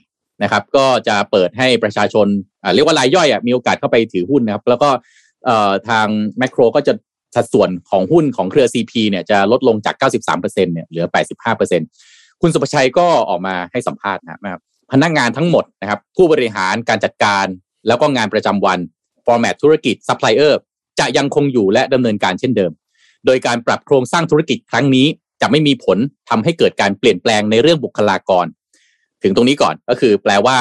นะครับก็จะเปิดให้ประชาชนเรียกว่ารายย่อยมีโอกาสเข้าไปถือหุ้นนะครับแล้วก็ทางแมคโครก็จะสัดส่วนของหุ้นของเครือ ซี พี เนี่ยจะลดลงจาก เก้าสิบสามเปอร์เซ็นต์ เนี่ยเหลือ แปดสิบห้าเปอร์เซ็นต์ คุณสุภชัยก็ออกมาให้สัมภาษณ์นะครับพนักงานทั้งหมดนะครับผู้บริหารการจัดการแล้วก็งานประจำวันฟอร์แมตธุรกิจซัพพลายเออร์จะยังคงอยู่และดำเนินการเช่นเดิมโดยการปรับโครงสร้างธุรกิจครั้งนี้จะไม่มีผลทำให้เกิดการเปลี่ยนแปลงในเรื่องบุคลากรถึงตรงนี้ก่อนก็คือแปลว่า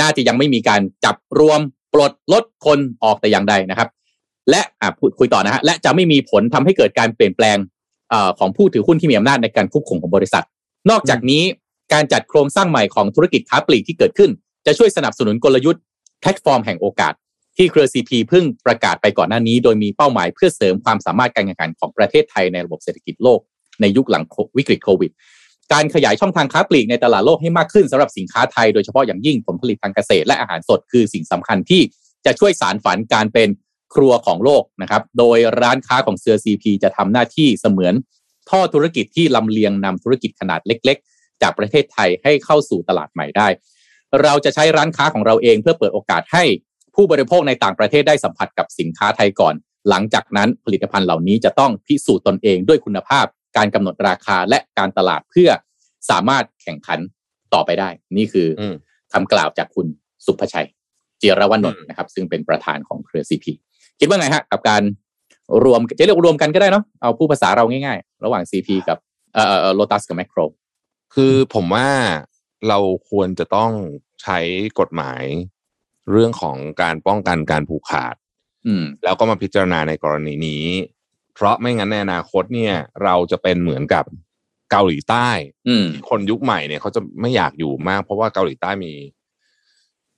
น่าจะยังไม่มีการจับรวมปลดลดคนออกแต่อย่างใดนะครับและอ่ะพูดคุยต่อนะฮะและจะไม่มีผลทำให้เกิดการเปลี่ยนแปลงเอ่อของผู้ถือหุ้นที่มีอำนาจในการควบคุมของบริษัทนอกจากนี้การจัดโครงสร้างใหม่ของธุรกิจค้าปลีกที่เกิดขึ้นจะช่วยสนับสนุนกลยุทธ์แพลตฟอร์มแห่งโอกาสที่เครือ ซี พี เพิ่งประกาศไปก่อนหน้านี้โดยมีเป้าหมายเพื่อเสริมความสามารถการแข่งขันของประเทศไทยในระบบเศรษฐกิจโลกในยุคหลังวิกฤตโควิดการขยายช่องทางค้าปลีกในตลาดโลกให้มากขึ้นสำหรับสินค้าไทยโดยเฉพาะอย่างยิ่งผลผลิตทางเกษตรและอาหารสดคือสิ่งสำคัญที่จะช่วยสานฝันการเป็นครัวของโลกนะครับโดยร้านค้าของเครือ ซี พี จะทำหน้าที่เสมือนท่อธุรกิจที่ลำเลียงนำธุรกิจขนาดเล็กๆจากประเทศไทยให้เข้าสู่ตลาดใหม่ได้เราจะใช้ร้านค้าของเราเองเพื่อเปิดโอกาสให้ผู้บริโภคในต่างประเทศได้สัมผัสกับสินค้าไทยก่อนหลังจากนั้นผลิตภัณฑ์เหล่านี้จะต้องพิสูจน์ตนเองด้วยคุณภาพการกำหนดราคาและการตลาดเพื่อ สามารถแข่งขันต่อไปได้นี่คือคำกล่าวจากคุณสุภชัยเจรวนนท์นะครับซึ่งเป็นประธานของเครือ ซี พี คิดว่าไงฮะกับการรวมจะเรียกรวมกันก็ได้เนาะเอาผู้ภาษาเราง่ายๆระหว่าง ซี พี กับเอ่อ Lotus กับ Macro คือผมว่าเราควรจะต้องใช้กฎหมายเรื่องของการป้องกันการผูกขาดแล้วก็มาพิจารณาในกรณีนี้เพราะไม่งั้นในอนาคตเนี่ยเราจะเป็นเหมือนกับเกาหลีใต้ที่คนยุคใหม่เนี่ยเขาจะไม่อยากอยู่มากเพราะว่าเกาหลีใต้มี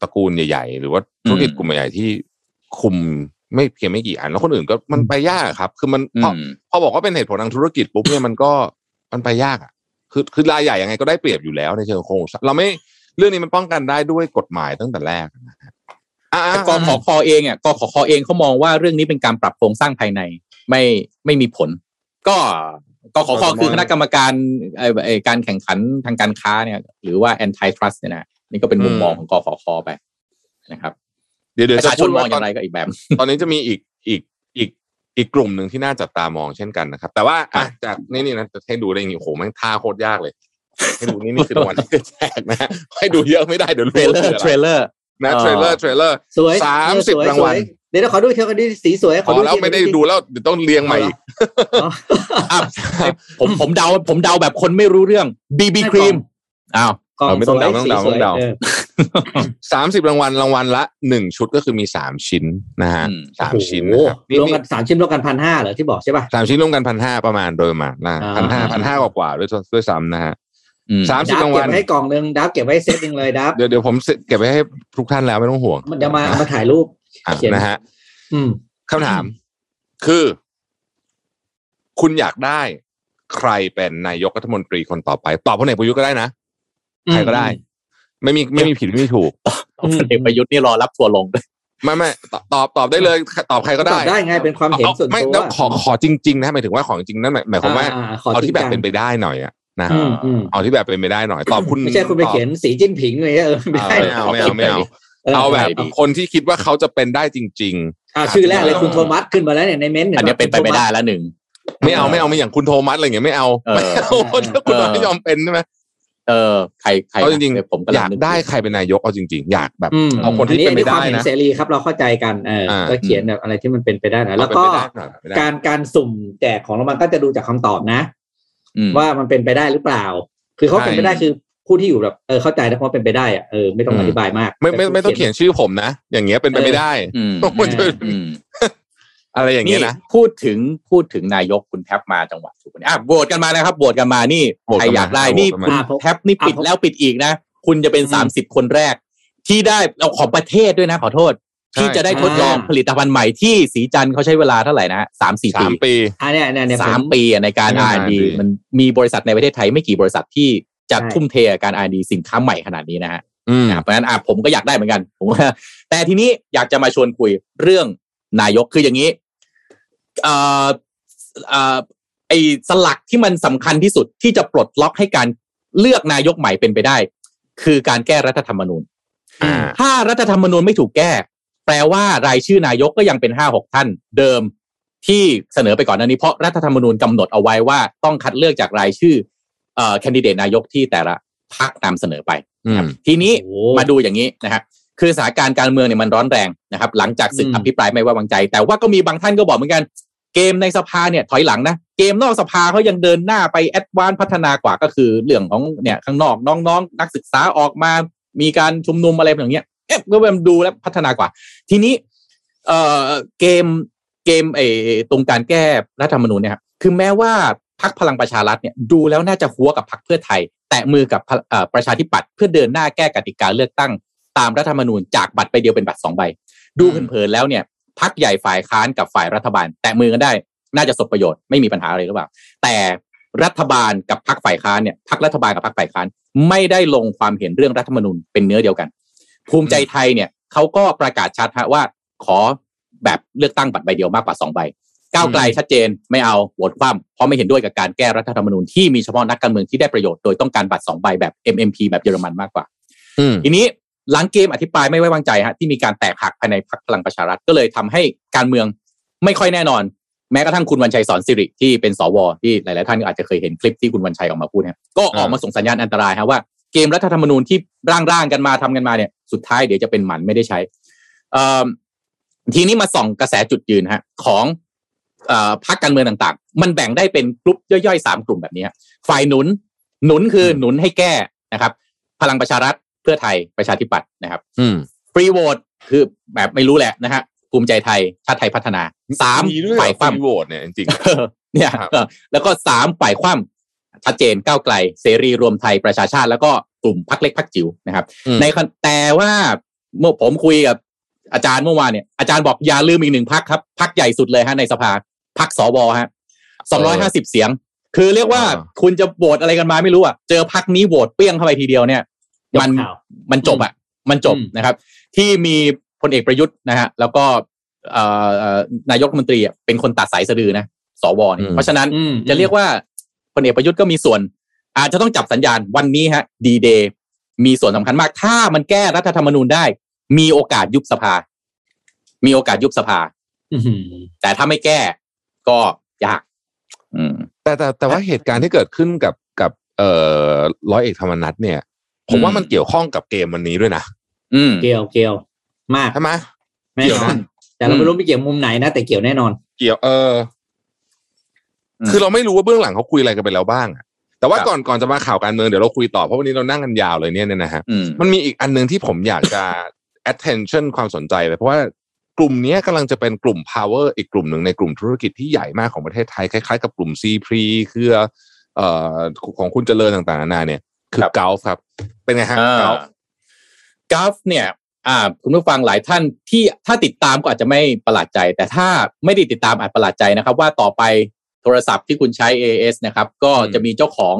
ตระกูลใหญ่ๆหรือว่าธุรกิจกลุ่มใหญ่ที่คุมไม่เพียงไม่กี่อันแล้วคนอื่นก็มันไปยากครับคือมันพอพอบอกว่าเป็นเหตุผลทางธุรกิจปุ๊บเนี่ยมันก็มันไปยากอ่ะคือคือรายใหญ่ยังไงก็ได้เปรียบอยู่แล้วในเชิงโครงเราไม่เรื่องนี้มันป้องกันได้ด้วยกฎหมายตั้งแต่แรกนะฮะกขคเองอ่ะกขคเองเขามองว่าเรื่องนี้เป็นการปรับโครงสร้างภายในไม่ไม่มีผลก็กขคคือคณะกรรมการการแข่งขันทางการค้าเนี่ยหรือว่า antitrust เนี่ยนะนี่ก็เป็นมุมมองของกขคไปนะครับเดี๋ยวเดี๋ยวจะพูดมองอย่างไรก็อีกแบบตอนนี้จะมีอีกอีกอีกอีกกลุ่มหนึ่งที่น่าจับตามองเช่นกันนะครับแต่ว่าจากนี่นี่นะจะให้ดูได้ยังไงโอ้โหมันท่าโคตรยากเลยให้ดูนี่นี่คือวันที่แจกนะให้ดูเยอะไม่ได้เดี๋ยวเทรลเลอร์เทรลเลอร์นะเทรลเลอร์เทรลเลอร์สวยสามสิบรางวัลเดี๋ยวขอดูเท่ากันดิสีสวยขอดูแล้วไม่ได้ดูแล้วเดี๋ยวต้องเรียงใหม่อีกผมผมเดาผมเดาแบบคนไม่รู้เรื่องบีบีครีมอ้าวเราไม่ต้องเดาต้องเดาต้องเดาสามสิบรางวัลรางวัลละหนึ่งชุดก็คือมีสามชิ้นนะฮะสามชิ้นนะครับรวมกันสามชิ้นรวมกันพันห้าเหรอที่บอกใช่ป่ะสามชิ้นรวมกันพันห้าประมาณโดยประมาณนะพันห้าพันห้ากว่ากว่าด้วยด้วยซ้ำนะฮะสามสิบรางวัลเก็บให้กล่องนึงดับเก็บไว้เซตนึงเลยดับเดี๋ยวเดี๋ยวผมเก็บไว้ให้ทุกท่านแล้วไม่ต้องห่วงมันจะมามาถ่ายรูปนะฮะคำถามคือคุณอยากได้ใครเป็นนายกรัฐมนตรีคนต่อไปตอบพลเอกประยุทธ์ก็ได้นะใครก็ได้ไม่มีไม่มีผิดไม่มีถูกพลเอกประยุทธ์นี่รอรับทัวร์ลงเลยไม่ไม่ตอบตอบได้เลยตอบใครก็ได้ได้ไงเป็นความเห็นส่วนตัวไม่แล้วขอขอจริงๆนะหมายถึงว่าของจริงนั่นหมายความว่าเอาที่แบบเป็นไปได้หน่อยอะนะเอาที่แบบเป็นไปได้หน่อยตอบคุณไม่ใช่คุณไปเขียนสีจิ้นผิงอะไรเออไม่เอาไม่เอาไม่เอาเอาแบบคนที่คิดว่าเขาจะเป็นได้จริงๆอ่าชื่อแรกเลยคุณโทมัสขึ้นมาแล้วเนี่ยในเม้นต์อันนี้เป็นไปไม่ได้แล้วหนึ่งไม่เอาไม่เอาไม่อย่างคุณโทมัสอะไรอย่างเงี้ยไม่เอาไม่เอาถ้าคุณไม่ยอมเป็นใช่ไหมเออใครใครเอาจริงๆผมอยากได้ใครเป็นนายกเอาจริงๆอยากแบบเอาคนที่เป็นไปได้นะเสรีครับเราเข้าใจกันเออก็เขียนแบบอะไรที่มันเป็นไปได้นะแล้วก็การการสุ่มแจกของรางวัลก็จะดูจากคำตอบนะว่ามันเป็นไปได้หรือเปล่าคือเขาเป็นไปได้คือผู้ที่อยู่แบบเออเข้าใจนะเพราะเป็นไปได้อะเออไม่ต้องอธิบายมากไม่ไม่ไม่ต้องเขียนชื่อผมนะอย่างเงี้ยเป็นไปไม่ได้อะไรอย่างเงี้ยนะพูดถึงพูดถึงนายกคุณแท็บมาจังหวัดสุพรรณอ่ะโหวตกันมานะครับโหวตกันมานี่ใครอยากได้นี่คุณแท็บนี่ปิดแล้วปิดอีกนะคุณจะเป็นสามสิบคนแรกที่ได้เอาของประเทศด้วยนะขอโทษที่จะได้ทดลองผลิตภัณฑ์ใหม่ที่สีจันทร์เขาใช้เวลาเท่าไหร่นะฮะ สามถึงสี่ ปีสามปีอ่ะเนี่ยๆๆสามปีในการ อาร์ แอนด์ ดี มันมีบริษัทในประเทศไทยไม่กี่บริษัทที่จะทุ่มเทการ อาร์ แอนด์ ดี สินค้าใหม่ขนาดนี้นะฮะเพราะฉะนั้นอ่ะผมก็อยากได้เหมือนกันผมแต่ทีนี้อยากจะมาชวนคุยเรื่องนายกคืออย่างนี้เอ่อเอ่อไอ้สลักที่มันสำคัญที่สุดที่จะปลดล็อกให้การเลือกนายกใหม่เป็นไปได้คือการแก้รัฐธรรมนูญถ้ารัฐธรรมนูญไม่ถูกแก้แปลว่ารายชื่อนายกก็ยังเป็น ห้าหก ท่านเดิมที่เสนอไปก่อนหน้านี้เพราะรัฐธรรมนูญกำหนดเอาไว้ว่าต้องคัดเลือกจากรายชื่อเอ่อแคนดิเดตนายกที่แต่ละพรรคนำเสนอไปทีนี้มาดูอย่างนี้นะฮะคือสถานการณ์การเมืองเนี่ยมันร้อนแรงนะครับหลังจากศึกอภิปรายไม่ไว้วางใจแต่ว่าก็มีบางท่านก็บอกเหมือนกันเกมในสภาเนี่ยถอยหลังนะเกมนอกสภาเขายังเดินหน้าไปแอดวานซ์พัฒนากว่าก็คือเรื่องของเนี่ยข้างนอกน้องๆนักศึกษาออกมามีการชุมนุมอะไรอย่างเงี้ยเอ๊ะก็ไปดูแล้วพัฒนากว่าทีนี้เอ่อเกมเกมไอ้ตรงการแก้รัฐธรรมนูญเนี่ยครับคือแม้ว่าพรรคพลังประชารัฐเนี่ยดูแล้วน่าจะหัวกับพรรคเพื่อไทยแตะมือกับเอ่อประชาธิปัตย์เพื่อเดินหน้าแก้กติกาเลือกตั้งตามรัฐธรรมนูญจากบัตรใบเดียวเป็นบัตรสองใบดูเผินๆแล้วเนี่ยพรรคใหญ่ฝ่ายค้านกับฝ่ายรัฐบาลแตะมือกันได้น่าจะสบประโยชน์ไม่มีปัญหาอะไรหรือเปล่าแต่รัฐบาลกับพรรคฝ่ายค้านเนี่ยพรรครัฐบาลกับพรรคฝ่ายค้านไม่ได้ลงความเห็นเรื่องรัฐธรรมนูญเป็นเนื้อเดียวกันภูมิใจไทยเนี่ยเขาก็ประกาศชัดฮะว่าขอแบบเลือกตั้งบัตรใบเดียวมากกว่าสองใบก้าวไกลชัดเจนไม่เอาโหวตคว่ำเพราะไม่เห็นด้วยกับการแก้รัฐธรรมนูญที่มีเฉพาะนักการเมืองที่ได้ประโยชน์โดยต้องการบัตรสองใบแบบ เอ็ม เอ็ม พี แบบเยอรมันมากกว่าทีนี้หลังเกมอภิปรายไม่ไว้วางใจฮะที่มีการแตกหักภายในพรรคพลังประชารัฐก็เลยทำให้การเมืองไม่ค่อยแน่นอน แม้กระทั่งคุณวันชัยสอนสิริที่เป็นสวที่หลายๆท่านอาจจะเคยเห็นคลิปที่คุณวันชัยออกมาพูดนะก็ออกมาส่งสัญญาณอันตรายฮะว่าเกมรัฐธรรมนูญที่ร่างๆกันมาทำกันมาเนี่ยสุดท้ายเดี๋ยวจะเป็นหมันไม่ได้ใช้ทีนี้มาส่องกระแสจุดยืนฮะของพรรคการเมืองต่างๆมันแบ่งได้เป็นกลุ่มย่อยๆสามกลุ่มแบบนี้ฝ่ายหนุนหนุนคือหนุนให้แก้นะครับพลังประชารัฐเพื่อไทยประชาธิปัตย์นะครับฟรีโหวตคือแบบไม่รู้แหละนะฮะภูมิใจไทยชาติไทยพัฒนาสามฝ่ายคว่ำฟรีโหวตเนี่ยจริงๆเนี่ยแล้วก็สามฝ่ายคว่ำชัดเจนก้าวไกลเสรีรวมไทยประชาชาติแล้วก็กลุ่มพรรคเล็กพรรคจิ๋วนะครับในแต่ว่าเมื่อผมคุยกับอาจารย์เมื่อวานเนี่ยอาจารย์บอกอย่าลืมอีกหนึ่งพรรคครับพรรคใหญ่สุดเลยฮะในสภาพรรคสวฮะสองร้อยห้าสิบเสียงคือเรียกว่าคุณจะโหวตอะไรกันมาไม่รู้อ่ะเจอพรรคนี้โหวตเปี้ยงเข้าไปทีเดียวเนี่ยมันมันจบอ่ะมันจบนะครับที่มีพลเอกประยุทธ์นะฮะแล้วก็นายกรัฐมนตรีเป็นคนตัดสายสะดือนะสวเนี่ยเพราะฉะนั้นจะเรียกว่าพลเอกประยุทธ์ก็มีส่วนอาจจะต้องจับสัญญาณวันนี้ฮะดีเดย์มีส่วนสำคัญมากถ้ามันแก้รัฐธรรมนูญได้มีโอกาสยุบสภามีโอกาสยุบสภาแต่ถ้าไม่แก้ก็ยากแต่แต่แต่ว่าเหตุการณ์ที่เกิดขึ้นกับกับเอ่อร้อยเอกธรรมนัสเนี่ยผมว่ามันเกี่ยวข้องกับเกมวันนี้ด้วยนะเกี่ยวเกี่ยวมากใช่ไหมแน่นอนแต่เราไม่รู้ไปเกี่ยวมุมไหนนะแต่เกี่ยวแน่นอนเกี่ยวเออคือเราไม่รู้ว่าเบื้องหลังเขาคุยอะไรกันไปแล้วบ้างแต่ว่าก่อนก่อนจะมาข่าวการเมืองเดี๋ยวเราคุยต่อเพราะวันนี้เรานั่งกันยาวเลยเนี่ยนะฮะมันมีอีกอันนึงที่ผมอยากจะ attention ความสนใจเลยเพราะว่ากลุ่มนี้กำลังจะเป็นกลุ่ม power อีกกลุ่มหนึ่งในกลุ่มธุรกิจที่ใหญ่มากของประเทศไทยคล้ายๆกับกลุ่ม ซี พี คือเอ่อของคุณเจริญต่างๆนานาเนี่ยคือ Gulf ครับเป็นไงฮะ Gulf Gulf เนี่ยอ่าคุณผู้ฟังหลายท่านที่ถ้าติดตามก็อาจจะไม่ประหลาดใจแต่ถ้าไม่ได้ติดตามอาจประหลาดใจนะครับว่าต่อไปโทรศัพท์ที่คุณใช้ เอ เอส นะครับก็จะมีเจ้าของ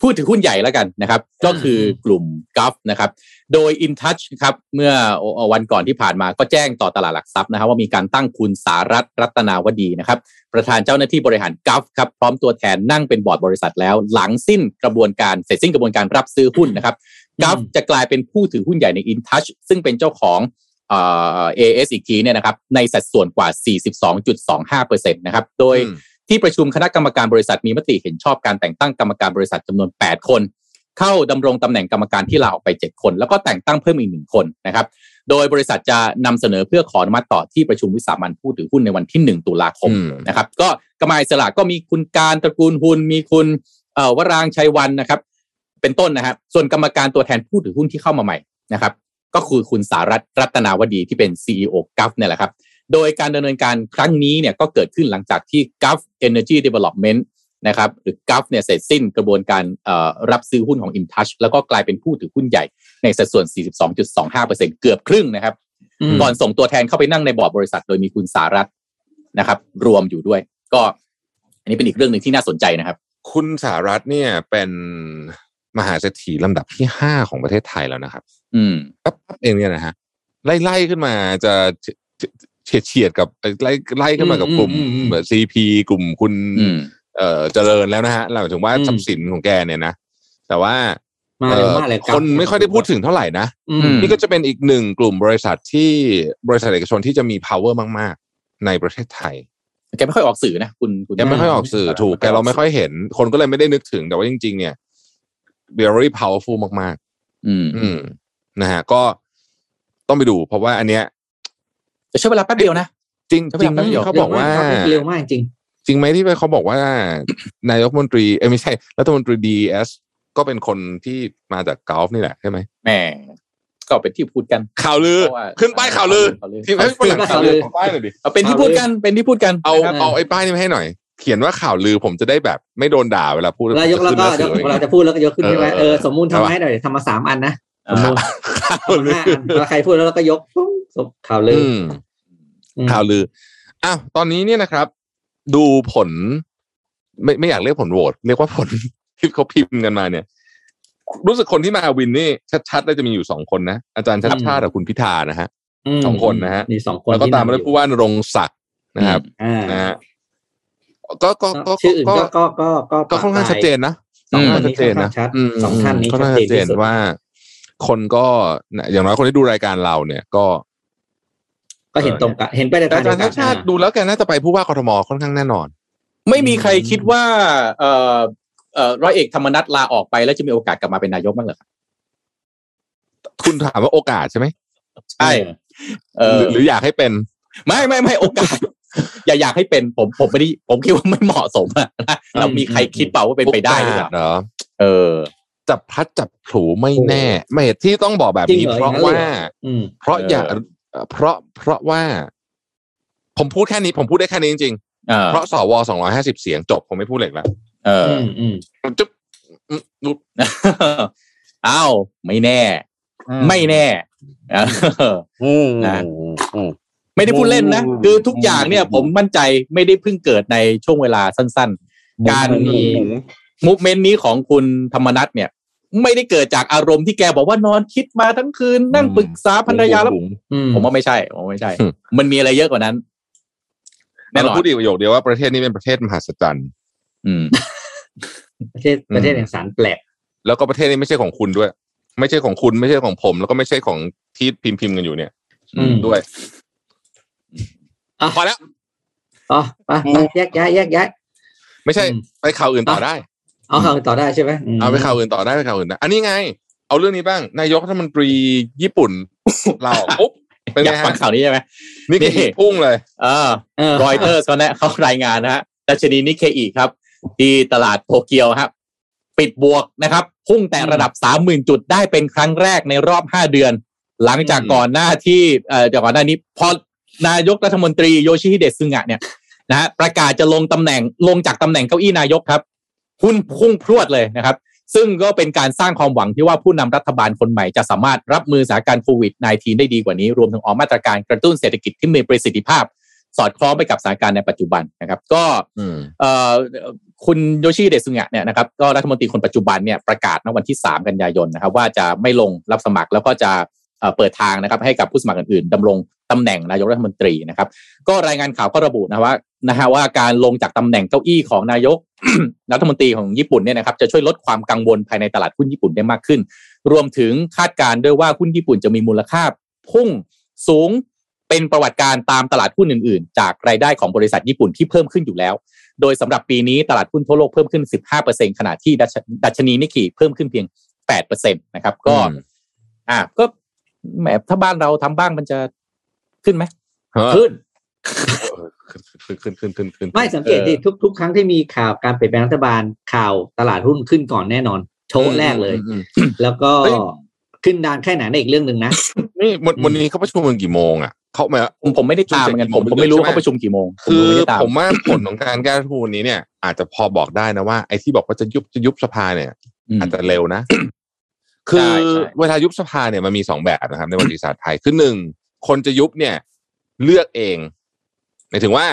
ผู้ถือหุ้นใหญ่แล้วกันนะครับก็คือกลุ่ม Gulf นะครับโดย InTouch ครับเมื่อวันก่อนที่ผ่านมาก็แจ้งต่อตลาดหลักทรัพย์นะครับว่ามีการตั้งคุณสารัตน์รัตนาวดีนะครับประธานเจ้าหน้าที่บริหาร Gulf ครับพร้อมตัวแทนนั่งเป็นบอร์ดบริษัทแล้วหลังสิ้นกระบวนการเสร็จสิ้นกระบวนการรับซื้อหุ้นนะครับ Gulf จะกลายเป็นผู้ถือหุ้นใหญ่ใน InTouch ซึ่งเป็นเจ้าของเอ่อ เอ เอส อีกทีเนี่ยนะครับในสัดส่วนกว่า สี่สิบสองจุดสองห้าเปอร์เซ็นต์ นะครับโดยที่ประชุมคณะกรรมการบริษัทมีมติเห็นชอบการแต่งตั้งกรรมการบริษัทจำนวนแปดคนเข้าดำรงตำแหน่งกรรมการที่ลาออกไปเจ็ดคนแล้วก็แต่งตั้งเพิ่มอีกหนึ่งคนนะครับโดยบริษัทจะนำเสนอเพื่อขออนุมัติต่อที่ประชุมวิสามัญผู้ถือหุ้นในวันที่หนึ่งตุลาคมนะครับก็กรรมการอิสระก็มีคุณการตระกูลหุ้นมีคุณเอ่อวรางค์ชัยวรรณนะครับเป็นต้นนะครับส่วนกรรมการตัวแทนผู้ถือหุ้นที่เข้ามาใหม่นะครับก็คือคุณสารัตน์รัตนาวดีที่เป็น ซี อี โอ Gulf เนี่ยแหละครับโดยการดำเนินการครั้งนี้เนี่ยก็เกิดขึ้นหลังจากที่ Gulf Energy Development นะครับหรือ Gulf เนี่ยเสร็จสิ้นกระบวนการรับซื้อหุ้นของ InTouch แล้วก็กลายเป็นผู้ถือหุ้นใหญ่ในสัดส่วน สี่สิบสองจุดสองห้าเปอร์เซ็นต์ เกือบครึ่งนะครับก่อนส่งตัวแทนเข้าไปนั่งในบอร์ดบริษัทโดยมีคุณสารัตน์นะครับรวมอยู่ด้วยก็อันนี้เป็นอีกเรื่องนึงที่น่าสนใจนะครับคุณสารัตน์เนี่ยเป็นมหาเศรษฐีลำดับที่ห้าของประเทศไทยแล้วนะครับอืมครับเองเนี่ยนะฮะไล่ๆขึ้นมาจะเฉียดๆกับไล่ไล่ขึ้นมากับกลุ่ม ซี พี กลุ่มคุณเอ่อเจริญแล้วนะฮะหลังจากว่าทรัพย์สินของแกเนี่ยนะแต่ว่าคนไม่ค่อยได้พูดถึงเท่าไหร่นะนี่ก็จะเป็นอีกหนึ่งกลุ่มบริษัทที่บริษัทเอกชนที่จะมี power มากๆในประเทศไทยแกไม่ค่อยออกสื่อนะคุณแกไม่ค่อยออกสื่อถูกแกเราไม่ค่อยเห็นคนก็เลยไม่ได้นึกถึงแต่ว่าจริงๆเนี่ย very powerful มากๆอืมนะฮะก็ต้องไปดูเพราะว่าอันเนี้ยใช้เวลาแป๊บเดียวนะจริงจริงเขาบอกว่าเร็วมากจริงจริงไหมที่เขาบอกว่านายกรัฐมนตรีเอ้ยไม่ใช่รัฐมนตรี ดี เอส ก็เป็นคนที่มาจากกอล์ฟนี่แหละใช่ไหมแหมก็เป็นที่พูดกันข่าวลือขึ้นป้ายข่าวลือที่ไม่เป็นข่าวลือป้ายเลยดิเอาเป็นที่พูดกันเป็นที่พูดกันเอาเอาไอ้ป้ายนี่มาให้หน่อยเขียนว่าข่าวลือผมจะได้แบบไม่โดนด่าเวลาพูดแล้วยกแล้วก็เวลาจะพูดแล้วก็ยกขึ้นไปเออสมมุติทำให้หน่อยทำมาสามอันนะข่าวลือใครพูดแล้วก็ยกข่าวลือข่าวลืออ้าวตอนนี้เนี่ยนะครับดูผลไม่ไม่อยากเรียกผลโหวตเรียกว่าผลที่เขาพิมพ์กันมาเนี่ยรู้สึกคนที่มาวินนี่ชัดๆเลยจะมีอยู่สองคนนะอาจารย์ชัชชาติกับคุณพิธานะฮะสองคนนะฮะมีสองคนแล้วก็ตามมาด้วยผู้ว่านรงศักดิ์นะครับนะฮะก็ก็ก็ก็ก็ก็ก็ค่อนข้างชัดเจนนะสองคนชัดเจนนะสองท่านนี้ชัดเจนว่าคนก็อย่างน้อยคนที่ดูรายการเราเนี่ยก็ ก็เห็นตรงกันเห็นไปในทางเดียวกันอาจารย์ดูแล้วแกน่าจะไปผู้ว่ากทมค่อนข้างแน่นอนไม่มีใครคิดว่าเอ่อเอ่อร้อยเอกธรรมนัสลาออกไปแล้วจะมีโอกาสกลับมาเป็นนายกบ้างเหรอคุณถามว่าโอกาสใช่มั้ยใช่เอ่อหรืออยากให้เป็นไม่ไม่ไม่โอกาสอย่าอยากให้เป็นผมผมไม่ได้ผมคิดว่าไม่เหมาะสมอ่ะเรามีใครคิดเปล่าว่าเป็นไปได้หรือเปล่าเออจับพัดจับผูไม่แน่ไม่ที่ต้องบอกแบบนี้เพราะว่าเพราะอย่าเพราะเพราะว่าผมพูดแค่นี้ผมพูดได้แค่นี้จริงๆเพราะสวสองร้อยห้าสิบเสียงจบผมไม่พูดเหล็กแล้วเออจุ๊บนุ๊บอ้าวไม่แน่ไม่แน่ไม่ได้พูดเล่นนะคือทุกอย่างเนี่ยผมมั่นใจไม่ได้เพิ่งเกิดในช่วงเวลาสั้นๆการมีมูฟเมนต์นี้ของคุณธรรมนัสเนี่ยไม่ได้เกิดจากอารมณ์ที่แกบอกว่านอนคิดมาทั้งคืนนั่งปรึกษาภรรยาแล้วผมว่าไม่ใช่ผมไม่ใช่มันมีอะไรเยอะกว่านั้นแน่นอนพูดอีกประโยคเดียวว่าประเทศนี้เป็นประเทศมหัศจรรย์ประเทศประเทศแห่งสารแปลกแล้วก็ประเทศนี้ไม่ใช่ของคุณด้วยไม่ใช่ของคุณไม่ใช่ของผมแล้วก็ไม่ใช่ของที่พิมพ์พิมพ์กันอยู่เนี่ยด้วยพอแล้วอ๋อไปแยกย้ายแยกย้ายไม่ใช่ไปข่าวอื่นต่อได้เอาข่าวอื่นต่อได้ใช่ไหมเอาไปข่าวอื่นต่อได้ไปข่าวอื่นนะอันนี้ไงเอาเรื่องนี้บ้างนายกรัฐมนตรีญี่ปุ่นเราปุ๊บเป็นไงฮะข่าวนี้ใช่ไหมนิเคอิพุ่งเลยเออรอยเตอร์เขาแนะเขารายงานนะฮะดัชนีนิเคอิครับที่ตลาดโตเกียวครับปิดบวกนะครับพุ่งแต่ระดับ สามหมื่น จุดได้เป็นครั้งแรกในรอบห้าเดือนหลังจากก่อนหน้าที่เอ่อจากก่อนหน้านี้พอนายกรัฐมนตรีโยชิฮิเดะซึงะเนี่ยนะฮะประกาศจะลงตำแหน่งลงจากตำแหน่งเก้าอี้นายกครับหุ้นพุ่งพรวดเลยนะครับซึ่งก็เป็นการสร้างความหวังที่ว่าผู้นำรัฐบาลคนใหม่จะสามารถรับมือสถานการณ์โควิด สิบเก้า ได้ดีกว่านี้รวมถึงออกมาตรการกระตุ้นเศรษฐกิจที่มีประสิทธิภาพสอดคล้องไปกับสถานการณ์ในปัจจุบันนะครับก็คุณโยชิฮิเดะซึงะเนี่ยนะครับก็รัฐมนตรีคนปัจจุบันเนี่ยประกาศณวันที่สามกันยายนนะครับว่าจะไม่ลงรับสมัครแล้วก็จะเปิดทางนะครับให้กับผู้สมัครอื่นๆดำรงตำแหน่งนายกรัฐมนตรีนะครับก็รายงานข่าวก็ระบุนะว่านะฮะว่าการลงจากตำแหน่งเก้าอี้ของนายก รัฐมนตรีของญี่ปุ่นเนี่ยนะครับจะช่วยลดความกังวลภายในตลาดหุ้นญี่ปุ่นได้มากขึ้นรวมถึงคาดการณ์ด้วยว่าหุ้นญี่ปุ่นจะมีมูลค่าพุ่งสูงเป็นประวัติการตามตลาดหุ้นอื่นๆจากรายได้ของบริษัทญี่ปุ่นที่เพิ่มขึ้นอยู่แล้วโดยสำหรับปีนี้ตลาดหุ้นทั่วโลกเพิ่มขึ้น สิบห้าเปอร์เซ็นต์ ขณะที่ดัชนีนิกเกอิเพิ่มขึ้นเพียง แปดเปอร์เซ็นต์ นะครับก็อ่ะก็แหมถ้าบ้านเราทำบ้างมันจะขึ้นไหมขึ้นขึ้นขึ้นขึ้นขึ้นขึ้นไม่สังเกตดิทุกทุกครั้งที่มีข่าวการเปลี่ยนแปลงรัฐบาลข่าวตลาดหุ้นขึ้นก่อนแน่นอนโชว์แรกเลยแล้วก็ขึ้นนานแค่ไหนในอีกเรื่องนึงนะนี่วันนี้เขาประชุมกันกี่โมงอ่ะเขาไม่ผมไม่ได้ตามเหมือนกันผมผมไม่รู้เขาประชุมกี่โมงคือผมว่าผลของการแก้รัฐธรรมนูญนี้เนี่ยอาจจะพอบอกได้นะว่าไอ้ที่บอกว่าจะยุบจะยุบสภาเนี่ยอาจจะเร็วนะคือเวลายุบสภาเนี่ยมันมีสองแบบนะครับในประวัติศาสตร์ไทยคือหนึ่งคนจะยุบเนี่ยเลือกเองหมายถึงว่า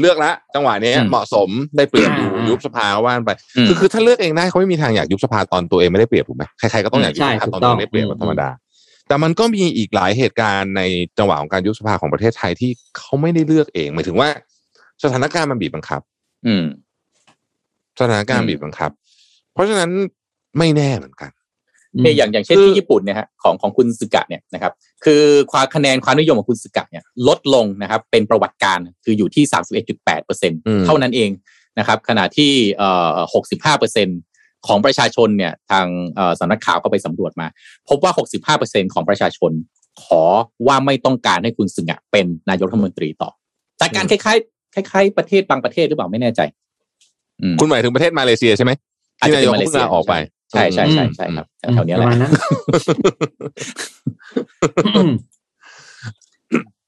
เลือกละจังหวะนี้เหมาะสมได้เปรียบอยู่ยุบสภาว่านไปคือคือถ้าเลือกเองได้เขาไม่มีทางอยากยุบสภาตอนตัวเองไม่ได้เปรียบถูกไหมใครๆก็ต้องอยากยุบสภาตอนตัวเองได้เปรียบธรรมดาแต่มันก็มีอีกหลายเหตุการณ์ในจังหวะของการยุบสภาของประเทศไทยที่เขาไม่ได้เลือกเองหมายถึงว่าสถานการณ์มันบีบบังคับสถานการณ์บีบบังคับเพราะฉะนั้นไม่แน่เหมือนกันเนี่ยอย่างอย่างเช่นที่ญี่ปุ่นเนี่ยฮะของของคุณซึกะเนี่ยนะครับคือความคะแนนความนิยมของคุณซึกะเนี่ยลดลงนะครับเป็นประวัติการคืออยู่ที่ สามสิบเอ็ดจุดแปดเปอร์เซ็นต์ เท่านั้นเองนะครับขณะที่เอ่อ หกสิบห้าเปอร์เซ็นต์ ของประชาชนเนี่ยทางเอ่อสำนักข่าวก็ไปสำรวจมาพบว่า หกสิบห้าเปอร์เซ็นต์ ของประชาชนขอว่าไม่ต้องการให้คุณซึกะเป็นนายกรัฐมนตรีต่อจากการคล้ายๆคล้ายๆประเทศบางประเทศหรือเปล่าไม่แน่ใจคุณหมายถึงประเทศมาเลเซียใช่มั้ยที่นายกมาเลเซียออกไปใช่ใช่ใช่ใช่ครับแถวนี้แหละ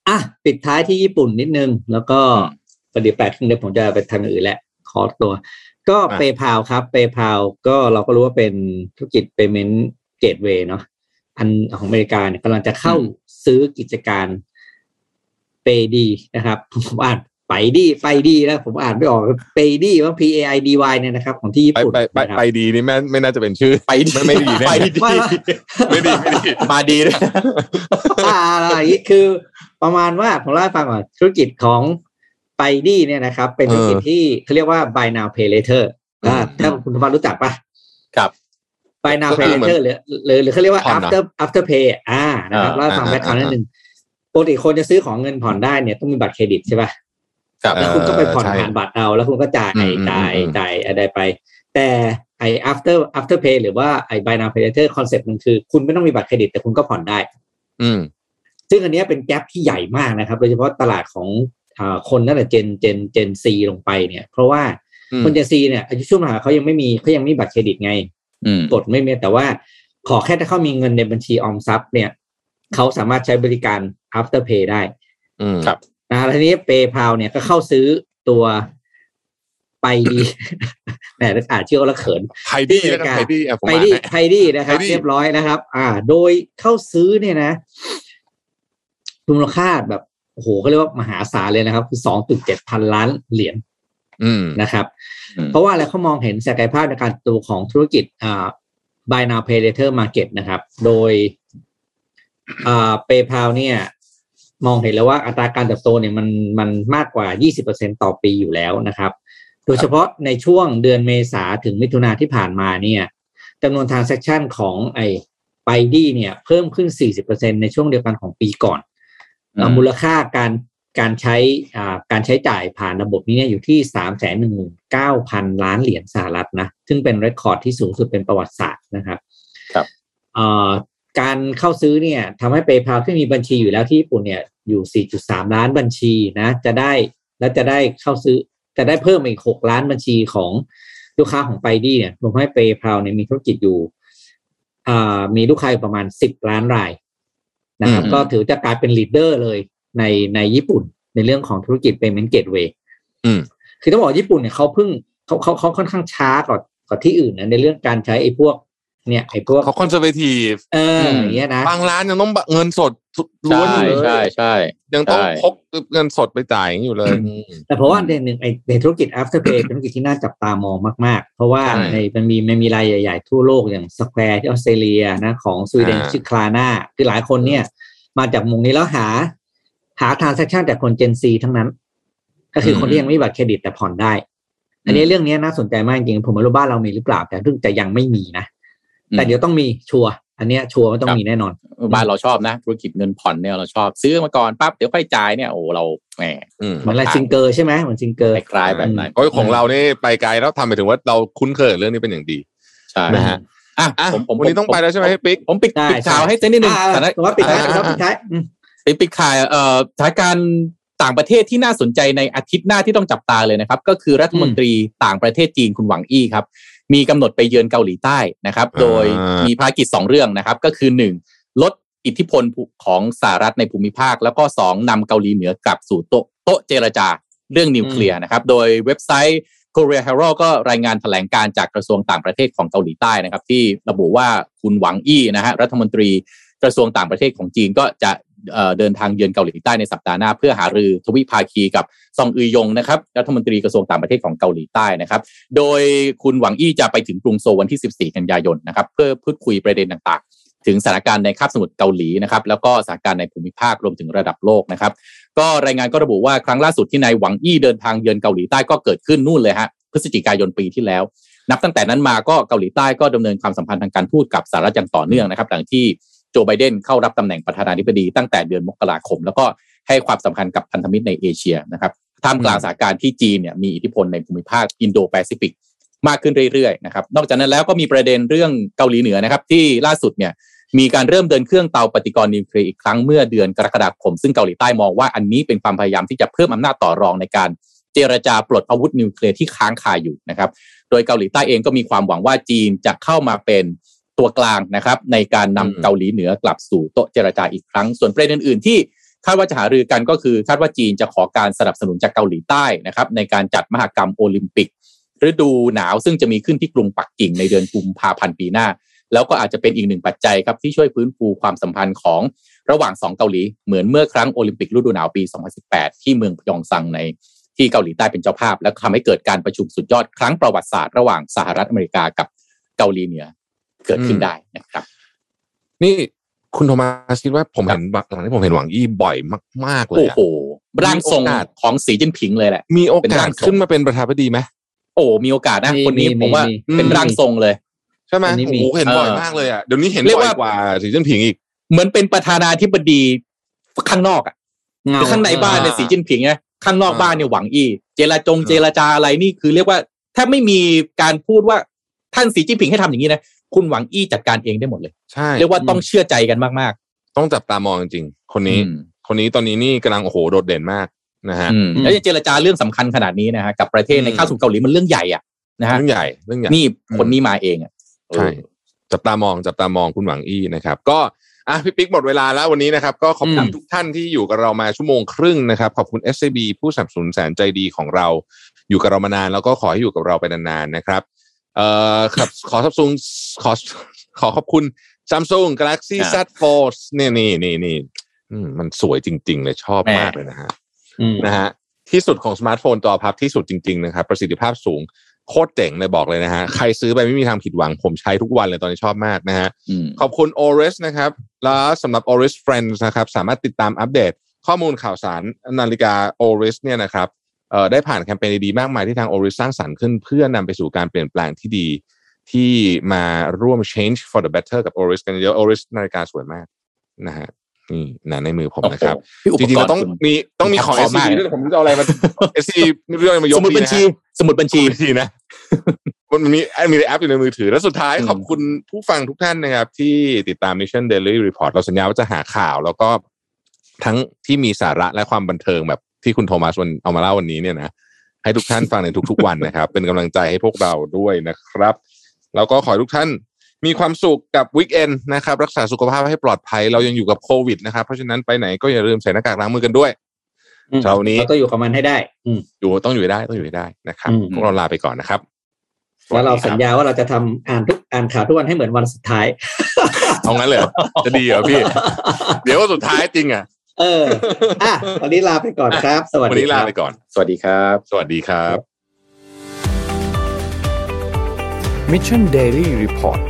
อ่ะปิดท้ายที่ญี่ปุ่นนิดนึงแล้วก็ประเดี๋ยวแปดครึ่งเดี๋ยวผมจะไปทางอื่นแหละขอตัวก็ PayPal ครับ PayPal ก็เราก็รู้ว่าเป็นธุรกิจ Payment Gateway เนาะอันของอเมริกาเนี่ยกำลังจะเข้าซื้อกิจการ Paidy นะครับผมอ่านไปดีไปดีนะผมอ่านไม่ออกไปดีว่า P A I D Y เนี่ยนะครับของที่ญี่ปุ่นไปไปไปดีนี่ไม่ไม่น่าจะเป็นชื่อไปดีไม่ดีไปดีไม่ดีไม่ดีมาดีด้วยอะไรคือประมาณว่าผมเล่าให้ฟังก่อนธุรกิจของไปดีเนี่ยนะครับเป็นธุรกิจที่เขาเรียกว่า Buy Now Pay Later ถ้าคุณผู้ฟังรู้จักป่ะครับ Buy Now Pay Later หรือหรือเขาเรียกว่า After After Pay อ่านะครับเล่าให้ฟังแป๊บนึงป ปกติคนจะซื้อของเงินผ่อนได้เนี่ยต้องมีบัตรเครดิตใช่ป่ะแล้วคุณก็ไปผ่อนผ่านบัตรเอาแล้วคุณก็จ่ายจ่ายจ่ายอะไรไปแต่ไอ้ after after pay หรือว่าไอ้ buy now pay later คอนเซ็ปต์มันคือคุณไม่ต้องมีบัตรเครดิตแต่คุณก็ผ่อนได้อืมซึ่งอันนี้เป็นแกปที่ใหญ่มากนะครับโดยเฉพาะตลาดของอ่าคนนั่นแหละเจนเจนเจน C ลงไปเนี่ยเพราะว่าคนเจน C เนี่ยอายุช่วงมหาวิทยาลัยเขายังไม่มีเขายังไม่มีบัตรเครดิตไงกดไม่มีแต่ว่าขอแค่ถ้าเขามีเงินในบัญชีออมทรัพย์เนี่ยเขาสามารถใช้บริการ after pay ได้อืมครับนะทีนี้ PayPal เนี่ยก็เข้าซื้อตัวไปดีแหมอ่านชื่อแล้วเขินไพดี้นะครับไพดี้ไพดี้ไพดี้นะครับเรียบร้อยนะครับอ่าโดยเข้าซื้อเนี่ยนะมูลค่าแบบโอ้โหก็เรียกว่ามหาศาลเลยนะครับคือ สองจุดเจ็ด ล้านเหรียญนะครับเพราะว่าอะไรเขามองเห็นศักยภาพในการโตของธุรกิจอ่า Buy Now Pay Later Market นะครับโดยอ่า PayPal เนี่ยมองเห็นแล้วว่าอัตราการเติบโตเนี่ยมันมันมากกว่า ยี่สิบเปอร์เซ็นต์ ต่อปีอยู่แล้วนะครับโดยเฉพาะในช่วงเดือนเมษาถึงมิถุนาที่ผ่านมาเนี่ยจำนวน transaction ของไอ้ Baidu เนี่ยเพิ่มขึ้น สี่สิบเปอร์เซ็นต์ ในช่วงเดียวกันของปีก่อนมูลค่าการการใช้อ่าการใช้จ่ายผ่านระบบนี้เนี่ยอยู่ที่ สามแสนหนึ่งหมื่นเก้าพัน ล้านเหรียญสหรัฐนะซึ่งเป็นเรคคอร์ดที่สูงสุดเป็นประวัติศาสตร์นะครับครับเอ่อการเข้าซื้อเนี่ยทำให้ PayPal ที่มีบัญชีอยู่แล้วที่ญี่ปุ่นเนี่ยอยู่ สี่จุดสาม ล้านบัญชีนะจะได้และจะได้เข้าซื้อจะได้เพิ่มอีกหกล้านบัญชีของลูกค้าของ Baidu เนี่ยรวมให้ PayPal เนี่ยมีธุรกิจอยู่อ่ามีลูกค้าประมาณสิบล้านรายนะครับก็ถือจะกลายเป็นลีดเดอร์เลยในในญี่ปุ่นในเรื่องของธุรกิจ Payment Gateway อืมคือต้องบอกญี่ปุ่นเนี่ยเขาเพิ่งเขาเขาเขาค่อนข้างช้ากว่ากว่าที่อื่นนะในเรื่องการใช้ไอ้พวกเนี่ยไอ้พวกเขาคอนเซอร์เวทีฟเอออย่างเงี้ยนะบางร้านยังต้องเงินสดล้วนอยู่เลยใช่ใช่ยังต้องพกเงินสดไปจ่ายอยู่เลยแต่เพราะว่าในหนึ่งไอ้ในธุรกิจ After Pay เป็นธุรกิจที่น่าจับตามองมากๆเพราะว่าในมันมีมันมีรายใหญ่ๆทั่วโลกอย่าง Square ที่ออสเตรเลียนะของสวีเดนชื่อ Klarna คือหลายคนเนี่ยมาจากมุมนี้แล้วหาหา transaction จากคน Gen Z ทั้งนั้นก็คือคนที่ยังไม่มีบัตรเครดิตแต่ผ่อนได้อันนี้เรื่องนี้น่าสนใจมากจริงผมไม่รู้บ้านเรามีหรือเปล่าแต่เพิ่งจะยังไม่มีนะแต่เดี๋ยวต้องมีชัวร์อันเนี้ยชัวร์มันต้องมีแน่นอนบ้านเราชอบนะธุรกิจเงินผ่อนเนี่ยเราชอบซื้อมาก่อนปั๊บเดี๋ยวค่อยจ่ายเนี่ยโอ้เราแหมเหมือนอะไรซิงเกอร์ใช่ไหมเหมือนซิงเกอร์คล้ายแบบไหนโอ้ยของเรานี่ไปไกลแล้วทำไปถึงว่าเราคุ้นเคยเรื่องนี้เป็นอย่างดีใช่นะฮะอ่ะผมผมวันนี้ต้องไปแล้วใช่ไหมปิ๊กผมปิดข่าวให้เซนนิดนึงแต่ว่าปิดท้ายครับปิดท้ายเป็นปิดข่าวเอ่อสถานการณ์ต่างประเทศที่น่าสนใจในอาทิตย์หน้าที่ต้องจับตาเลยนะครับก็คือรัฐมนตรีต่างประเทศจีนคุณหวังอี้ครับมีกำหนดไปเยือนเกาหลีใต้นะครับโดยมีภารกิจสองเรื่องนะครับก็คือหนึ่งลดอิทธิพลของสหรัฐในภูมิภาคแล้วก็สองนำเกาหลีเหนือกลับสู่โต๊ะโต๊ะเจรจาเรื่องนิวเคลียร์นะครับโดยเว็บไซต์ Korea Herald ก็รายงานแถลงการจากกระทรวงต่างประเทศของเกาหลีใต้นะครับที่ระบุว่าคุณหวังอี้นะฮะรัฐมนตรีกระทรวงต่างประเทศของจีนก็จะเดินทางเยือนเกาหลีใต้ในสัปดาห์หน้าเพื่อหารือทวิภาคีกับซองอึยยงนะครับรัฐมนตรีกระทรวงต่างประเทศของเกาหลีใต้นะครับโดยคุณหวังอี้จะไปถึงกรุงโซลวันที่สิบสี่กันยายนนะครับเพื่อพูดคุยประเด็นต่างๆถึงสถานการณ์ในคาบสมุทรเกาหลีนะครับแล้วก็สถานการณ์ในภูมิภาครวมถึงระดับโลกนะครับก็รายงานก็ระบุว่าครั้งล่าสุดที่นายหวังอี้เดินทางเยือนเกาหลีใต้ก็เกิดขึ้นนู่นเลยฮะพฤศจิกายนปีที่แล้วนับตั้งแต่นั้นมาก็เกาหลีใต้ก็ดำเนินความสัมพันธ์ทางการทูตกับสหรัฐอย่างต่อเนื่องนะครับหลังที่โจไบเดนเข้ารับตำแหน่งประธานาธิบดีตั้งแต่เดือนมกราคมแล้วก็ให้ความสำคัญกับพันธมิตรในเอเชียนะครับท่ามกลางสถานการณ์ที่จีนเนี่ยมีอิทธิพลในภูมิภาคอินโดแปซิฟิกมากขึ้นเรื่อยๆนะครับนอกจากนั้นแล้วก็มีประเด็นเรื่องเกาหลีเหนือนะครับที่ล่าสุดเนี่ยมีการเริ่มเดินเครื่องเตาปฏิกรณ์นิวเคลียร์อีกครั้งเมื่อเดือนกรกฎาคมซึ่งเกาหลีใต้มองว่าอันนี้เป็นความพยายามที่จะเพิ่มอำนาจต่อรองในการเจรจาปลดอาวุธนิวเคลียร์ที่ค้างคาอยู่นะครับโดยเกาหลีใต้เองก็มีความหวังว่าจีนจะเข้ามาเป็นตัวกลางนะครับในการนำเกาหลีเหนือกลับสู่โต๊ะเจรจาอีกครั้งส่วนประเด็นอื่นๆที่คาดว่าจะหารือกันก็คือคาดว่าจีนจะขอการสนับสนุนจากเกาหลีใต้นะครับในการจัดมหกรรมโอลิมปิกฤดูหนาวซึ่งจะมีขึ้นที่กรุงปักกิ่งในเดือนกุมภาพันธ์ปีหน้าแล้วก็อาจจะเป็นอีกหนึ่งปัจจัยครับที่ช่วยฟื้นฟูความสัมพันธ์ของระหว่างสองเกาหลีเหมือนเมื่อครั้งโอลิมปิกฤดูหนาวปีสองพันสิบแปดที่เมืองพยองซังในที่เกาหลีใต้เป็นเจ้าภาพและทำให้เกิดการประชุมสุดยอดครั้งประวัติศาสตร์ระหว่างสหรัฐอเมริกากับเกาหลีเหนือเกิดขึ้นได้นะครับนี่คุณโทมัสคิดว่าผมเห็นหลังที่ผมเห็นหวังอี้บ่อยมากๆเลยโอ้โหร่างทรงของสีจิ้นผิงเลยแหละมีโอกาสขึ้นมาเป็นประธานาธิบดีไหมโอ้มีโอกาสนะคนนี้ผมว่าเป็นร่างทรงเลยใช่ไหมโอ้เห็นบ่อยมากเลยอ่ะเดี๋ยวนี้เห็นบ่อยกว่าสีจิ้นผิงอีกเหมือนเป็นประธานาธิบดี ข้างนอกอ่ะข้างในบ้านเนี่ยสีจิ้นผิงนะข้างนอกบ้านเนี่ยหวังอี้เจรจงเจรจาอะไรนี่คือเรียกว่าแทบไม่มีการพูดว่าท่านสีจิ้นผิงให้ทำอย่างนี้นะคุณหวังอี้จัดการเองได้หมดเลยใช่เรียกว่าต้องเชื่อใจกันมากๆต้องจับตามองจริงๆคนนี้คนนี้ตอนนี้นี่กำลังโอ้โหโดดเด่นมากนะฮะแล้วจะเจรจาเรื่องสำคัญขนาดนี้นะฮะกับประเทศในข้าวสุกเกาหลีมันเรื่องใหญ่อ่ะนะฮะเรื่องใหญ่เรื่องใหญ่นี่คนนี้มาเองอ่ะใช่จับตามองจับตามองคุณหวังอี้นะครับก็อ่ะพี่ปิ๊กหมดเวลาแล้ววันนี้นะครับก็ขอบคุณทุกท่านที่อยู่กับเรามาชั่วโมงครึ่งนะครับขอบคุณ เอส ซี บี ผู้สนับสนุนแสนใจดีของเราอยู่กับเรามานานแล้วก็ขอให้อยู่กับเราไปนานๆนะครับเอ่อครับขอซัมซุงขอขอขอบคุณ Samsung Galaxy แซด โฟร์ นี่ๆๆๆอืมมันสวยจริงๆเลยชอบมากเลยนะฮะนะฮะที่สุดของสมาร์ทโฟนจอพับที่สุดจริงๆนะครับประสิทธิภาพสูงโคตรเจ๋งเลยบอกเลยนะฮะใครซื้อไปไม่มีทางผิดหวังผมใช้ทุกวันเลยตอนนี้ชอบมากนะฮะขอบคุณ Oris นะครับแล้วสำหรับ Oris Friends นะครับสามารถติดตามอัปเดตข้อมูลข่าวสารนาฬิกา Oris เนี่ยนะครับเอ่อได้ผ่านแคมเปญดีๆมากมายที่ทาง Oris สร้างสรรค์ขึ้นเพื่อนำไปสู่การเปลี่ยนแปลงที่ดีที่มาร่วม Change for the Better กับ Oris กันเยอะ Oris นาฬิกาสวยมากนะฮะนี่นะในมือผมนะครับจริงๆเราต้องมีต้องมีของ เอส ซี บี ด้วยผมจะเอาอะไรมา เอส ซี บี เรื่องอะไรมายกสมุดบัญชีสมุดบัญชีนะมันมีมีแอปอยู่ในมือถือและสุดท้ายขอบคุณผู้ฟังทุกท่านนะครับที่ติดตาม Mission Daily Report เราสัญญาว่าจะหาข่าวแล้วก็ทั้งที่มีสาระและความบันเทิงแบบที่คุณโทมัสวันเอามาเล่าวันนี้เนี่ยนะให้ทุกท่านฟังในทุกๆวันนะครับเป็นกำลังใจให้พวกเราด้วยนะครับแล้วก็ขอให้ทุกท่านมีความสุขกับวีคเอนด์นะครับรักษาสุขภาพให้ปลอดภัยเรายังอยู่กับโควิดนะครับเพราะฉะนั้นไปไหนก็อย่าลืมใส่หน้ากากล้างมือกันด้วยเช้านี้ก็อยู่กับมันให้ได้อยู่ต้องอยู่ได้ต้องอยู่ได้นะครับพวกเราลาไปก่อนนะครับแล้วเราสัญญาว่าเราจะทำอ่านทุกอ่านข่าวทุกวันให้เหมือนวันสุดท้ายเอางั้นเลยจะดีเหรอพี่เดี๋ยววันสุดท้ายจริงอ่ะเอออ่ะวันนี้ลาไปก่อนครับสวัสดีวันนี้ลาไปก่อนสวัสดีครับสวัสดีครับ Mission Daily Report